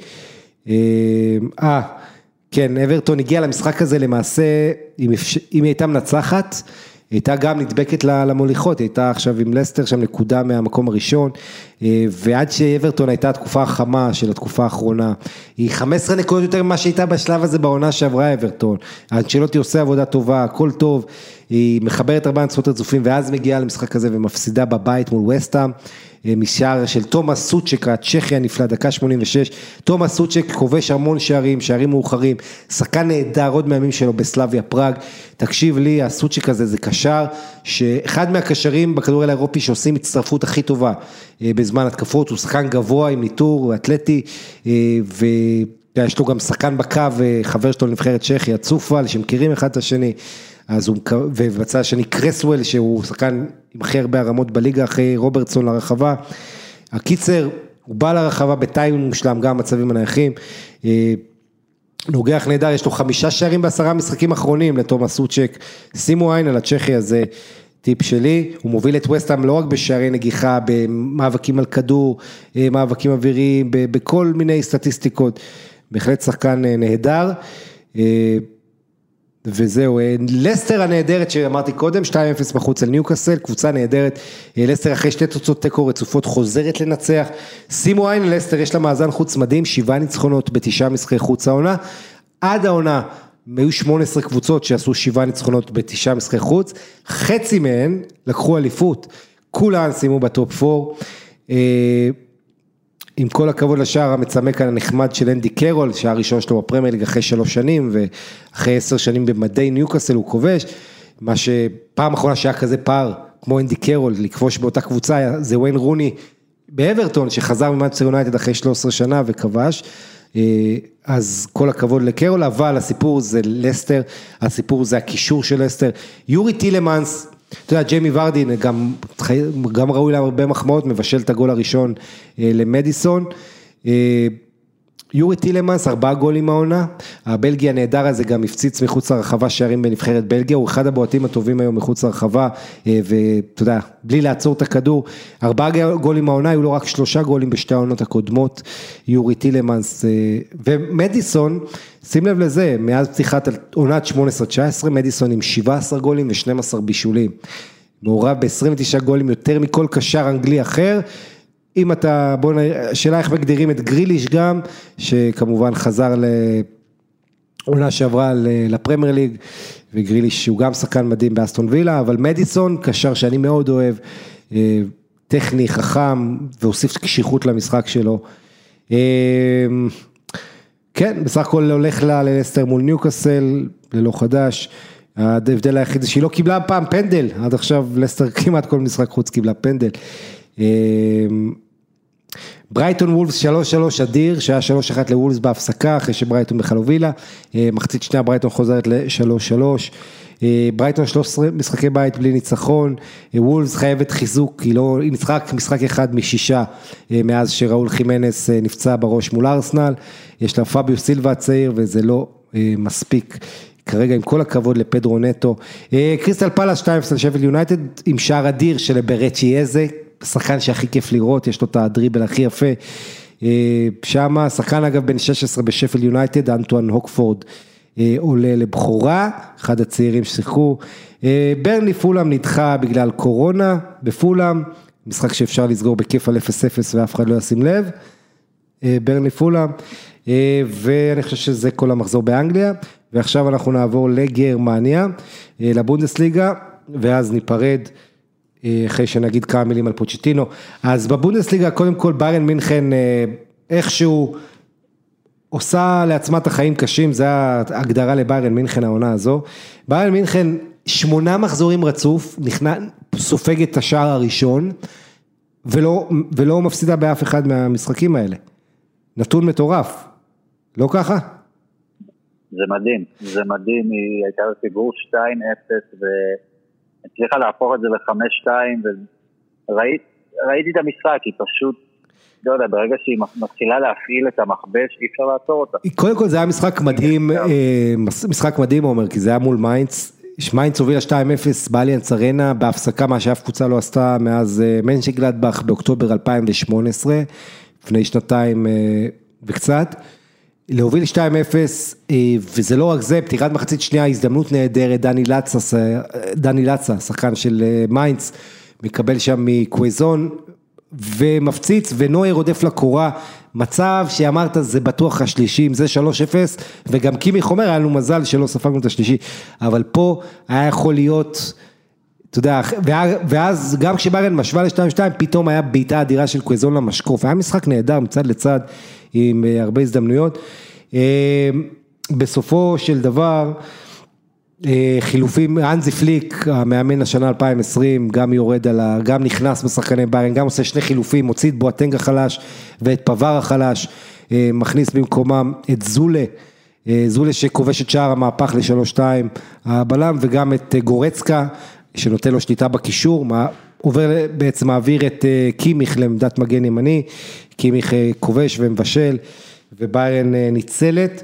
כן, אברטון הגיע למשחק הזה למעשה, אם היא הייתה מנצחת, הייתה גם נדבקת למוליכות, הייתה עכשיו עם לסטר שם נקודה מהמקום הראשון, ועד שאברטון הייתה התקופה החמה של התקופה האחרונה, היא 15 נקודות יותר ממה שהייתה בשלב הזה בעונה שעברה אברטון, אנצ'לוטי עושה עבודה טובה, הכל טוב, היא מחברת הרבה נצחות רצופים, ואז מגיעה למשחק הזה ומפסידה בבית מול וסטהאם, משער של תומאס סוצ'ק, הצ'כי הנפלא, דקה 86, תומאס סוצ'ק כובש המון שערים, שערים מאוחרים, שחקן נהדר עוד מהימים שלו בסלאביה פראג, תקשיב לי, הסוצ'ק הזה זה קשר, שאחד מהקשרים בכדורגל האירופי שעושים הצטרפות הכי טובה בזמן התקפות, הוא שחקן גבוה עם ניטור, אתלטי, ויש לו גם שחקן בקו, חבר שלו לנבחרת צ'כי, הצופל, שמכירים אחד את השני, אז הוא, ובצד השני קרסוול, שהוא שחקן עם הכי הרבה הרמות בליגה, אחרי רוברטסון לרחבה, הקיצר, הוא בא לרחבה בטיימינג מושלם, גם מצבים הנייחים, נוגח נהדר, יש לו 5 שערים ב10 משחקים אחרונים, לתומאס סוצ'ק, שימו עין על הצ'כי הזה, טיפ שלי, הוא מוביל את וסטהאם לא רק בשערי נגיחה, במאבקים על כדור, מאבקים אוויריים, בכל מיני סטטיסטיקות, בהחלט שחקן נהדר, וזהו, לסטר הנהדרת שאמרתי קודם, 2-0 בחוץ על ניוקאסל, קבוצה נהדרת, לסטר אחרי 2 תוצאות תיקו רצופות חוזרת לנצח, שימו עין לסטר, יש לה מאזן חוץ מדהים, 7 ניצחונות ב9 משחקי חוץ העונה, עד העונה, היו 18 קבוצות שעשו 7 ניצחונות ב9 משחקי חוץ, חצי מהן לקחו אליפות, כולן שימו בטופ 4, עם כל הכבוד לשער המצמק הנחמד של אנדי קרול, שער ראשון שלו בפרמייר ליג אחרי 3 שנים, ואחרי 10 שנים במדי ניוקאסל הוא כובש, מה שפעם האחרונה שהיה כזה פער, כמו אנדי קרול, לכבוש באותה קבוצה, זה וויין רוני באברטון, שחזר ממנצ'סטר יונייטד אחרי 13 שנה וכבש, אז כל הכבוד לקרול, אבל הסיפור זה לסטר, הסיפור זה הקישור של לסטר, יורי טילמנס, אתה יודע, ג'יימי ורדין גם ראוי לה הרבה מחמאות, מבשל את הגול הראשון למדיסון, יורי טילמנס, 4 גולים העונה, הבלגיה הנהדר הזה גם הפציץ מחוץ לרחבה שערים בנבחרת בלגיה, הוא אחד הבועטים הטובים היום מחוץ לרחבה, ואתה יודע, בלי לעצור את הכדור, 4 גולים העונה, היו לו רק 3 גולים ב2 העונות הקודמות, יורי טילמנס, ומדיסון, שים לב לזה, מאז פתיחת עונת 18-19, מדיסון עם 17 גולים ו12 בישולים, מעורב ב-29 גולים יותר מכל קשר אנגלי אחר, אם אתה, בוא נראה, שאלה איך מגדירים את גריליש גם, שכמובן חזר לעונה שעברה לפרמייר ליג, וגריליש שהוא גם שחקן מדהים באסטון וילה, אבל מדיסון, קשר שאני מאוד אוהב, טכני, חכם, והוסיף קשיחות למשחק שלו. כן, בסך הכל הולך ללסטר מול ניוקאסל, ללא חדש, ההבדל היחיד זה שהיא לא קיבלה פעם פנדל, עד עכשיו לסטר כמעט כל משחק חוץ קיבלה פנדל, ברייטון וולפס 3-3 אדיר, שהיה 3-1 לוולפס בהפסקה, אחרי שברייטון בחלובילה, מחצית שנייה ברייטון חוזרת ל-3-3, ברייטון 13 משחקי בית בלי ניצחון, וולפס חייבת חיזוק, היא ניצחה משחק 1 מ6, מאז שראול חימנס נפצע בראש מול ארסנל, יש לה פאביו סילבה הצעיר, וזה לא מספיק, כרגע עם כל הכבוד לפדרו נטו, קריסטל פלאס 2-0 שפילד יונייטד, עם שער אדיר של ברצ'י איזה, שחקן שהכי כיף לראות, יש לו את הדריבל הכי יפה, שמה, שחקן אגב בן 16 בשפל יונייטד, אנטואן הוקפורד, עולה לבחורה, אחד הצעירים ששיחקו, ברני פולאם נדחה בגלל קורונה, בפולאם, משחק שאפשר לסגור בכיף על 0-0 ואף אחד לא ישים לב, ברני פולאם, ואני חושב שזה כל המחזור באנגליה, ועכשיו אנחנו נעבור לגרמניה, לבונדסליגה, ואז ניפרד, אחרי שנגיד כמה מילים על פוצ'טינו, אז בבונדסליגה קודם כל ביירן מינכן איכשהו עושה לעצמה את החיים קשים, זה ההגדרה לביירן מינכן העונה הזו, ביירן מינכן 8 מחזורים רצוף, סופג את השער הראשון, ולא מפסידה באף אחד מהמשחקים האלה. נתון מטורף. לא ככה? זה מדהים. זה מדהים. היא הייתה בפיגור 2-0 והצליחה להפוך את זה ל-5-2 וראיתי את המשחק. היא פשוט לא יודע, ברגע שהיא מתחילה להפעיל את המחבש, אי אפשר לעצור אותה. קודם כל זה היה משחק מדהים, משחק מדהים, אומר, כי זה היה מול מיינץ, מיינץ הובילה 2-0, באליאנס ארנה, בהפסקה מה שאף קבוצה לא עשתה, מאז מנשנגלדבך באוקטובר 2018, לפני שנתיים וקצת, להוביל 2-0, וזה לא רק זה, פתיחת מחצית שנייה, הזדמנות נהדרת, דני לצה, שחקן של מיינץ, מקבל שם מקוויזון, ומפציץ, ונוער עודף לקורה, מצב שאמרת זה בטוח השלישי, אם זה 3-0, וגם קימי חומר, היה לנו מזל שלא ספגנו את השלישי, אבל פה היה יכול להיות, אתה יודע, ואז גם כשברן משווה ל-2-2, פתאום היה בעיטה אדירה של קויזון למשקוף, היה משחק נהדר מצד לצד, עם הרבה הזדמנויות, בסופו של דבר, חילופים, אנזי פליק המאמן השנה 2020 גם יורד על ה... גם נכנס משחקני ביירן, גם עושה שני חילופים, מוציא את בואטנג החלש ואת פבר החלש, מכניס במקומם את זולה שכובש את שער המהפך ל3-2 הבלם, וגם את גורצקה שנותן לו שליטה בקישור, עובר בעצם מעביר את קימיך לעמדת מגן ימני, קימיך כובש ומבשל וביירן ניצלת.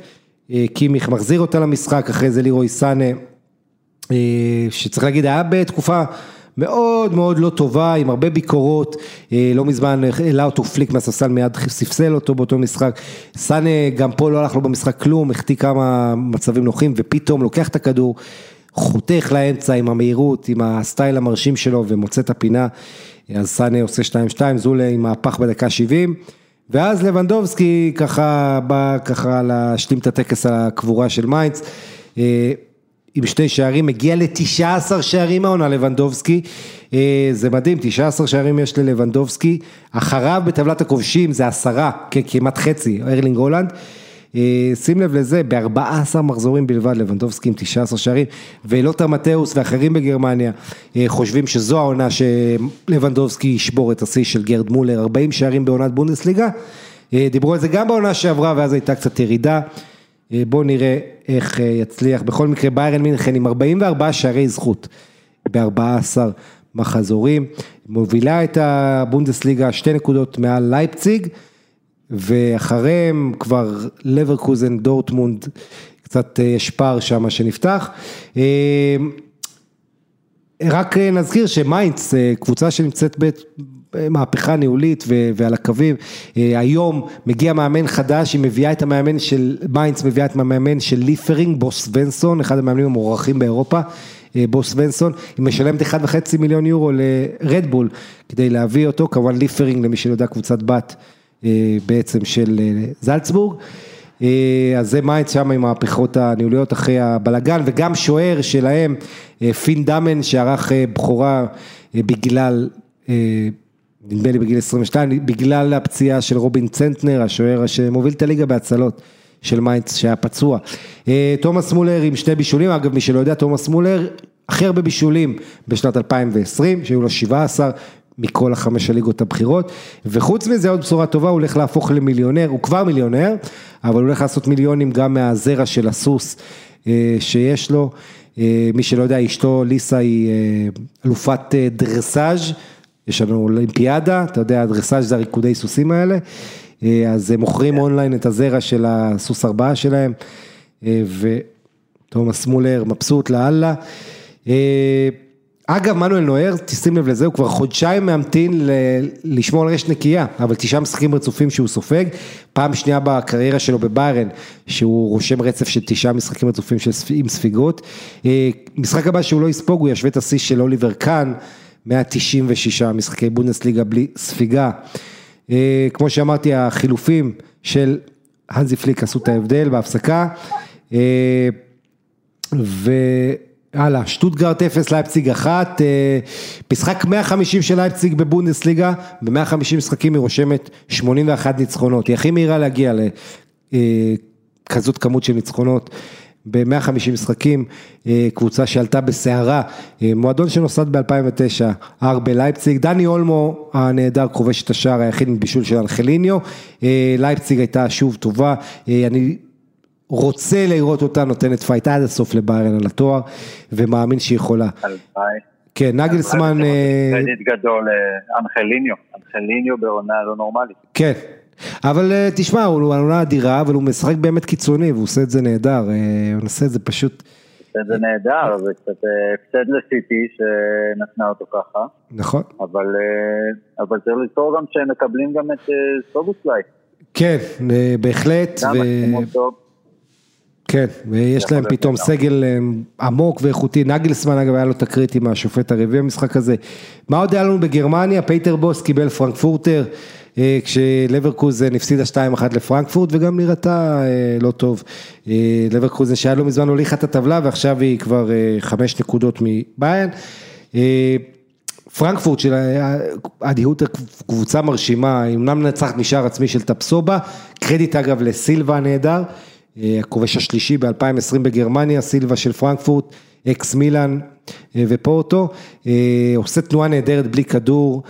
קימיך מחזיר אותה למשחק, אחרי זה לירוי סאנה, שצריך להגיד, היה בתקופה מאוד מאוד לא טובה, עם הרבה ביקורות, לא מזמן העלה אותו פליק מהספסל, מיד ספסל אותו באותו משחק, סאנה גם פה לא הלך לו במשחק כלום, החטיא כמה מצבים נוחים, ופתאום לוקח את הכדור, חותך לאמצע עם המהירות, עם הסטייל המרשים שלו, ומוצא את הפינה, אז סאנה עושה 2-2, זולה עם מהפך בדקה 70, ואז לבנדובסקי ככה בא ככה להשלים את הטקס הקבורה של מיינץ, עם 2 שערים, מגיע ל19 שערים העונה לבנדובסקי, זה מדהים, 19 שערים יש ללבנדובסקי, אחריו בטבלת הכובשים זה 10, כמעט חצי, ארלינג הולנד, שים לב לזה, ב14 מחזורים בלבד לבנדובסקי עם 19 שערים, ולוטר מתאוס ואחרים בגרמניה חושבים שזו העונה שלבנדובסקי ישבור את השיא של גרד מולר, 40 שערים בעונת בונדסליגה, דיברו על זה גם בעונה שעברה ואז הייתה קצת ירידה, בואו נראה איך יצליח. בכל מקרה ביירן מינכן עם 44 שערי זכות ב14 מחזורים, מובילה את הבונדסליגה 2 נקודות מעל לייפציג, ואחריהם כבר לברקוזן, דורטמונד, קצת יש פער שם שנפתח. רק נזכיר שמיינץ, קבוצה שנמצאת במהפכה ניהולית ועל הקווים, היום מגיע מאמן חדש, היא מביאה את המאמן של מיינץ, מביאה את המאמן של ליפרינג, בוס ונסון, אחד המאמנים המוערכים באירופה, בוס ונסון, היא משלמת 1.5 מיליון יורו לרדבול, כדי להביא אותו, כמובן ליפרינג, למי שלא יודע, קבוצת בת, בעצם של זלצבורג, אז זה מיינץ שם עם ההפיכות הניהוליות אחרי הבלגן, וגם שוער שלהם פין דאמן שערך בחורה בגלל, נדמה לי בגיל 22, בגלל הפציעה של רובין צנטנר, השוער שמוביל את הליגה בהצלות של מיינץ שהיה פצוע. תומאס מולר עם 2 בישולים, אגב מי שלא יודע, תומאס מולר הכי הרבה בישולים בשנת 2020, שהיו לו 17 מכל 5 הליגות הבחירות, וחוץ מזה עוד בשורה טובה, הוא הולך להפוך למיליונר, הוא כבר מיליונר, אבל הוא הולך לעשות מיליונים גם מהזרע של הסוס שיש לו, מי שלא יודע, אשתו ליסה היא אלופת דרסאז', יש לנו אולימפיאדה, אתה יודע, הדרסאז' זה הריקודי סוסים האלה, אז מוכרים אונליין את הזרע של הסוס 4 שלהם, ותומאס מולר מבסוט לאללה, אגב, מנואל נוער, תשים לב לזה, הוא כבר 2 חודשים מאמתין לשמור על רשת נקייה, אבל 9 משחקים רצופים שהוא סופג, פעם שנייה בקריירה שלו בביירן, שהוא רושם רצף של 9 משחקים רצופים עם ספיגות, משחק הבא שהוא לא יספוג, הוא ישווה את השיא של אוליבר קאן, 196 משחקי בונדסליגה בלי ספיגה, כמו שאמרתי, החילופים של הנזי פליק עשו את ההבדל בהפסקה, הלאה, שטוטגרט 0, לייפציג 1, משחק 150 של לייפציג בבונדסליגה, ב-150 משחקים היא רושמת 81 ניצחונות, היא הכי מהירה להגיע לכזאת כמות של ניצחונות ב-150 משחקים, קבוצה שעלתה בסערה, מועדון שנוסד ב-2009, RB לייפציג, דני אולמו הנהדר כובש את השער היחיד מבישול של אנחליניו, לייפציג הייתה שוב טובה, אני רוצה לראות אותה נותנת פייט עד הסוף לבאיירן על התואר, ומאמין שהיא יכולה. כן, נגלסמן... קרדיט גדול, אנחליניו, אנחליניו בעונה לא נורמלית. כן. אבל תשמע, הוא עונה אדירה, אבל הוא משחק באמת קיצוני, והוא עושה את זה נהדר, הוא עושה את זה פשוט... עושה את זה נהדר, זה קצת הפסד לסיטי שנתנה אותו ככה. נכון. אבל צריך לזכור גם שהם מקבלים גם את סובוסלייט. כן, בהחלט. גם מקסימום טוב. כן, ויש להם פתאום סגל עמוק ואיכותי, נגלסמן אגב היה לו תקרית עם השופט הרביעי המשחק הזה. מה עוד היה לנו בגרמניה? פייטר בוס קיבל פרנקפורטר, כשלברקוזן הפסידה 2-1 לפרנקפורט, וגם נראתה לא טוב. לברקוזן שהיה לו מזמן הוליכה את הטבלה, ועכשיו היא כבר 5 נקודות מביירן. פרנקפורט של הדיהות הקבוצה מרשימה, אמנם נצחת משער עצמי של טפסובה, קרדיט אגב לסילבה הנהדר, הכובש השלישי ב-2020 בגרמניה, סילבה של פרנקפורט, אקס מילן ופורטו, עושה תנועה נהדרת בלי כדור,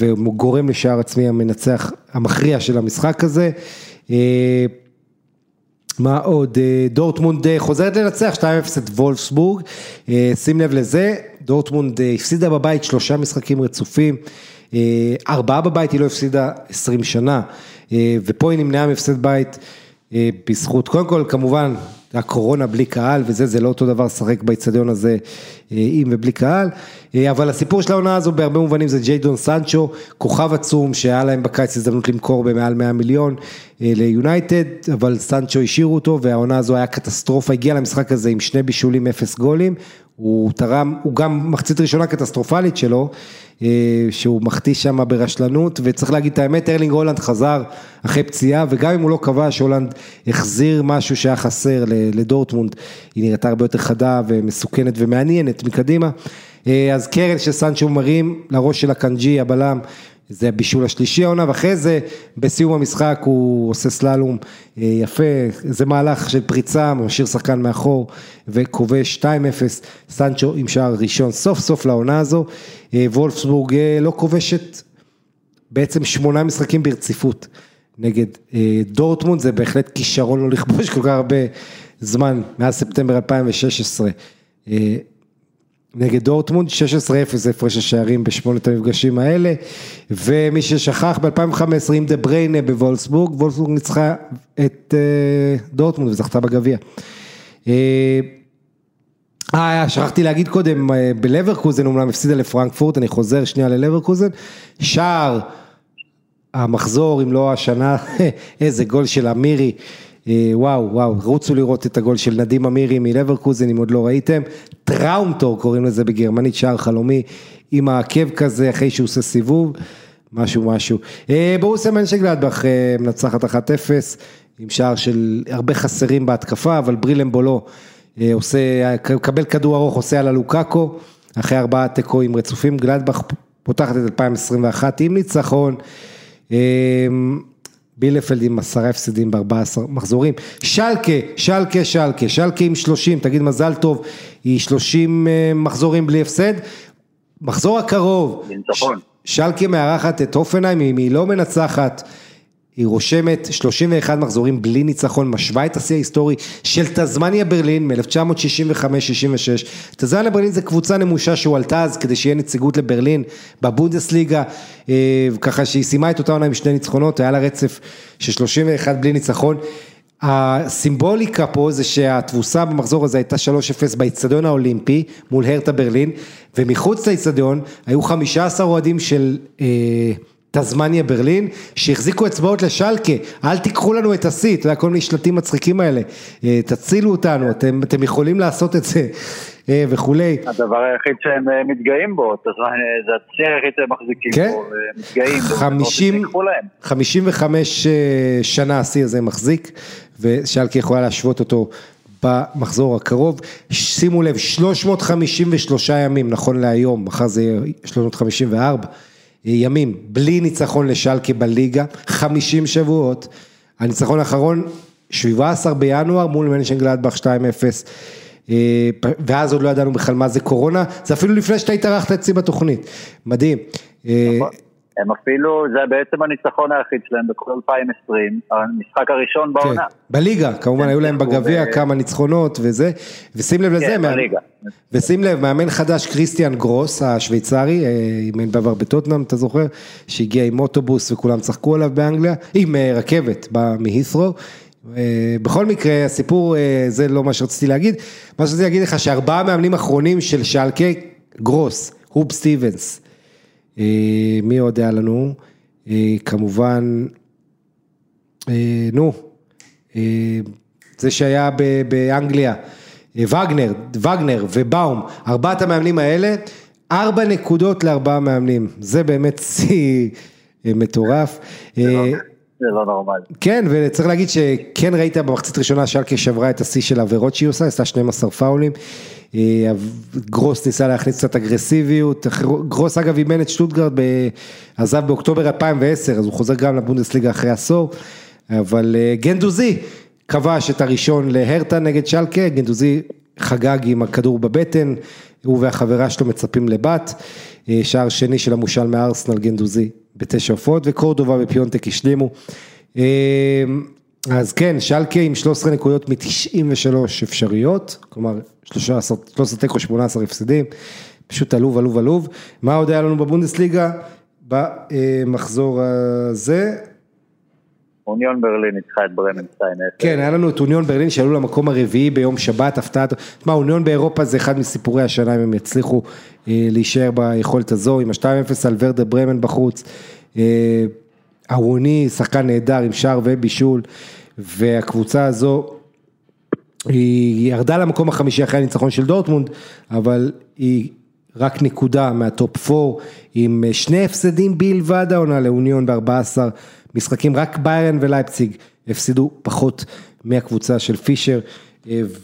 וגורם לשער עצמי המנצח המכריע של המשחק הזה. מה עוד? דורטמונד חוזרת לנצח 2-0 את וולפסבורג, שים לב לזה, דורטמונד הפסידה בבית 3 משחקים רצופים, 4 בבית, היא לא הפסידה 20 שנה, ופה היא נמנעה מפסד בית בזכות, קודם כל כמובן הקורונה בלי קהל וזה, זה לא אותו דבר שחק באיצטדיון הזה עם ובלי קהל, אבל הסיפור של העונה הזו בהרבה מובנים זה ג'יידון סנצ'ו, כוכב עצום שהיה להם בקיץ הזדמנות למכור במעל 100 מיליון ליונייטד, אבל סנצ'ו השאירו אותו, והעונה הזו היה קטסטרופה, הגיע למשחק הזה עם 2 בישולים 0 גולים, הוא תרם, הוא גם מחצית ראשונה קטסטרופלית שלו, שהוא מחטיא שם ברשלנות, וצריך להגיד את האמת, ארלינג הולנד חזר אחרי פציעה, וגם אם הוא לא קבע שהולנד החזיר משהו שהיה חסר לדורטמונד, היא נראתה הרבה יותר חדה ומסוכנת ומעניינת מקדימה, אז קרן שסנצ'ו מרים לראש של הקנג'י, הבלם, זה הבישול השלישי העונה, ואחרי זה בסיום המשחק הוא עושה סללום יפה, זה מהלך של פריצה, משאיר שחקן מאחור וכובש 2-0, סנצ'ו עם שער ראשון סוף סוף לעונה הזו. וולפסבורג לא כובשת בעצם 8 משחקים ברציפות נגד דורטמונד, זה בהחלט כישרון לא לכבוש כל כך הרבה זמן, מאז ספטמבר 2016 נגד דורטמונד, 16-0 הפרש השערים ב8 המפגשים האלה, ומי ששכח ב-2015 עם דה בריינה בוולפסבורג, וולפסבורג ניצחה את דורטמונד וזכתה בגביע. שכחתי להגיד קודם, בלברקוזן אומנם הפסידה לפרנקפורט, אני חוזר שנייה ללברקוזן, שער המחזור אם לא השנה, איזה גול של אמירי, וואו, רוצו לראות את הגול של נדים אמירי מלברקוזן, אם עוד לא ראיתם, טראומטור קוראים לזה בגרמנית, שער חלומי עם העקב כזה אחרי שהוא עושה סיבוב, משהו, ברוסיה מנשנגלדבך מנצחת 1-0 עם שער של הרבה חסרים בהתקפה, אבל ברילם בולו עושה, קבל כדור ארוך, עושה על הלוקאקו, אחרי 4 תיקויים רצופים, גלדבך פותחת את 2021 עם ניצחון, בילפלד עם 10 הפסדים ב14 מחזורים, שלקה עם 30, תגיד מזל טוב, היא 30 מחזורים בלי הפסד, מחזור הקרוב, שלקה מארחת את הופנהיים, אם היא לא מנצחת, היא רושמת 31 מחזורים בלי ניצחון, משווה את השיא ההיסטורי של תזמניה ברלין מ-1965-66, תזמניה ברלין זה קבוצה נמושה שהועלתה אז כדי שיהיה נציגות לברלין בבונדסליגה, ככה שהיא סיימה את אותה עונה עם 2 ניצחונות, היה לה רצף של 31 בלי ניצחון, הסימבוליקה פה זה שהתבוסה במחזור הזה הייתה 3-0 באיצטדיון האולימפי מול הרטה ברלין, ומחוץ לאיצטדיון היו 15 אוהדים של... תזמניה ברלין, שהחזיקו אצבעות לשלקה, אל תיקחו לנו את השיא, אתה יודע, כל מיני שלטים מצחיקים האלה, תצילו אותנו, אתם יכולים לעשות את זה, וכולי. הדבר היחיד שהם מתגאים בו, זה הציר היחיד שהם מחזיקים בו, מתגאים בו, 55 שנה השיא הזה מחזיק, ושלקה יכולה להשוות אותו במחזור הקרוב, שימו לב, 353 ימים, נכון להיום, מחר זה 354, ימים, בלי ניצחון לשלקה בליגה, 50 שבועות, הניצחון האחרון 17 בינואר מול מנשן גלדבך 2-0, ואז עוד לא ידענו בכלל מה זה קורונה, זה אפילו לפני שאתה התארחת אצלי בתוכנית, מדהים. הם אפילו, זה בעצם הניצחון היחיד שלהם בכל 2020, המשחק הראשון בעונה. בליגה, כמובן היו להם בגביה כמה ניצחונות וזה, ושים לב לזה, ושים לב, מאמן חדש קריסטיאן גרוס, השוויצרי, מאמן בעבר בטוטנהאם, אתה זוכר, שהגיע עם אוטובוס וכולם צחקו עליו באנגליה, עם רכבת מהית'רו, בכל מקרה הסיפור זה לא מה שרציתי להגיד, מה שרציתי להגיד לך שארבעה מאמנים אחרונים של שלקה, גרוס, הוב סטיבנס, מי עוד היה לנו? כמובן, נו, זה שהיה באנגליה, וגנר ובאום, ארבעת המאמנים האלה, 4 נקודות לארבעה מאמנים, זה באמת סי מטורף. זה לא נורמל. כן, וצריך להגיד שכן ראית במחצית ראשונה שלקה שברה את השיא של העבירות שהיא עושה, עשתה 12 פאולים, גרוס ניסה להכניס קצת אגרסיביות, גרוס אגב אימן את שטוטגרד עזב באוקטובר 2010, אז הוא חוזר גם לבונדסליגה אחרי עשור, אבל גנדוזי כבש את הראשון להרטה נגד שלקה, גנדוזי חגג עם הכדור בבטן, הוא והחברה שלו מצפים לבת, שער שני של המושל מארסנל גנדוזי ב9 הופעות, וקורדובה ופיונטק השלימו, אז כן, שלקה עם 13 נקודות מ-93 אפשריות, כלומר 13-18 הפסדים, פשוט עלוב, מה עוד היה לנו בבונדסליגה, במחזור הזה? אוניון ברלין ניצחה את ברמן 2-0. כן, היה לנו את אוניון ברלין שעלו למקום הרביעי ביום שבת, הפתעת, מה, אוניון באירופה זה אחד מסיפורי השנה, אם הם יצליחו להישאר ביכולת הזו, עם ה-2-0 על ורדה ברמן בחוץ, ארוני, שחקן נהדר עם שער ובישול, והקבוצה הזו, היא ירדה למקום החמישי אחרי הניצחון של דורטמונד, אבל היא רק נקודה מהטופ 4, עם 2 הפסדים בלבד, העונה לאוניון ב14 משחקים, רק ביירן ולייפציג הפסידו פחות מהקבוצה של פישר,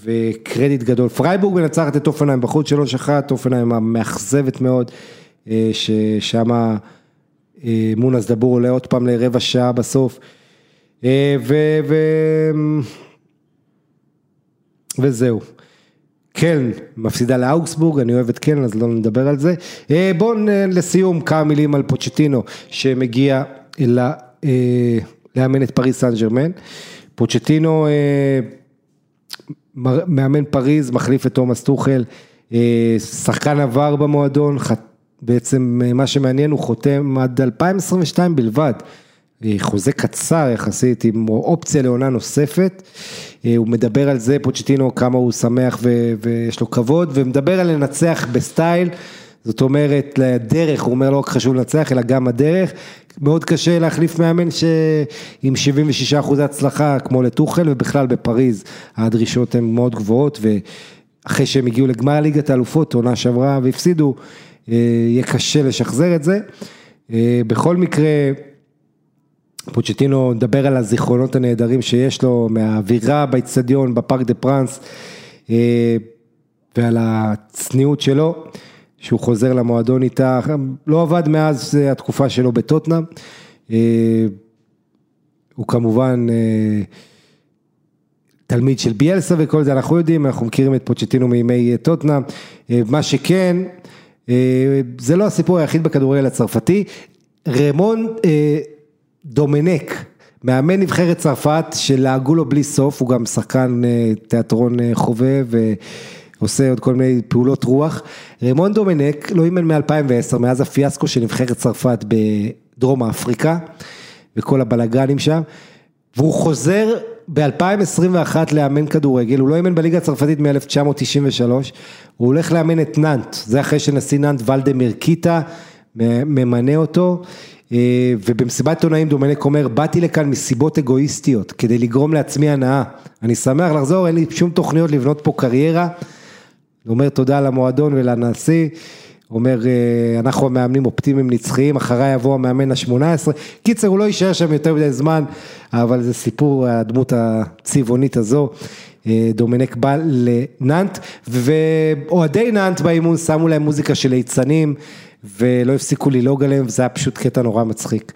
וקרדיט גדול. פרייבורג מנצחת את אופנהיים בחוץ 3-1, אופנהיים המאכזבת מאוד, ששמה מונס דבור עולה עוד פעם לרבע שעה בסוף, וזהו. קלן מפסידה לאוגסבורג, אני אוהב את קלן, אז לא נדבר על זה. בואו לסיום כמה מילים על פוצ'טינו, שמגיע לאמן את פריז סן ג'רמן. פוצ'טינו מאמן פריז, מחליף את תומאס טוחל, שחקן עבר במועדון, בעצם מה שמעניין הוא חותם עד 2022 בלבד, חוזה קצר יחסית עם אופציה לעונה נוספת, הוא מדבר על זה פוצ'טינו כמה הוא שמח ויש לו כבוד, ומדבר על לנצח בסטייל, זאת אומרת לדרך, הוא אומר לא רק חשוב לנצח אלא גם הדרך, מאוד קשה להחליף מאמן עם 76% הצלחה כמו לטוחל, ובכלל בפריז הדרישות הן מאוד גבוהות, ואחרי שהם הגיעו לגמר ליגת האלופות עונה שעברה והפסידו, יהיה קשה לשחזר את זה. בכל מקרה פוצ'טינו מדבר על הזיכרונות הנהדרים שיש לו מהאווירה באצטדיון בפארק דה פרנס, ועל הצניעות שלו שהוא חוזר למועדון איתה, לא עבד מאז התקופה שלו בטוטנהאם, הוא כמובן תלמיד של ביאלסה וכל זה אנחנו יודעים, אנחנו מכירים את פוצ'טינו מימי טוטנהאם, מה שכן זה לא הסיפור היחיד בכדורגל הצרפתי, רמון דומנק, מאמן נבחרת צרפת שלהגו לו בלי סוף, הוא גם שחקן תיאטרון חובב ועושה עוד כל מיני פעולות רוח, רמון דומנק לא אימן מ-2010, מאז הפיאסקו של נבחרת צרפת בדרום אפריקה, וכל הבלגנים שם, והוא חוזר ב-2021 לאמן כדורגל, הוא לא אימן בליגה הצרפתית מ-1993, הוא הולך לאמן את ננט, זה אחרי שנשיא ננט ולדמיר קיטה ממנה אותו, ובמסיבת עונאים דומנק אומר, באתי לכאן מסיבות אגואיסטיות, כדי לגרום לעצמי הנאה, אני שמח לחזור, אין לי שום תוכניות לבנות פה קריירה, אומר תודה למועדון ולנשיא, אומר, אנחנו המאמנים אופטימיים נצחיים, אחריי יבוא המאמן ה-18, קיצר הוא לא יישאר שם יותר מדי זמן, אבל זה סיפור הדמות הצבעונית הזו, דומנק בא לננט, ואוהדי ננט באימון שמו להם מוזיקה של ליצנים, ולא הפסיקו ללוג עליהם, וזה היה פשוט קטע נורא מצחיק,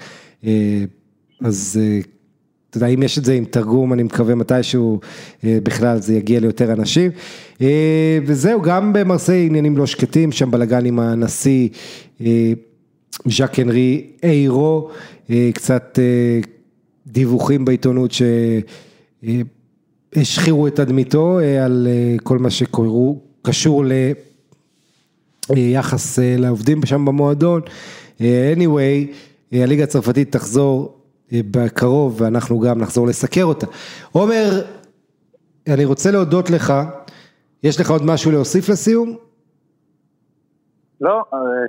אז אתה יודע, אם יש את זה עם תרגום, אני מקווה מתישהו בכלל זה יגיע ליותר אנשים. וזהו, גם במרסיי עניינים לא שקטים, שם בלגן עם הנשיא ז'אק הנרי איירו, קצת דיווחים בעיתונות שהשחירו את תדמיתו על כל מה שקשור ליחס לעובדים שם במועדון. anyway, הליגה הצרפתית תחזור בקרוב, ואנחנו גם נחזור לסקר אותה. עומר, אני רוצה להודות לך, יש לך עוד משהו להוסיף לסיום? לא,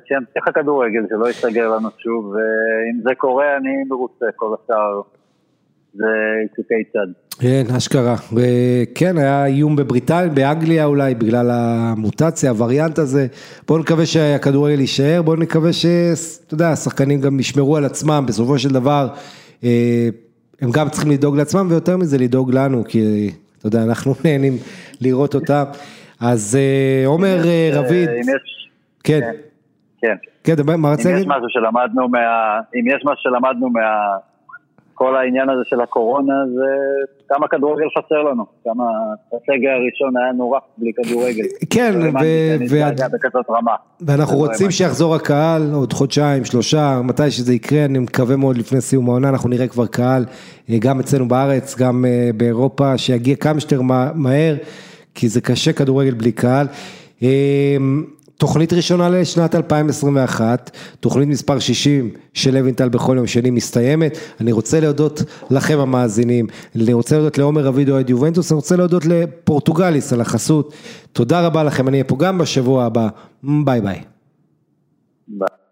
שימשיך הכדורגל, שלא יסתגר לנו שוב, ואם זה קורה, אני מרוצה כל השאר, זה עיסוקי צד. כן, אשכרה, כן, היה איום בבריטניה, באנגליה אולי, בגלל המוטציה, הווריאנט הזה, בואו נקווה שהכדורגל יישאר, בואו נקווה שאתה יודע, השחקנים גם ישמרו על עצמם, בסופו של דבר, הם גם צריכים לדאוג לעצמם, ויותר מזה לדאוג לנו, כי אתה יודע, אנחנו נהנים לראות אותם, אז עומר רביד, כן, כן, כן, מה רצה? אם יש משהו שלמדנו, אם יש משהו שלמדנו כל העניין הזה של הקורונה, זה כמה כדורגל חסר לנו, כמה הסגר הראשון היה נורא בלי כדורגל. כן, ואנחנו רוצים שיחזור הקהל, עוד חודשיים, שלושה, מתי שזה יקרה, אני מקווה מאוד לפני סיום העונה, אנחנו נראה כבר קהל, גם אצלנו בארץ, גם באירופה, שיגיע כמה שיותר מהר, כי זה קשה כדורגל בלי קהל. תוכנית ראשונה לשנת 2021, תוכנית מספר 60 של לוינטל בכל יום שני מסתיימת, אני רוצה להודות לכם המאזינים, אני רוצה להודות לעומר רביד אוהד יובנטוס, אני רוצה להודות לפורטוגליס על החסות, תודה רבה לכם, אני אהיה פה גם בשבוע הבא, ביי ביי.